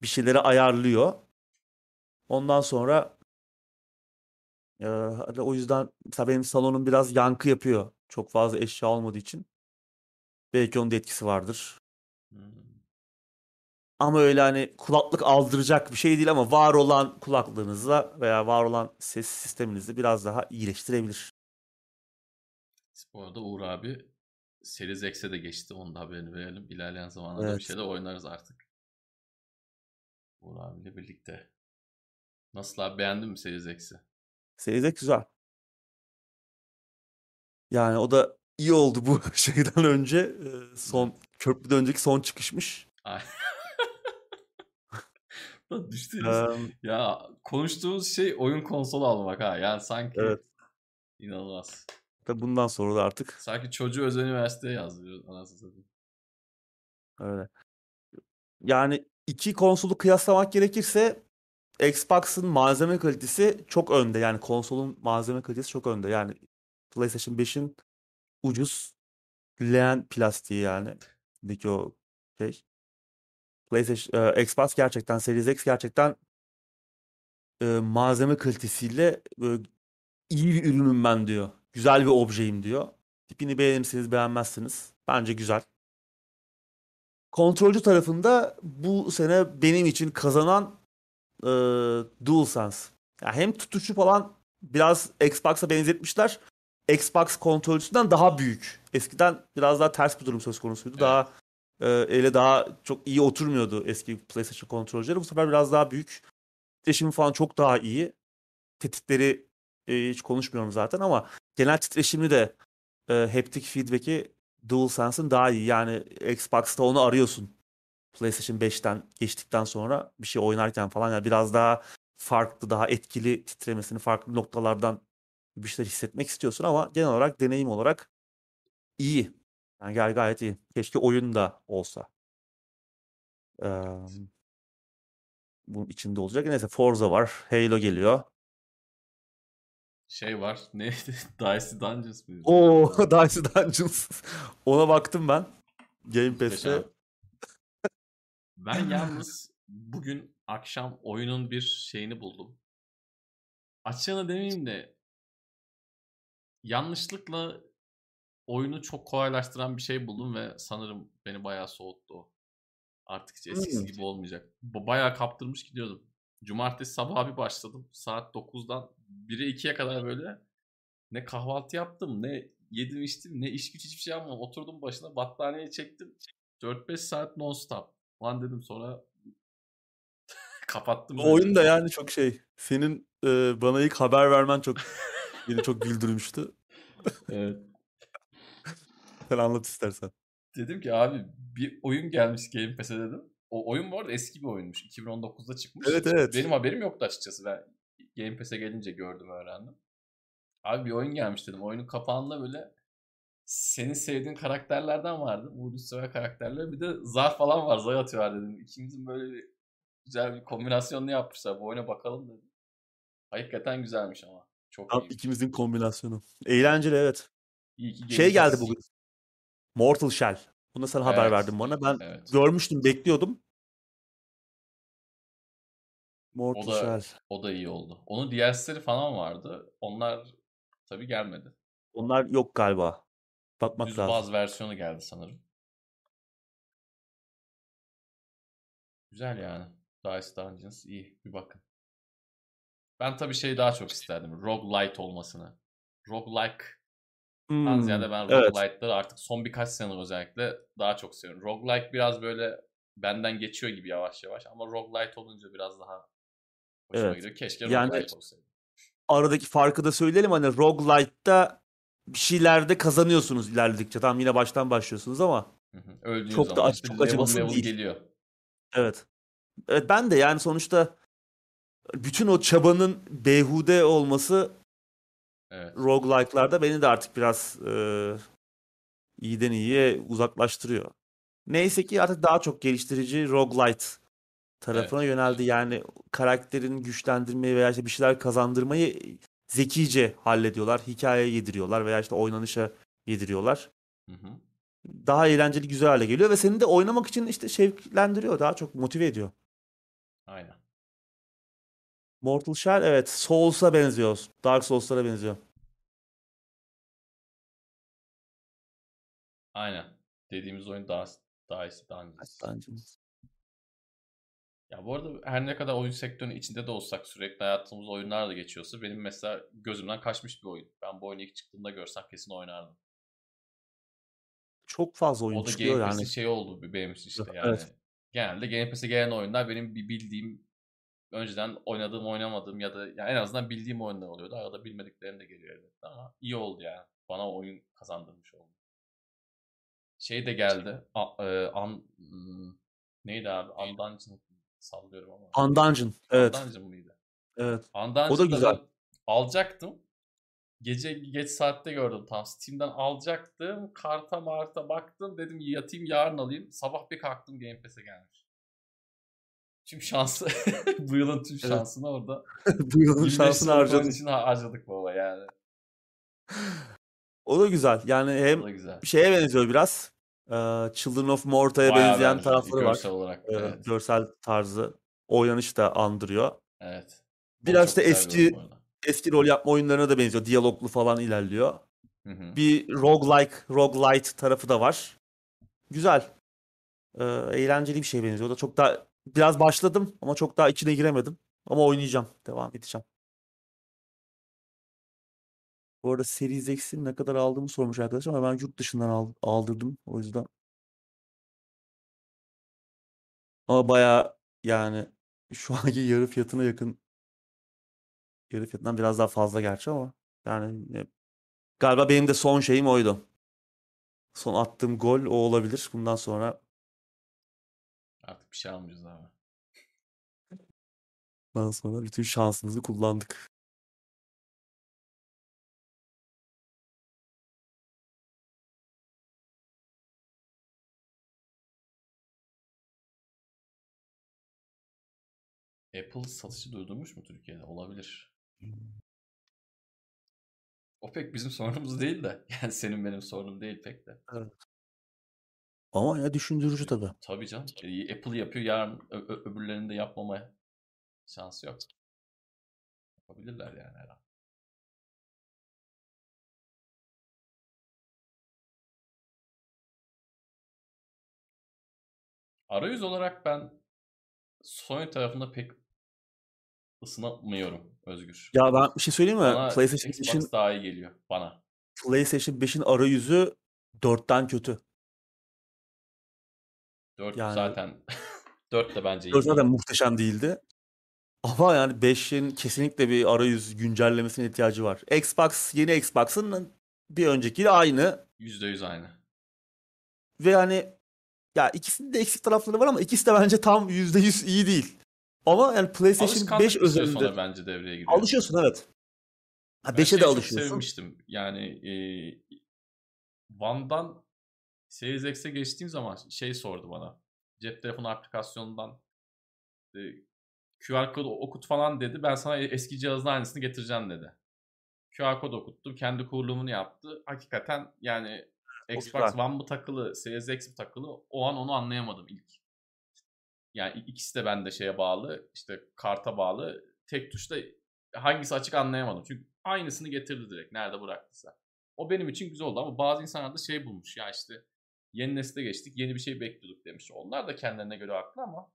Bir şeyleri ayarlıyor. Ondan sonra o yüzden mesela benim salonum biraz yankı yapıyor. Çok fazla eşya olmadığı için. Belki onun da etkisi vardır. Ama öyle hani kulaklık aldıracak bir şey değil ama var olan kulaklığınızla veya var olan ses sisteminizle biraz daha iyileştirebilir. Bu arada Uğur abi Series X'e de geçti. Onu da haberini verelim. İlerleyen zamanlarda evet, bir şeyle oynarız artık. Uğur abiyle birlikte. Nasıl abi, beğendin mi Series X'i? Series X güzel. Yani o da iyi oldu bu şeyden önce. Son köprüden önceki son çıkışmış. Ya konuştuğumuz şey oyun konsolu almak ha. Yani sanki evet, inanılmaz. Tabii bundan sonra da artık. Sanki çocuğu özel üniversiteye yazdırıyoruz. Anasını satayım. Öyle. Yani iki konsolu kıyaslamak gerekirse Xbox'ın malzeme kalitesi çok önde. Yani konsolun malzeme kalitesi çok önde. Yani PlayStation 5'in ucuz leğen plastiği yani. Deki o şey. PlayStation, Xbox gerçekten, Series X gerçekten malzeme kalitesiyle iyi bir ürünüm ben diyor. Güzel bir objeyim diyor. Tipini beğenirsiniz, beğenmezsiniz. Bence güzel. Kontrolcü tarafında bu sene benim için kazanan DualSense. Yani hem tutuşu falan biraz Xbox'a benzetmişler. Xbox kontrolcüsünden daha büyük. Eskiden biraz daha ters bir durum söz konusuydu. Evet. Daha ele daha çok iyi oturmuyordu eski PlayStation kontrolcüleri. Bu sefer biraz daha büyük. Titreşimi falan çok daha iyi. Tetikleri hiç konuşmuyorum zaten ama genel titreşimi de haptic feedback'i DualSense'ın daha iyi. Yani Xbox'ta onu arıyorsun. PlayStation 5'ten geçtikten sonra bir şey oynarken falan yani biraz daha farklı, daha etkili titremesini farklı noktalardan bir şeyler hissetmek istiyorsun ama genel olarak deneyim olarak iyi. Yani gayet iyi. Keşke oyun da olsa. Bunun içinde olacak. Neyse Forza var. Halo geliyor. Şey var. Neydi? Dice Dungeons mıydı? Ooo Dice Dungeons. Ona baktım ben. Game Pass'e. Ben yalnız bugün akşam oyunun bir şeyini buldum. Açığını demeyeyim de yanlışlıkla oyunu çok kolaylaştıran bir şey buldum ve sanırım beni bayağı soğuttu o. Artık hiç eskisi gibi olmayacak. Bayağı kaptırmış gidiyordum. Cumartesi sabahı bir başladım. Saat 9'dan 1'e 2'ye kadar böyle ne kahvaltı yaptım, ne yedim içtim, ne iş güç hiçbir şey yapmadım. Oturdum başına battaniye çektim. 4-5 saat non-stop. Lan dedim sonra kapattım. Oyun da yani çok şey. Senin bana ilk haber vermen çok beni çok güldürmüştü. Evet. Sen anlat istersen. Dedim ki abi bir oyun gelmiş Game Pass'e dedim. O oyun bu arada eski bir oyunmuş. 2019'da çıkmış. Evet evet. Benim haberim yoktu açıkçası. Ben Game Pass'e gelince gördüm, öğrendim. Abi bir oyun gelmiş dedim. Oyunun kapağında böyle senin sevdiğin karakterlerden vardı. Uğur Yurtsever karakterler. Bir de zar falan var. Zar atıyorlar dedim. İkimizin böyle güzel bir kombinasyonunu yapmışlar. Bu oyuna bakalım dedim. Hakikaten güzelmiş ama. Çok abi, iyi. İkimizin kombinasyonu. Eğlenceli evet. Şey geldi bugün. Mortal Shell. Bunu sana haber verdim bana. Ben görmüştüm, bekliyordum. Mortal Shell. O da iyi oldu. Onun DLC'leri falan vardı. Onlar tabii gelmedi. Onlar yok galiba. Bakmak düz lazım. Düz baz versiyonu geldi sanırım. Güzel yani. Dice Dungeons iyi. Bir bakın. Ben tabii şeyi daha çok isterdim. Roguelite olmasını. Roguelike. Ben ziyade ben roguelite'ları artık son birkaç sene özellikle daha çok seviyorum. Roguelike biraz böyle benden geçiyor gibi yavaş yavaş ama roguelite olunca biraz daha hoşuma gidiyor. Keşke roguelite olsaydı. Aradaki farkı da söyleyelim. Hani roguelite'da bir şeylerde kazanıyorsunuz ilerledikçe. Tam yine baştan başlıyorsunuz ama çok zaman da çok acımasız değil. Geliyor. Evet. Evet ben de yani sonuçta bütün o çabanın beyhude olması Evet. Roguelike'larda beni de artık biraz iyiden iyiye uzaklaştırıyor. Neyse ki artık daha çok geliştirici roguelite tarafına yöneldi. Yani karakterin güçlendirmeyi veya işte bir şeyler kazandırmayı zekice hallediyorlar. Hikayeye yediriyorlar veya işte oynanışa yediriyorlar. Hı hı. Daha eğlenceli, güzel hale geliyor ve seni de oynamak için işte şevklendiriyor. Daha çok motive ediyor. Aynen. Mortal Shell evet Souls'a benziyor. Dark Souls'lara benziyor. Aynen. Dediğimiz oyun Dice Dungeons. Ya bu arada her ne kadar oyun sektörünün içinde de olsak sürekli hayatımız oyunlarla geçiyorsa benim mesela gözümden kaçmış bir oyun. Ben bu oyunu ilk çıktığında görsem kesin oynardım. Çok fazla oyun çıkıyor yani. O da Game Pass'in şey oldu benim için işte yani. Evet. Genelde Game Pass'e gelen oyunlar benim bir bildiğim, önceden oynadığım, oynamadığım ya da yani en azından bildiğim oyunlar oluyordu. Arada bilmediklerim de geliyor elbette ama iyi oldu yani. Bana oyun kazandırmış oldu. Şey de geldi. Neydi abi? Undungeon sallıyorum ama. Undungeon. Evet. Undungeon mıydı? Evet. Undungeon'da o da güzel. Alacaktım. Gece geç saatte gördüm, tam Steam'den alacaktım. Karta marta baktım. Dedim yatayım yarın alayım. Sabah bir kalktım Game Pass'e gelmiş. Tüm şansı bu yılın tüm şansını orada. Bu yılın şansını harcadık baba yani. O da güzel. Yani hem güzel. Şeye benziyor biraz. Children of Morta'ya benzeyen tarafları var. Görsel olarak. Evet. Görsel tarzı. Oynanış da andırıyor. Evet. Biraz da eski rol yapma oyunlarına da benziyor. Diyaloglu falan ilerliyor. Hı hı. Bir roguelite tarafı da var. Güzel. Eğlenceli bir şeye benziyor. O da çok daha biraz başladım ama çok daha içine giremedim. Ama oynayacağım. Devam edeceğim. Bu arada Series X'i ne kadar aldığımı sormuş arkadaşım ama ben yurt dışından aldırdım. O yüzden. Ama bayağı yani şu anki yarı fiyatına yakın. Yarı fiyatından biraz daha fazla gerçi ama yani galiba benim de son şeyim oydu. Son attığım gol o olabilir. Bundan sonra artık bir şey almayacağız abi. Bundan sonra bütün şansımızı kullandık. Apple satışı durdurmuş mu Türkiye'de? Olabilir. O pek bizim sorunumuz değil de. Yani senin benim sorunum değil pek de. Evet. Ama ya düşündürücü tabii. Tabii canım. Apple yapıyor. Yarın öbürlerinin de yapmamaya şansı yok. Yapabilirler yani herhalde. Arayüz olarak ben Sony tarafında pek ısınamıyorum Özgür. Ya ben bir şey söyleyeyim mi? Bana PlayStation Xbox daha iyi geliyor bana. PlayStation 5'in arayüzü 4'ten kötü. 4 yani, zaten 4 de bence iyi. 4 zaten muhteşem değildi. Ama yani 5'in kesinlikle bir arayüz güncellemesine ihtiyacı var. Xbox, yeni Xbox'ın bir öncekiyle aynı. %100 aynı. Ve yani ya ikisinin de eksik tarafları var ama ikisi de bence tam %100 iyi değil. Ama yani PlayStation 5 özelinde bence devreye giriyor. Alışıyorsun evet. Ha 5'e de alışıyorsun. Ben sevmiştim. Yani One'dan Series X'e geçtiğim zaman şey sordu bana. Cep telefonu aplikasyonundan QR kodu okut falan dedi. Ben sana eski cihazın aynısını getireceğim dedi. QR kodu okuttum. Kendi kurulumunu yaptı. Hakikaten yani Xbox One mı takılı, Series X mi takılı? O an onu anlayamadım ilk. Yani ikisi de bende şeye bağlı, işte karta bağlı. Tek tuşta hangisi açık anlayamadım. Çünkü aynısını getirdi direkt nerede bıraktıysa. O benim için güzel oldu ama bazı insanlar da şey bulmuş. Ya işte yeni nesle geçtik, yeni bir şey bekliyorduk demiş. Onlar da kendilerine göre haklı ama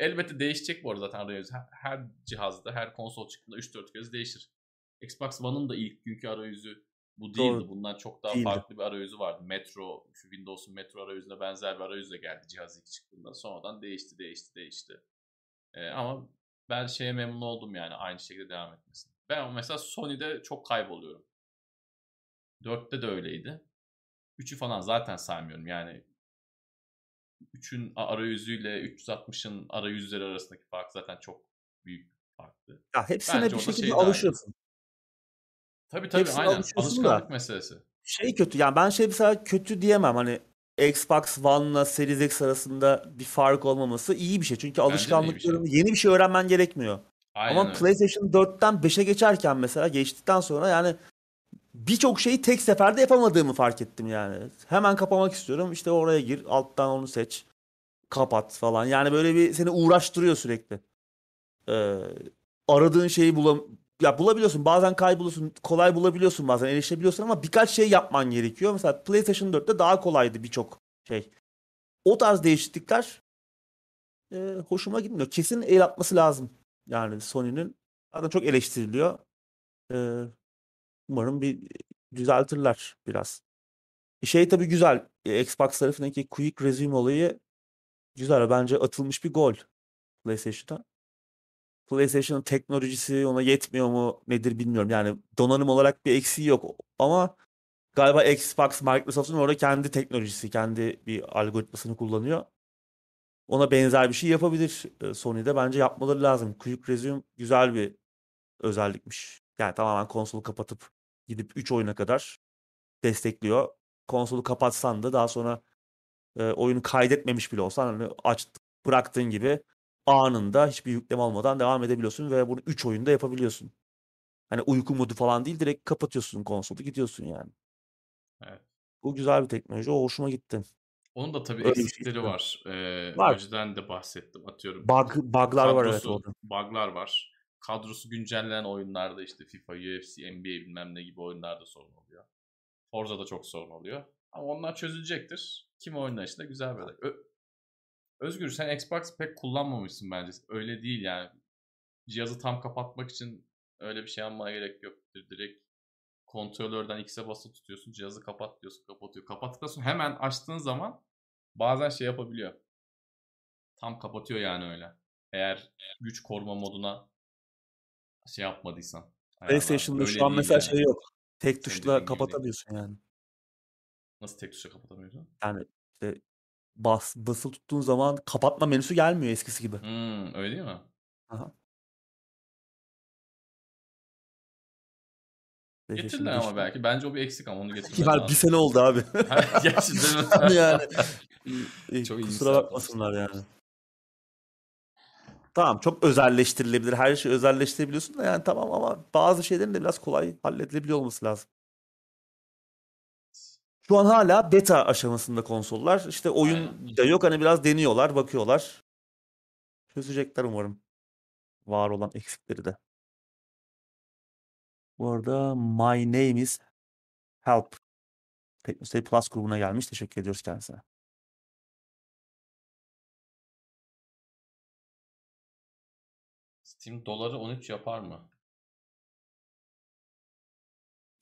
elbette değişecek bu arada zaten arayüz. Her cihazda, her konsol çıktığında 3-4 kez değişir. Xbox One'ın da ilk günkü arayüzü bu değildi. Doğru. Bundan çok daha farklı bir arayüzü vardı. Metro, şu Windows'un Metro arayüzüne benzer bir arayüzle geldi cihaz ilk çıktığında. Sonradan değişti. Ama ben şeye memnun oldum yani aynı şekilde devam etmesine. Ben mesela Sony'de çok kayboluyorum. 4'te de öyleydi. 3'ü falan zaten saymıyorum yani. 3'ün arayüzüyle 360'ın arayüzleri arasındaki fark zaten çok büyük farktı. Ya hepsine bence bir şekilde alışıyorsun. Tabii hepsine aynen. Alışkanlık meselesi. Şey kötü yani ben şey mesela kötü diyemem hani Xbox One'la Series X arasında bir fark olmaması iyi bir şey. Çünkü alışkanlıklarını yeni bir şey öğrenmen gerekmiyor. Aynen ama öyle. PlayStation 4'ten 5'e geçerken mesela geçtikten sonra yani birçok şeyi tek seferde yapamadığımı fark ettim yani. Hemen kapamak istiyorum. İşte oraya gir, alttan onu seç, kapat falan. Yani böyle bir seni uğraştırıyor sürekli. Aradığın şeyi bulabiliyorsun. Bazen kayboluyorsun, kolay bulabiliyorsun, bazen erişebiliyorsun ama birkaç şey yapman gerekiyor. Mesela PlayStation 4'te daha kolaydı birçok şey. O tarz değişiklikler hoşuma gitmiyor. Kesin el atması lazım. Yani Sony'nin zaten çok eleştiriliyor. Umarım bir düzeltirler biraz. Şey tabii güzel. Xbox tarafındaki Quick Resume olayı güzel. Bence atılmış bir gol PlayStation'a. PlayStation'ın teknolojisi ona yetmiyor mu nedir bilmiyorum. Yani donanım olarak bir eksiği yok. Ama galiba Xbox, Microsoft'un orada kendi teknolojisi, kendi bir algoritmasını kullanıyor. Ona benzer bir şey yapabilir Sony'de. Bence yapmaları lazım. Quick Resume güzel bir özellikmiş. Yani tamamen konsolu kapatıp gidip 3 oyuna kadar destekliyor. Konsolu kapatsan da daha sonra oyunu kaydetmemiş bile olsan hani bıraktığın gibi anında hiçbir yükleme almadan devam edebiliyorsun ve bunu 3 oyunda yapabiliyorsun. Hani uyku modu falan değil, direkt kapatıyorsun konsolu, gidiyorsun yani. Evet. Bu güzel bir teknoloji. O hoşuma gitti. Onun da tabii eksikleri var. Önceden de bahsettim. Atıyorum. Bug'lar var evet orada. Bug'lar var. Kadrosu güncellenen oyunlarda işte FIFA, UFC, NBA bilmem ne gibi oyunlarda sorun oluyor. Forza'da çok sorun oluyor. Ama onlar çözülecektir. Kimi oynayışında güzel bir aday. Özgür sen Xbox pek kullanmamışsın bence. Öyle değil yani. Cihazı tam kapatmak için öyle bir şey yapmaya gerek yok. Direkt kontrolörden X'e basılı tutuyorsun. Cihazı kapat diyorsun. Kapatıyor. Kapattıktan sonra hemen açtığın zaman bazen şey yapabiliyor. Tam kapatıyor yani öyle. Eğer güç koruma moduna şey yapmadıysan. PlayStation'da şu an mesela yani. Şey yok. Tek tuşla kapatamıyorsun yani. Nasıl tek tuşla kapatamıyorsun? Yani işte basılı tuttuğun zaman kapatma menüsü gelmiyor eskisi gibi. Öyle değil mi? Aha. Getirdiler ama işte. Belki. Bence o bir eksik ama onu getirdiler. Yani bir sene oldu abi. Gerçekten yani. Çok kusura bakmasınlar yani. Tamam çok özelleştirilebilir. Her şeyi özelleştirebiliyorsun da yani tamam ama bazı şeylerin de biraz kolay halledilebiliyor olması lazım. Şu an hala beta aşamasında konsollar. İşte oyun aynen. Da yok hani biraz deniyorlar, bakıyorlar. Çözecekler umarım. Var olan eksikleri de. Bu arada My Name is Help. Teknoseyir Plus grubuna gelmiş. Teşekkür ediyoruz kendisine. Steam doları 13 yapar mı?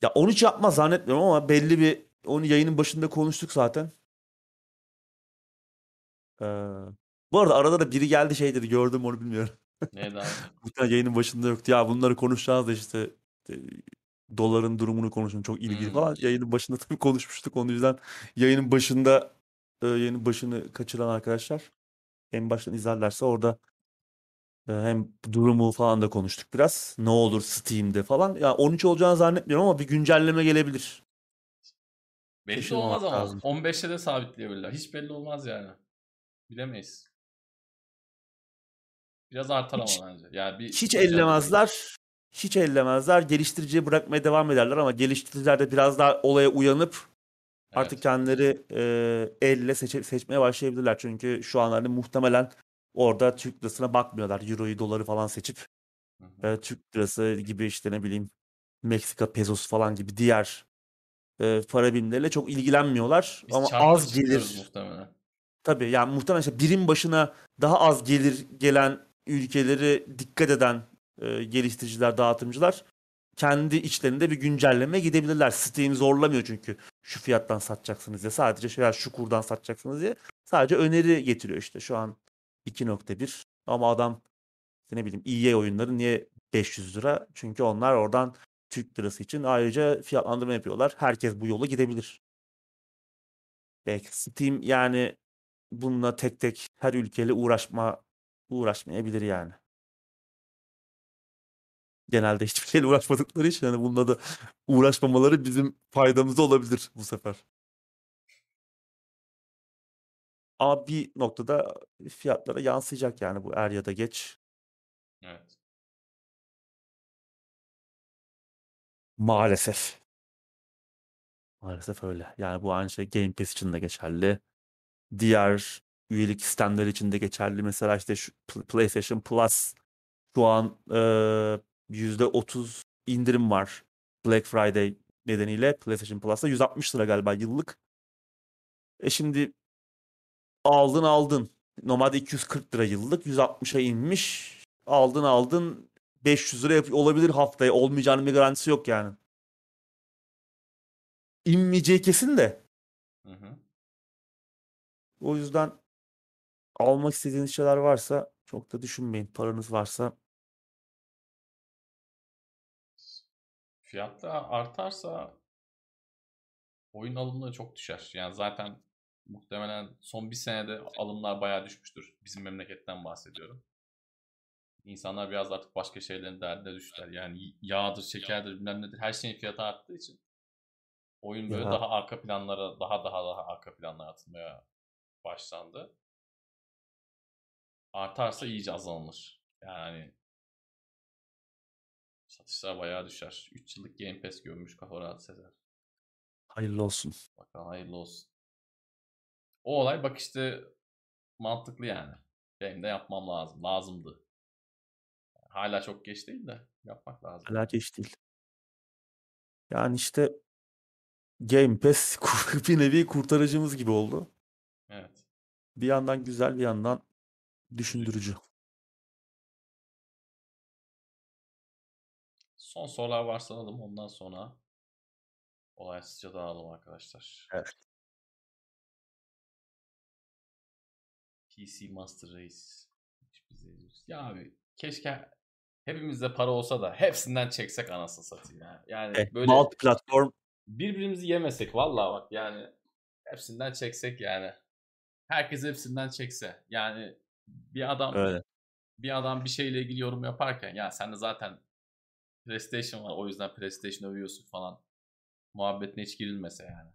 Ya 13 yapmaz zannetmiyorum ama belli bir onu yayının başında konuştuk zaten. Bu arada arada da biri geldi şey dedi gördüm onu bilmiyorum. Neden? Yayının başında yoktu ya bunları konuşacağız da işte doların durumunu konuşun çok ilgili falan. Yayının başında tabii konuşmuştuk onun yüzden yayının başını kaçıran arkadaşlar en baştan izlerlerse orada hem durumu falan da konuştuk biraz. Ne olur Steam'de falan. Ya 13 olacağını zannetmiyorum ama bir güncelleme gelebilir. Belli olmaz ama. Lazım. 15'e de sabitleyebilirler. Hiç belli olmaz yani. Bilemeyiz. Biraz artar ama bence. Yani hiç ellemezler. Hiç ellemezler. Geliştiriciye bırakmaya devam ederler ama geliştiriciler de biraz daha olaya uyanıp evet. Artık kendileri elle seçmeye başlayabilirler. Çünkü şu an hani muhtemelen orada Türk lirasına bakmıyorlar. Euro'yu, doları falan seçip Türk lirası gibi işte ne bileyim Meksika pezosu falan gibi diğer para birimleriyle çok ilgilenmiyorlar. Biz ama az gelir. Muhtemelen. Tabii yani muhtemelen işte birim başına daha az gelir gelen ülkeleri dikkat eden geliştiriciler, dağıtımcılar kendi içlerinde bir güncelleme gidebilirler. Steam zorlamıyor çünkü şu fiyattan satacaksınız diye. Sadece şu kurdan satacaksınız diye. Sadece öneri getiriyor işte şu an. 2.1 ama adam ne bileyim EA oyunları niye 500 lira? Çünkü onlar oradan Türk lirası için ayrıca fiyatlandırma yapıyorlar. Herkes bu yola gidebilir. Belki Steam yani bununla tek tek her ülkeyle uğraşmayabilir yani. genelde hiçbir şeyle uğraşmadıkları için hani bununla da uğraşmamaları bizim faydamız olabilir bu sefer. Ama bir noktada fiyatlara yansıyacak yani bu er ya da geç. Evet. Maalesef. Maalesef öyle. Yani bu aynı şey Game Pass için de geçerli. Diğer üyelik sistemleri için de geçerli. Mesela işte şu PlayStation Plus şu an %30 indirim var. Black Friday nedeniyle PlayStation Plus'ta 160 lira galiba yıllık. Şimdi aldın. Normalde 240 lira yıllık 160'a inmiş. Aldın 500 lira olabilir haftaya. Olmayacağının bir garantisi yok yani. İnmeyeceği kesin de. Hı. O yüzden almak istediğiniz şeyler varsa çok da düşünmeyin. Paranız varsa. Fiyatta artarsa oyun alımları çok düşer. Yani zaten muhtemelen son bir senede alımlar bayağı düşmüştür. Bizim memleketten bahsediyorum. İnsanlar biraz artık başka şeylerin derdine düştüler. Yani yağdır, şekerdir, bilmem nedir. Her şeyin fiyatı arttığı için oyun böyle daha arka planlara, daha arka planlara atılmaya başlandı. Artarsa iyice azalır. Yani satışlar bayağı düşer. 3 yıllık Game Pass görmüş kafa rahat sezer. Hayırlı olsun. Bakalım hayırlı olsun. O olay bak işte mantıklı yani. Benim de yapmam lazım. Lazımdı. Hala çok geç değil de yapmak lazım. Hala geç değil. Yani işte Game Pass bir nevi kurtarıcımız gibi oldu. Evet. Bir yandan güzel, bir yandan düşündürücü. Son sorular varsa alalım. Ondan sonra olaysızca dağılalım arkadaşlar. Evet. PC Master Race. Ya abi keşke hepimizde para olsa da hepsinden çeksek anasını satayım ya. Yani böyle multi platform birbirimizi yemesek vallahi bak yani hepsinden çeksek yani. Herkes hepsinden çekse. Yani bir adam bir şeyle ilgili yorum yaparken ya sen de zaten PlayStation var o yüzden PlayStation övüyorsun falan. Muhabbetine hiç girilmese yani.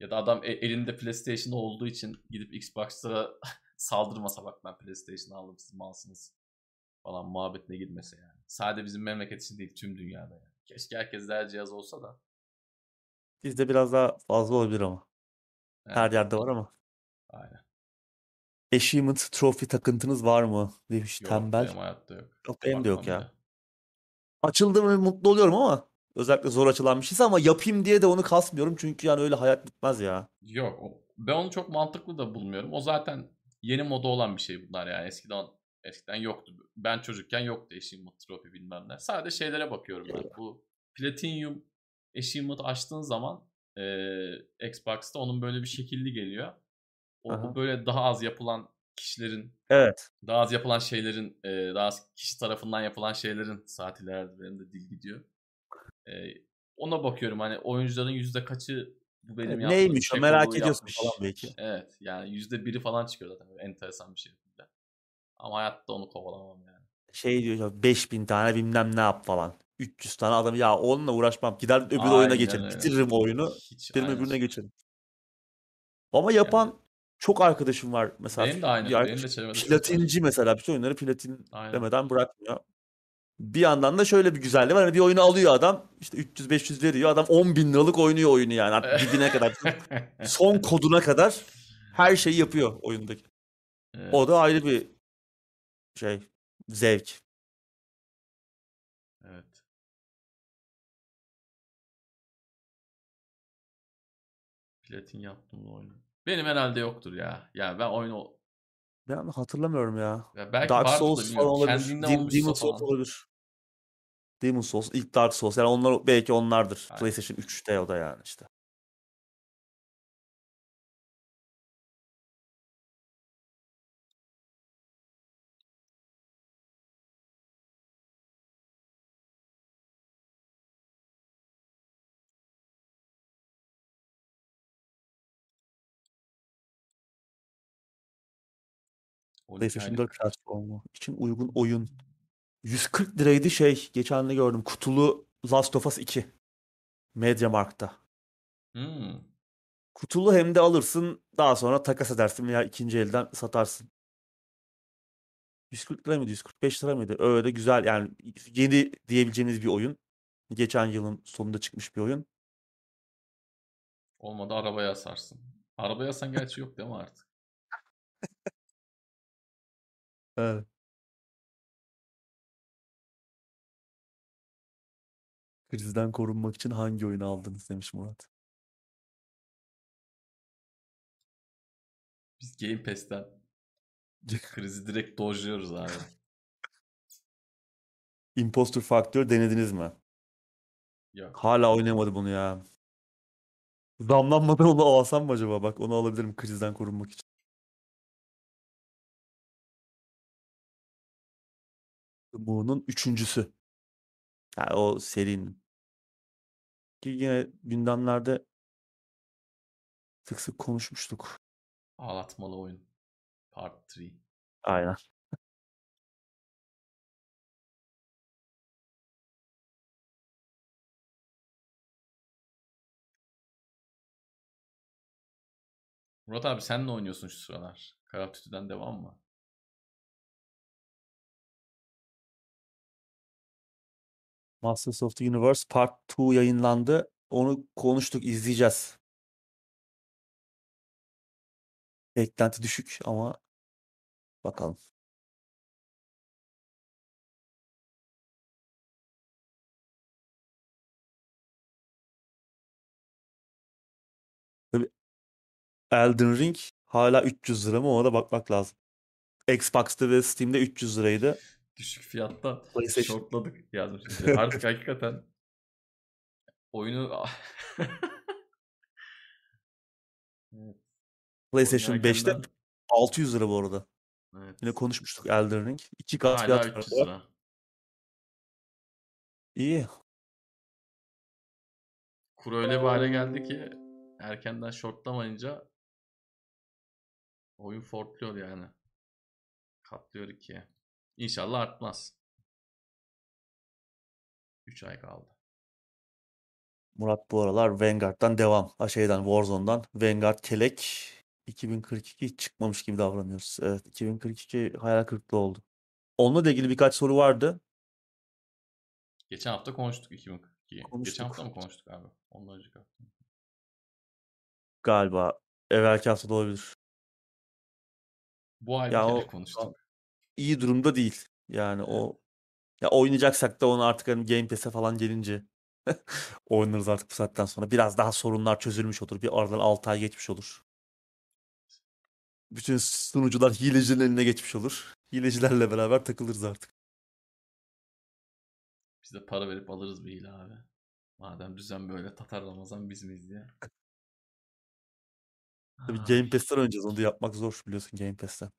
Ya da adam elinde PlayStation olduğu için gidip Xbox'a saldırmasa bak ben PlayStation aldım siz malsınız falan muhabbetine girmese yani. Sadece bizim memleket için değil tüm dünyada yani. Keşke herkes her cihaz olsa da. Bizde biraz daha fazla olabilir ama. Evet. Her yerde var ama. Aynen. Achievement Trophy takıntınız var mı? Demiş yok, tembel. Benim hayatta yok. Yok benim de yok ya. Açıldı mı mutlu oluyorum ama. Özellikle zor açılan bir şeyse ama yapayım diye de onu kasmıyorum. Çünkü yani öyle hayat bitmez ya. Yok. Ben onu çok mantıklı da bulmuyorum. O zaten yeni moda olan bir şey bunlar yani. Eskiden yoktu. Ben çocukken yoktu Achievement Trophy bilmem ne. Sadece şeylere bakıyorum ben. Bu Platinum Achievement açtığın zaman Xbox'ta onun böyle bir şekilli geliyor. O böyle daha az yapılan kişilerin, evet, daha az yapılan şeylerin, daha az kişi tarafından yapılan şeylerin saatlerdir benim de dil gidiyor. Ona bakıyorum hani oyuncuların yüzde kaçı bu benim yaptığım neymiş o merak ediyorsun falan belki. Evet yani %1'i falan çıkıyor zaten böyle enteresan bir şey. Ama hayatta onu kovalamam yani. Şey diyor 5000 tane bilmem ne yap falan. 300 tane adam ya onunla uğraşmam. Gider öbür oyuna geçerim. Öyle. Bitiririm oyunu. Bitiririm öbürüne geçerim. Ama yapan yani. Çok arkadaşım var mesela. Benim de aynı. Platinci mesela. Bütün oyunları platin demeden bırakmıyor. Bir yandan da şöyle bir güzelliği var. Hani bir oyunu alıyor adam. İşte 300-500 veriyor. Adam 10.000 liralık oynuyor oyunu yani. Artık dibine kadar. Son koduna kadar her şeyi yapıyor oyundaki. Evet. O da ayrı bir zevk. Evet. Platin yaptım bu oyunu. Benim herhalde yoktur ya. Yani ben oyunu... Ben hatırlamıyorum ya. Ya belki Dark Souls falan olabilir. Demon Souls olabilir. Demon Souls, ilk Dark Souls. Yani onlar belki onlardır. Aynen. PlayStation 3'te o da yani işte. PlayStation 4 platformu için uygun oyun 140 liraydı geçen de gördüm. Kutulu Last of Us 2. Mediamarkt'ta. Hmm. Kutulu hem de alırsın, daha sonra takas edersin veya ikinci elden satarsın. 140 lira mıydı? 145 lira mıydı? Öyle güzel, yani yeni diyebileceğimiz bir oyun. Geçen yılın sonunda çıkmış bir oyun. Olmadı arabaya asarsın. Arabaya asan gerçi yok değil mi artık? Evet. Krizden korunmak için hangi oyunu aldınız demiş Murat. Biz Game Pass'ten krizi direkt dojluyoruz abi. Imposter Factor denediniz mi? Yok. Hala oynamadı bunu ya. Damlanmadan onu alsam mı acaba? Bak onu alabilirim krizden korunmak için. Bunun üçüncüsü. Yani o serinin. Ki yine gündemlerde sık sık konuşmuştuk. Ağlatmalı oyun. Part 3. Aynen. Murat abi sen ne oynuyorsun şu sıralar? Call of Duty'den devam mı? Masters of the Universe Part 2 yayınlandı. Onu konuştuk, izleyeceğiz. Beklenti düşük ama bakalım. Tabii Elden Ring hala 300 lira mı? Ona da bakmak lazım. Xbox'ta ve Steam'de 300 liraydı. Düşük fiyatta şortladık. Yani artık hakikaten oyunu... Evet. PlayStation 5'te 600 lira bu arada. Evet. Yine konuşmuştuk Elden Ring. 2 kat fiyat var. 300 lira. İyi. Kur öyle bir hale geldi ki erkenden shortlamayınca oyun fortluyor yani. Katlıyor 2'ye. İnşallah artmaz. 3 ay kaldı. Murat bu aralar Vanguard'dan devam. Warzone'dan. Vanguard kelek. 2042 çıkmamış gibi davranıyoruz. Evet, 2042 hayal kırıklığı oldu. Onunla da ilgili birkaç soru vardı. Geçen hafta konuştuk 2042'yi. Geçen hafta mı konuştuk abi? Ondan önceki hafta. Galiba. Evvelki hafta da olabilir. Bu ay bir konuştuk. İyi durumda değil. Yani evet. Oynayacaksak da onu artık hani Game Pass'e falan gelince oynarız artık bu saatten sonra. Biraz daha sorunlar çözülmüş olur. Bir aradan 6 ay geçmiş olur. Bütün sunucular hilecilerin eline geçmiş olur. Hilecilerle beraber takılırız artık. Biz de para verip alırız bir hile abi. Madem düzen böyle Tatar Ramazan biz miyiz diye. Tabii Game Pass'ten oynayacağız. Onu da yapmak zor biliyorsun Game Pass'ten.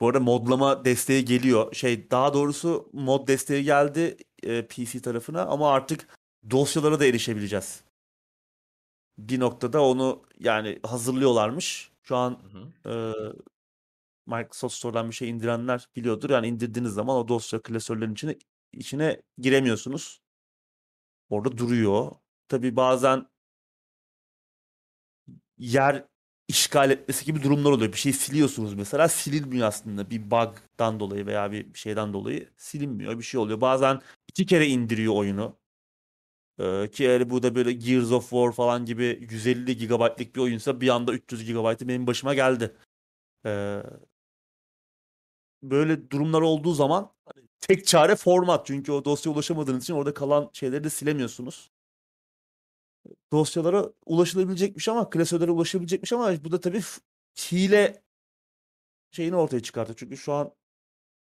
Bu arada modlama desteği geliyor. Daha doğrusu mod desteği geldi PC tarafına ama artık dosyalara da erişebileceğiz. Bir noktada onu yani hazırlıyorlarmış. Şu an Microsoft Store'dan bir şey indirenler biliyordur. Yani indirdiğiniz zaman o dosya klasörlerin içine giremiyorsunuz. Orada duruyor. Tabii bazen yer işgal etmesi gibi durumlar oluyor. Bir şey siliyorsunuz mesela. Silinmiyor aslında. Bir bug'dan dolayı veya bir şeyden dolayı silinmiyor. Bir şey oluyor. Bazen 2 kere indiriyor oyunu. Ki eğer bu da böyle Gears of War falan gibi 150 GB'lık bir oyunsa bir anda 300 GB'ı benim başıma geldi. Böyle durumlar olduğu zaman tek çare format. Çünkü o dosyaya ulaşamadığınız için orada kalan şeyleri de silemiyorsunuz. Dosyalara ulaşılabilecekmiş ama klasörlere ulaşılabilecekmiş ama bu da tabii hile şeyini ortaya çıkartıyor. Çünkü şu an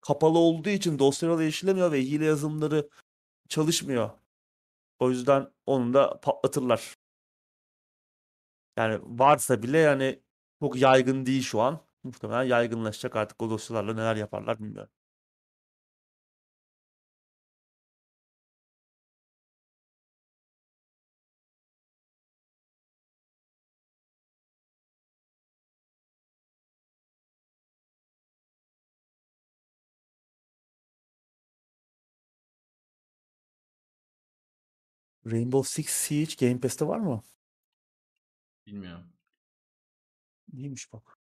kapalı olduğu için dosyalara erişilemiyor ve hile yazılımları çalışmıyor. O yüzden onu da patlatırlar. Yani varsa bile yani çok yaygın değil şu an. Muhtemelen yaygınlaşacak artık o dosyalarla neler yaparlar bilmiyorum. Rainbow Six Siege Game Pass'te var mı? Bilmiyorum. Neymiş bak.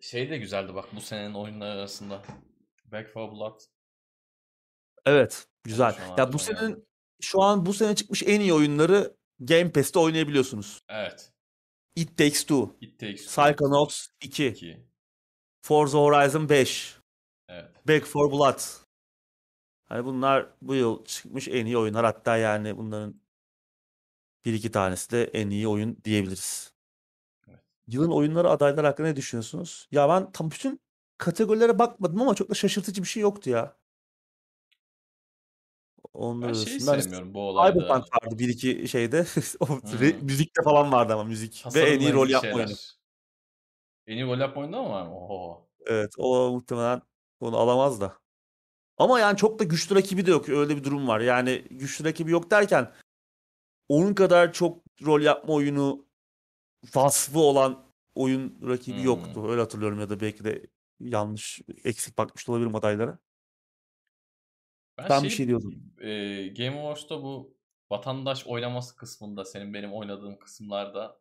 Şey de güzeldi bak bu senenin oyunları arasında. Back for Blood. Evet, güzel. Ya bu senenin yani. Şu an bu sene çıkmış en iyi oyunları Game Pass'te oynayabiliyorsunuz. Evet. It Takes Two. It Takes Two. Psychonauts 2. Forza Horizon 5. Evet. Back for Blood. Hani bunlar bu yıl çıkmış en iyi oyunlar. Hatta yani bunların bir iki tanesi de en iyi oyun diyebiliriz. Yılın oyunları adayları hakkında ne düşünüyorsunuz? Ya ben tam bütün kategorilere bakmadım ama çok da şaşırtıcı bir şey yoktu ya. Onları ben şeyi sevmiyorum bu olayda. Cyberpunk vardı bir iki şeyde. Müzikte falan vardı ama müzik. Ve en iyi rol yapma oyunu. En iyi rol yapma oyunu da mı var? Oho. Evet o muhtemelen onu alamaz da. Ama yani çok da güçlü rakibi de yok. Öyle bir durum var. Yani güçlü rakibi yok derken onun kadar çok rol yapma oyunu vasfı olan oyun rakibi yoktu. Öyle hatırlıyorum ya da belki de yanlış, eksik bakmış olabilirim adaylara. Ben bir şey diyordum. Game Awards'ta bu vatandaş oylaması kısmında, senin benim oynadığım kısımlarda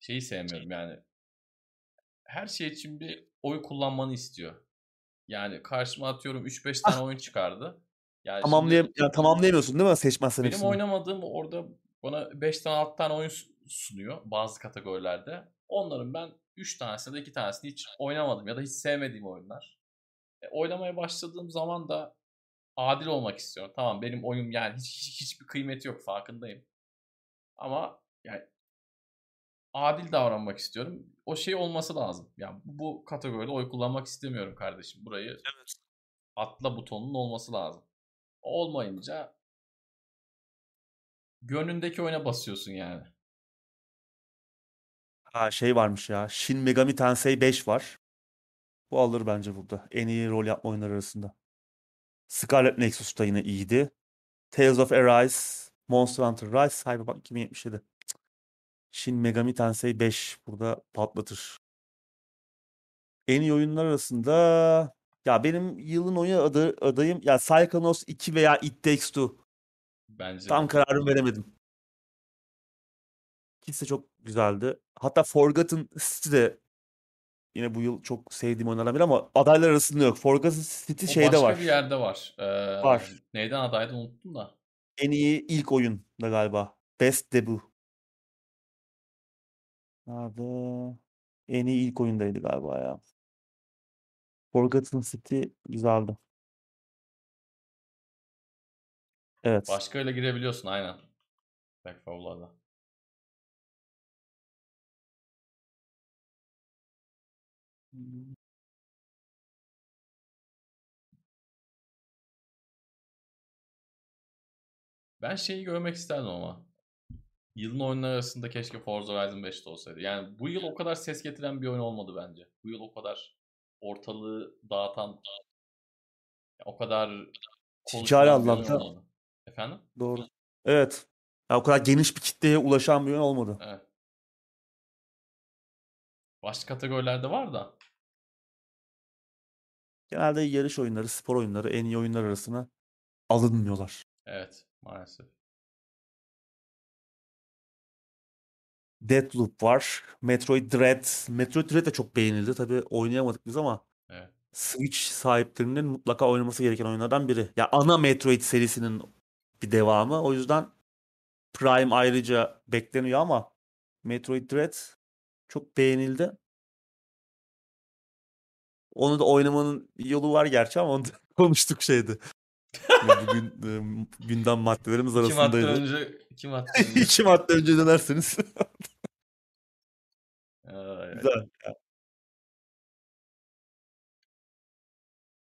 şeyi sevmiyorum yani. Her şey için bir oy kullanmanı istiyor. Yani karşıma atıyorum 3-5 tane oyun çıkardı. Yani tamamlayamıyorsun değil mi seçmezsen hepsini? Benim oynamadığım orada bana 5 tane 6 tane oyun sunuyor bazı kategorilerde. Onların ben 3 tanesini de 2 tanesini hiç oynamadım ya da hiç sevmediğim oyunlar. Oynamaya başladığım zaman da adil olmak istiyorum. Tamam benim oyun yani hiçbir kıymeti yok farkındayım. Ama yani adil davranmak istiyorum. O şey olması lazım. Yani bu kategoride oy kullanmak istemiyorum kardeşim. Burayı atla butonunun olması lazım. Olmayınca gönlündeki oyuna basıyorsun yani. Ha şey varmış ya. Shin Megami Tensei 5 var. Bu alır bence burada. En iyi rol yapma oyunları arasında. Scarlet Nexus da yine iyiydi. Tales of Arise, Monster Hunter Rise, Cyberpunk 2077. Shin Megami Tensei 5 burada patlatır. En iyi oyunlar arasında ya benim yılın oyunu adayım ya Psychonauts 2 veya It Takes Two. Bence tam kararımı veremedim. İkisi de çok güzeldi. Hatta Forgotten City de yine bu yıl çok sevdiğim oyunlardan biri ama adaylar arasında yok. Forgotten City o şeyde var. Başka bir yerde var. Var. Neyden adaydı unuttum da. En iyi ilk oyun da galiba. Best Debut. Nerede? En iyi ilk oyundaydı galiba ya. Forgotten City güzeldi. Evet. Başka öyle girebiliyorsun aynen. Back for Blood'a. Ben şeyi görmek isterdim ama yılın oyunları arasında keşke Forza Horizon 5'te olsaydı. Yani bu yıl o kadar ses getiren bir oyun olmadı bence. Bu yıl o kadar ortalığı dağıtan, o kadar ticari anlamda. Efendim? Doğru. Evet. Ya o kadar geniş bir kitleye ulaşan bir oyun olmadı. Evet. Başka kategorilerde var da. Genelde yarış oyunları, spor oyunları en iyi oyunlar arasına alınmıyorlar. Evet, maalesef. Deathloop var. Metroid Dread. Metroid Dread de çok beğenildi. Tabii oynayamadık biz ama evet. Switch sahiplerinin mutlaka oynaması gereken oyunlardan biri. Ya yani ana Metroid serisinin bir devamı. O yüzden Prime ayrıca bekleniyor ama Metroid Dread çok beğenildi. Onu da oynamanın yolu var gerçi ama onu da konuştuk şeydi. Bugün gündem maddelerimiz arasındaydı. İki madde önce. İki madde önce dönerseniz. Güzel.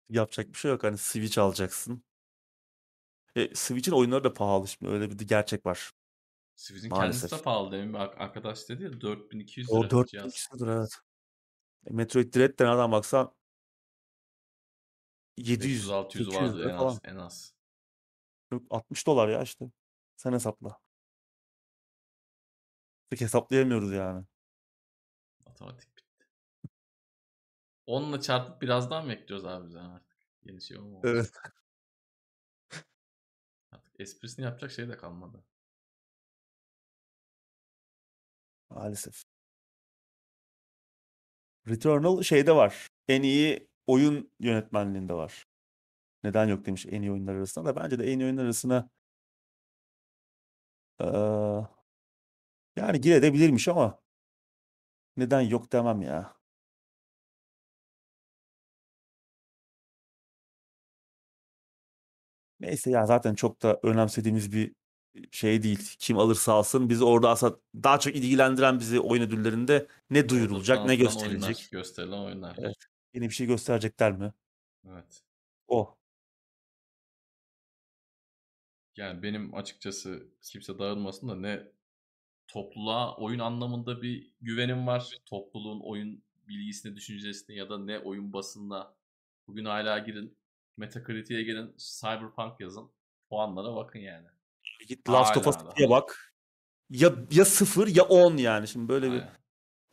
Yapacak bir şey yok. Hani Switch alacaksın. Switch'in oyunları da pahalı şimdi. Öyle bir gerçek var. Switch'in kendisi de pahalı demin arkadaş dedi ya 4200 lira. O 4200 lira evet. Metroid Dread'den adam baksan 700-600 vardı en az. 60 dolar ya işte. Sen hesapla. Pek hesaplayamıyoruz yani. Matematik bitti. 10'la çarpıp birazdan mı ekliyoruz abi biz artık? Yeni şey olmamış. Evet. Artık esprisini yapacak şey de kalmadı. Maalesef. Returnal şeyde var. En iyi oyun yönetmenliğinde var. Neden yok demiş en iyi oyunlar arasında da. Bence de en iyi oyunlar arasına yani girebilirmiş ama neden yok demem ya. Neyse ya zaten çok da önemsediğimiz bir şey değil. Kim alırsa alsın bizi orada aslında daha çok ilgilendiren bizi oyun ödüllerinde ne duyurulacak ne gösterilecek. Oyunlar, gösterilen oyunlar. Evet. Yeni bir şey gösterecekler mi? Evet. O. Yani benim açıkçası kimse dağılmasın da ne topluluğa oyun anlamında bir güvenim var. Topluluğun oyun bilgisine, düşüncesine ya da ne oyun basınına. Bugün hala girin. Metacritic'e girin. Cyberpunk yazın. Puanlara bakın yani. Git Last of Us 2'ye bak. Ya 0 ya 10 yani. Şimdi böyle aynen.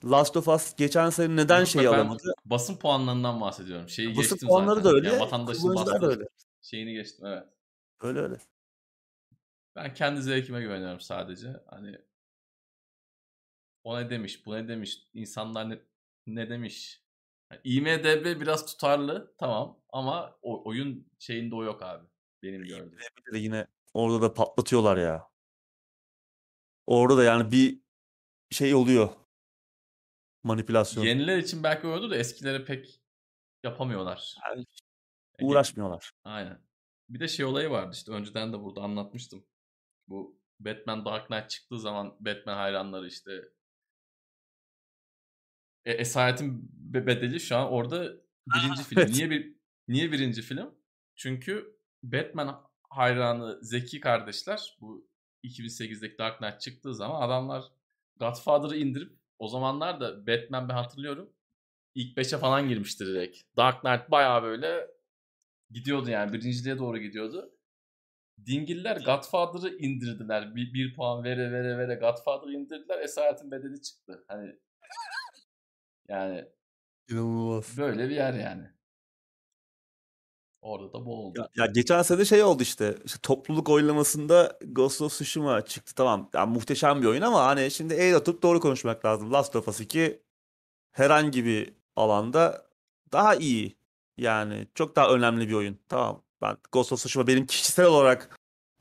Bir Last of Us geçen sene neden şeyi alamadı? Basın puanlarından bahsediyorum. Şeyi basın geçtim puanları zaten. Da öyle. Yani vatandaşın bastığı öyle. Şeyini geçtim evet. Öyle. Ben kendi zevkime güveniyorum sadece. Hani o ne demiş, bu ne demiş, insanlar ne demiş. Yani IMDB biraz tutarlı tamam ama oyun şeyinde o yok abi. Benim gördüğüm. Yine orada da patlatıyorlar ya. Orada da yani bir şey oluyor. Manipülasyon. Yeniler için belki oluyordu da eskileri pek yapamıyorlar. Yani uğraşmıyorlar. Aynen. Bir de şey olayı vardı işte önceden de burada anlatmıştım. Bu Batman Dark Knight çıktığı zaman Batman hayranları işte esaretin bedeli şu an orada birinci film. Evet. Niye birinci film? Çünkü Batman hayranı zeki kardeşler bu 2008'deki Dark Knight çıktığı zaman adamlar Godfather'ı indirip o zamanlar da Batman ben hatırlıyorum ilk 5'e falan girmişti direkt. Dark Knight bayağı böyle gidiyordu yani birinciliğe doğru gidiyordu. Dingiller Godfather'ı indirdiler. Bir puan vere Godfather'ı indirdiler. Esaretin bedeli çıktı. Hani yani inanılmaz. Böyle bir yer yani. Orada da bu oldu. Ya geçen sene şey oldu işte topluluk oylamasında Ghost of Tsushima çıktı tamam. Yani muhteşem bir oyun ama hani şimdi el atıp doğru konuşmak lazım. Last of Us 2 herhangi bir alanda daha iyi. Yani çok daha önemli bir oyun. Tamam. Ben Ghost of Tsushima benim kişisel olarak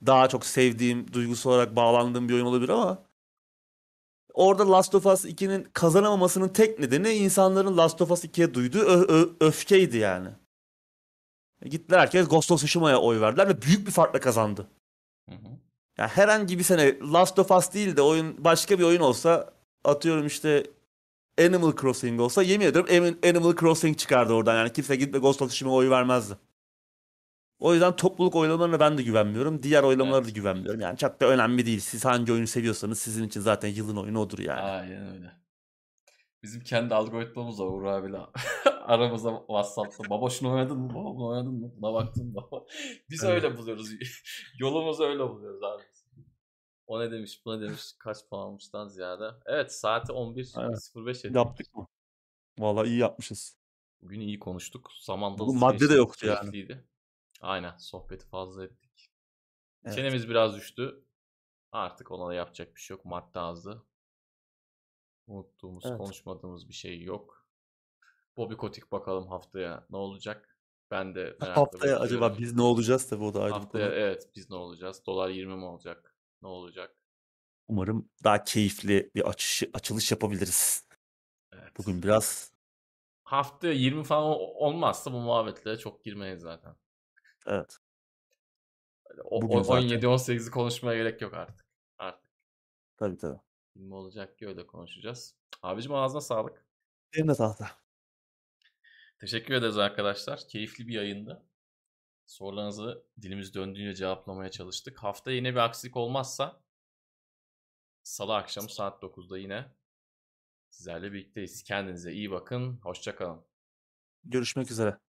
daha çok sevdiğim, duygusal olarak bağlandığım bir oyun olabilir ama orada Last of Us 2'nin kazanamamasının tek nedeni insanların Last of Us 2'ye duyduğu öfkeydi yani. Gittiler herkes Ghost of Tsushima'ya oy verdiler ve büyük bir farkla kazandı. Yani herhangi bir sene Last of Us değil de oyun başka bir oyun olsa atıyorum işte Animal Crossing olsa yemin ediyorum Animal Crossing çıkardı oradan yani kimse gidip de Ghost of Tsushima'ya oy vermezdi. O yüzden topluluk oylamalarına ben de güvenmiyorum. Diğer oylamalara evet. Da güvenmiyorum. Yani çok da önemli değil. Siz hangi oyunu seviyorsanız sizin için zaten yılın oyunu odur yani. Aynen öyle. Bizim kendi algoritmamız var Uğur abiyle. Aramızda WhatsApp'ta. Baba şunu oynadın mı? Baba bunu oynadın mı? Buna baktın baba. Biz evet. Öyle buluyoruz. Yolumuzu öyle buluyoruz abi. O ne demiş? Buna demiş? Kaç puanmıştan ziyade. Evet saati 11.05 yaptık mı? Vallahi iyi yapmışız. Bugün iyi konuştuk. Zamanda madde de yoktu yani. Keyifliydi. Aynen. Sohbeti fazla ettik. Evet. Çenemiz biraz düştü. Artık ona da yapacak bir şey yok. Madde azdı. Unuttuğumuz, evet. Konuşmadığımız bir şey yok. Bobby Kotick bakalım haftaya ne olacak? Ben de merakla bakıyorum. Haftaya acaba biz ne olacağız? Tabii o da ayrı haftaya, evet biz ne olacağız? Dolar 20 mi olacak? Ne olacak? Umarım daha keyifli bir açılış yapabiliriz. Evet. Bugün biraz... Haftaya 20 falan olmazsa bu muhabbetlere çok girmeyiz zaten. Evet. 17-18'i konuşmaya gerek yok artık. Tabii. Film olacak ki öyle konuşacağız. Abicim ağzına sağlık. Benim de tahta. Teşekkür ederiz arkadaşlar. Keyifli bir yayında. Sorularınızı dilimiz döndüğünce cevaplamaya çalıştık. Hafta yine bir aksilik olmazsa salı akşamı saat 9'da yine sizlerle birlikteyiz. Kendinize iyi bakın. Hoşça kalın. Görüşmek üzere.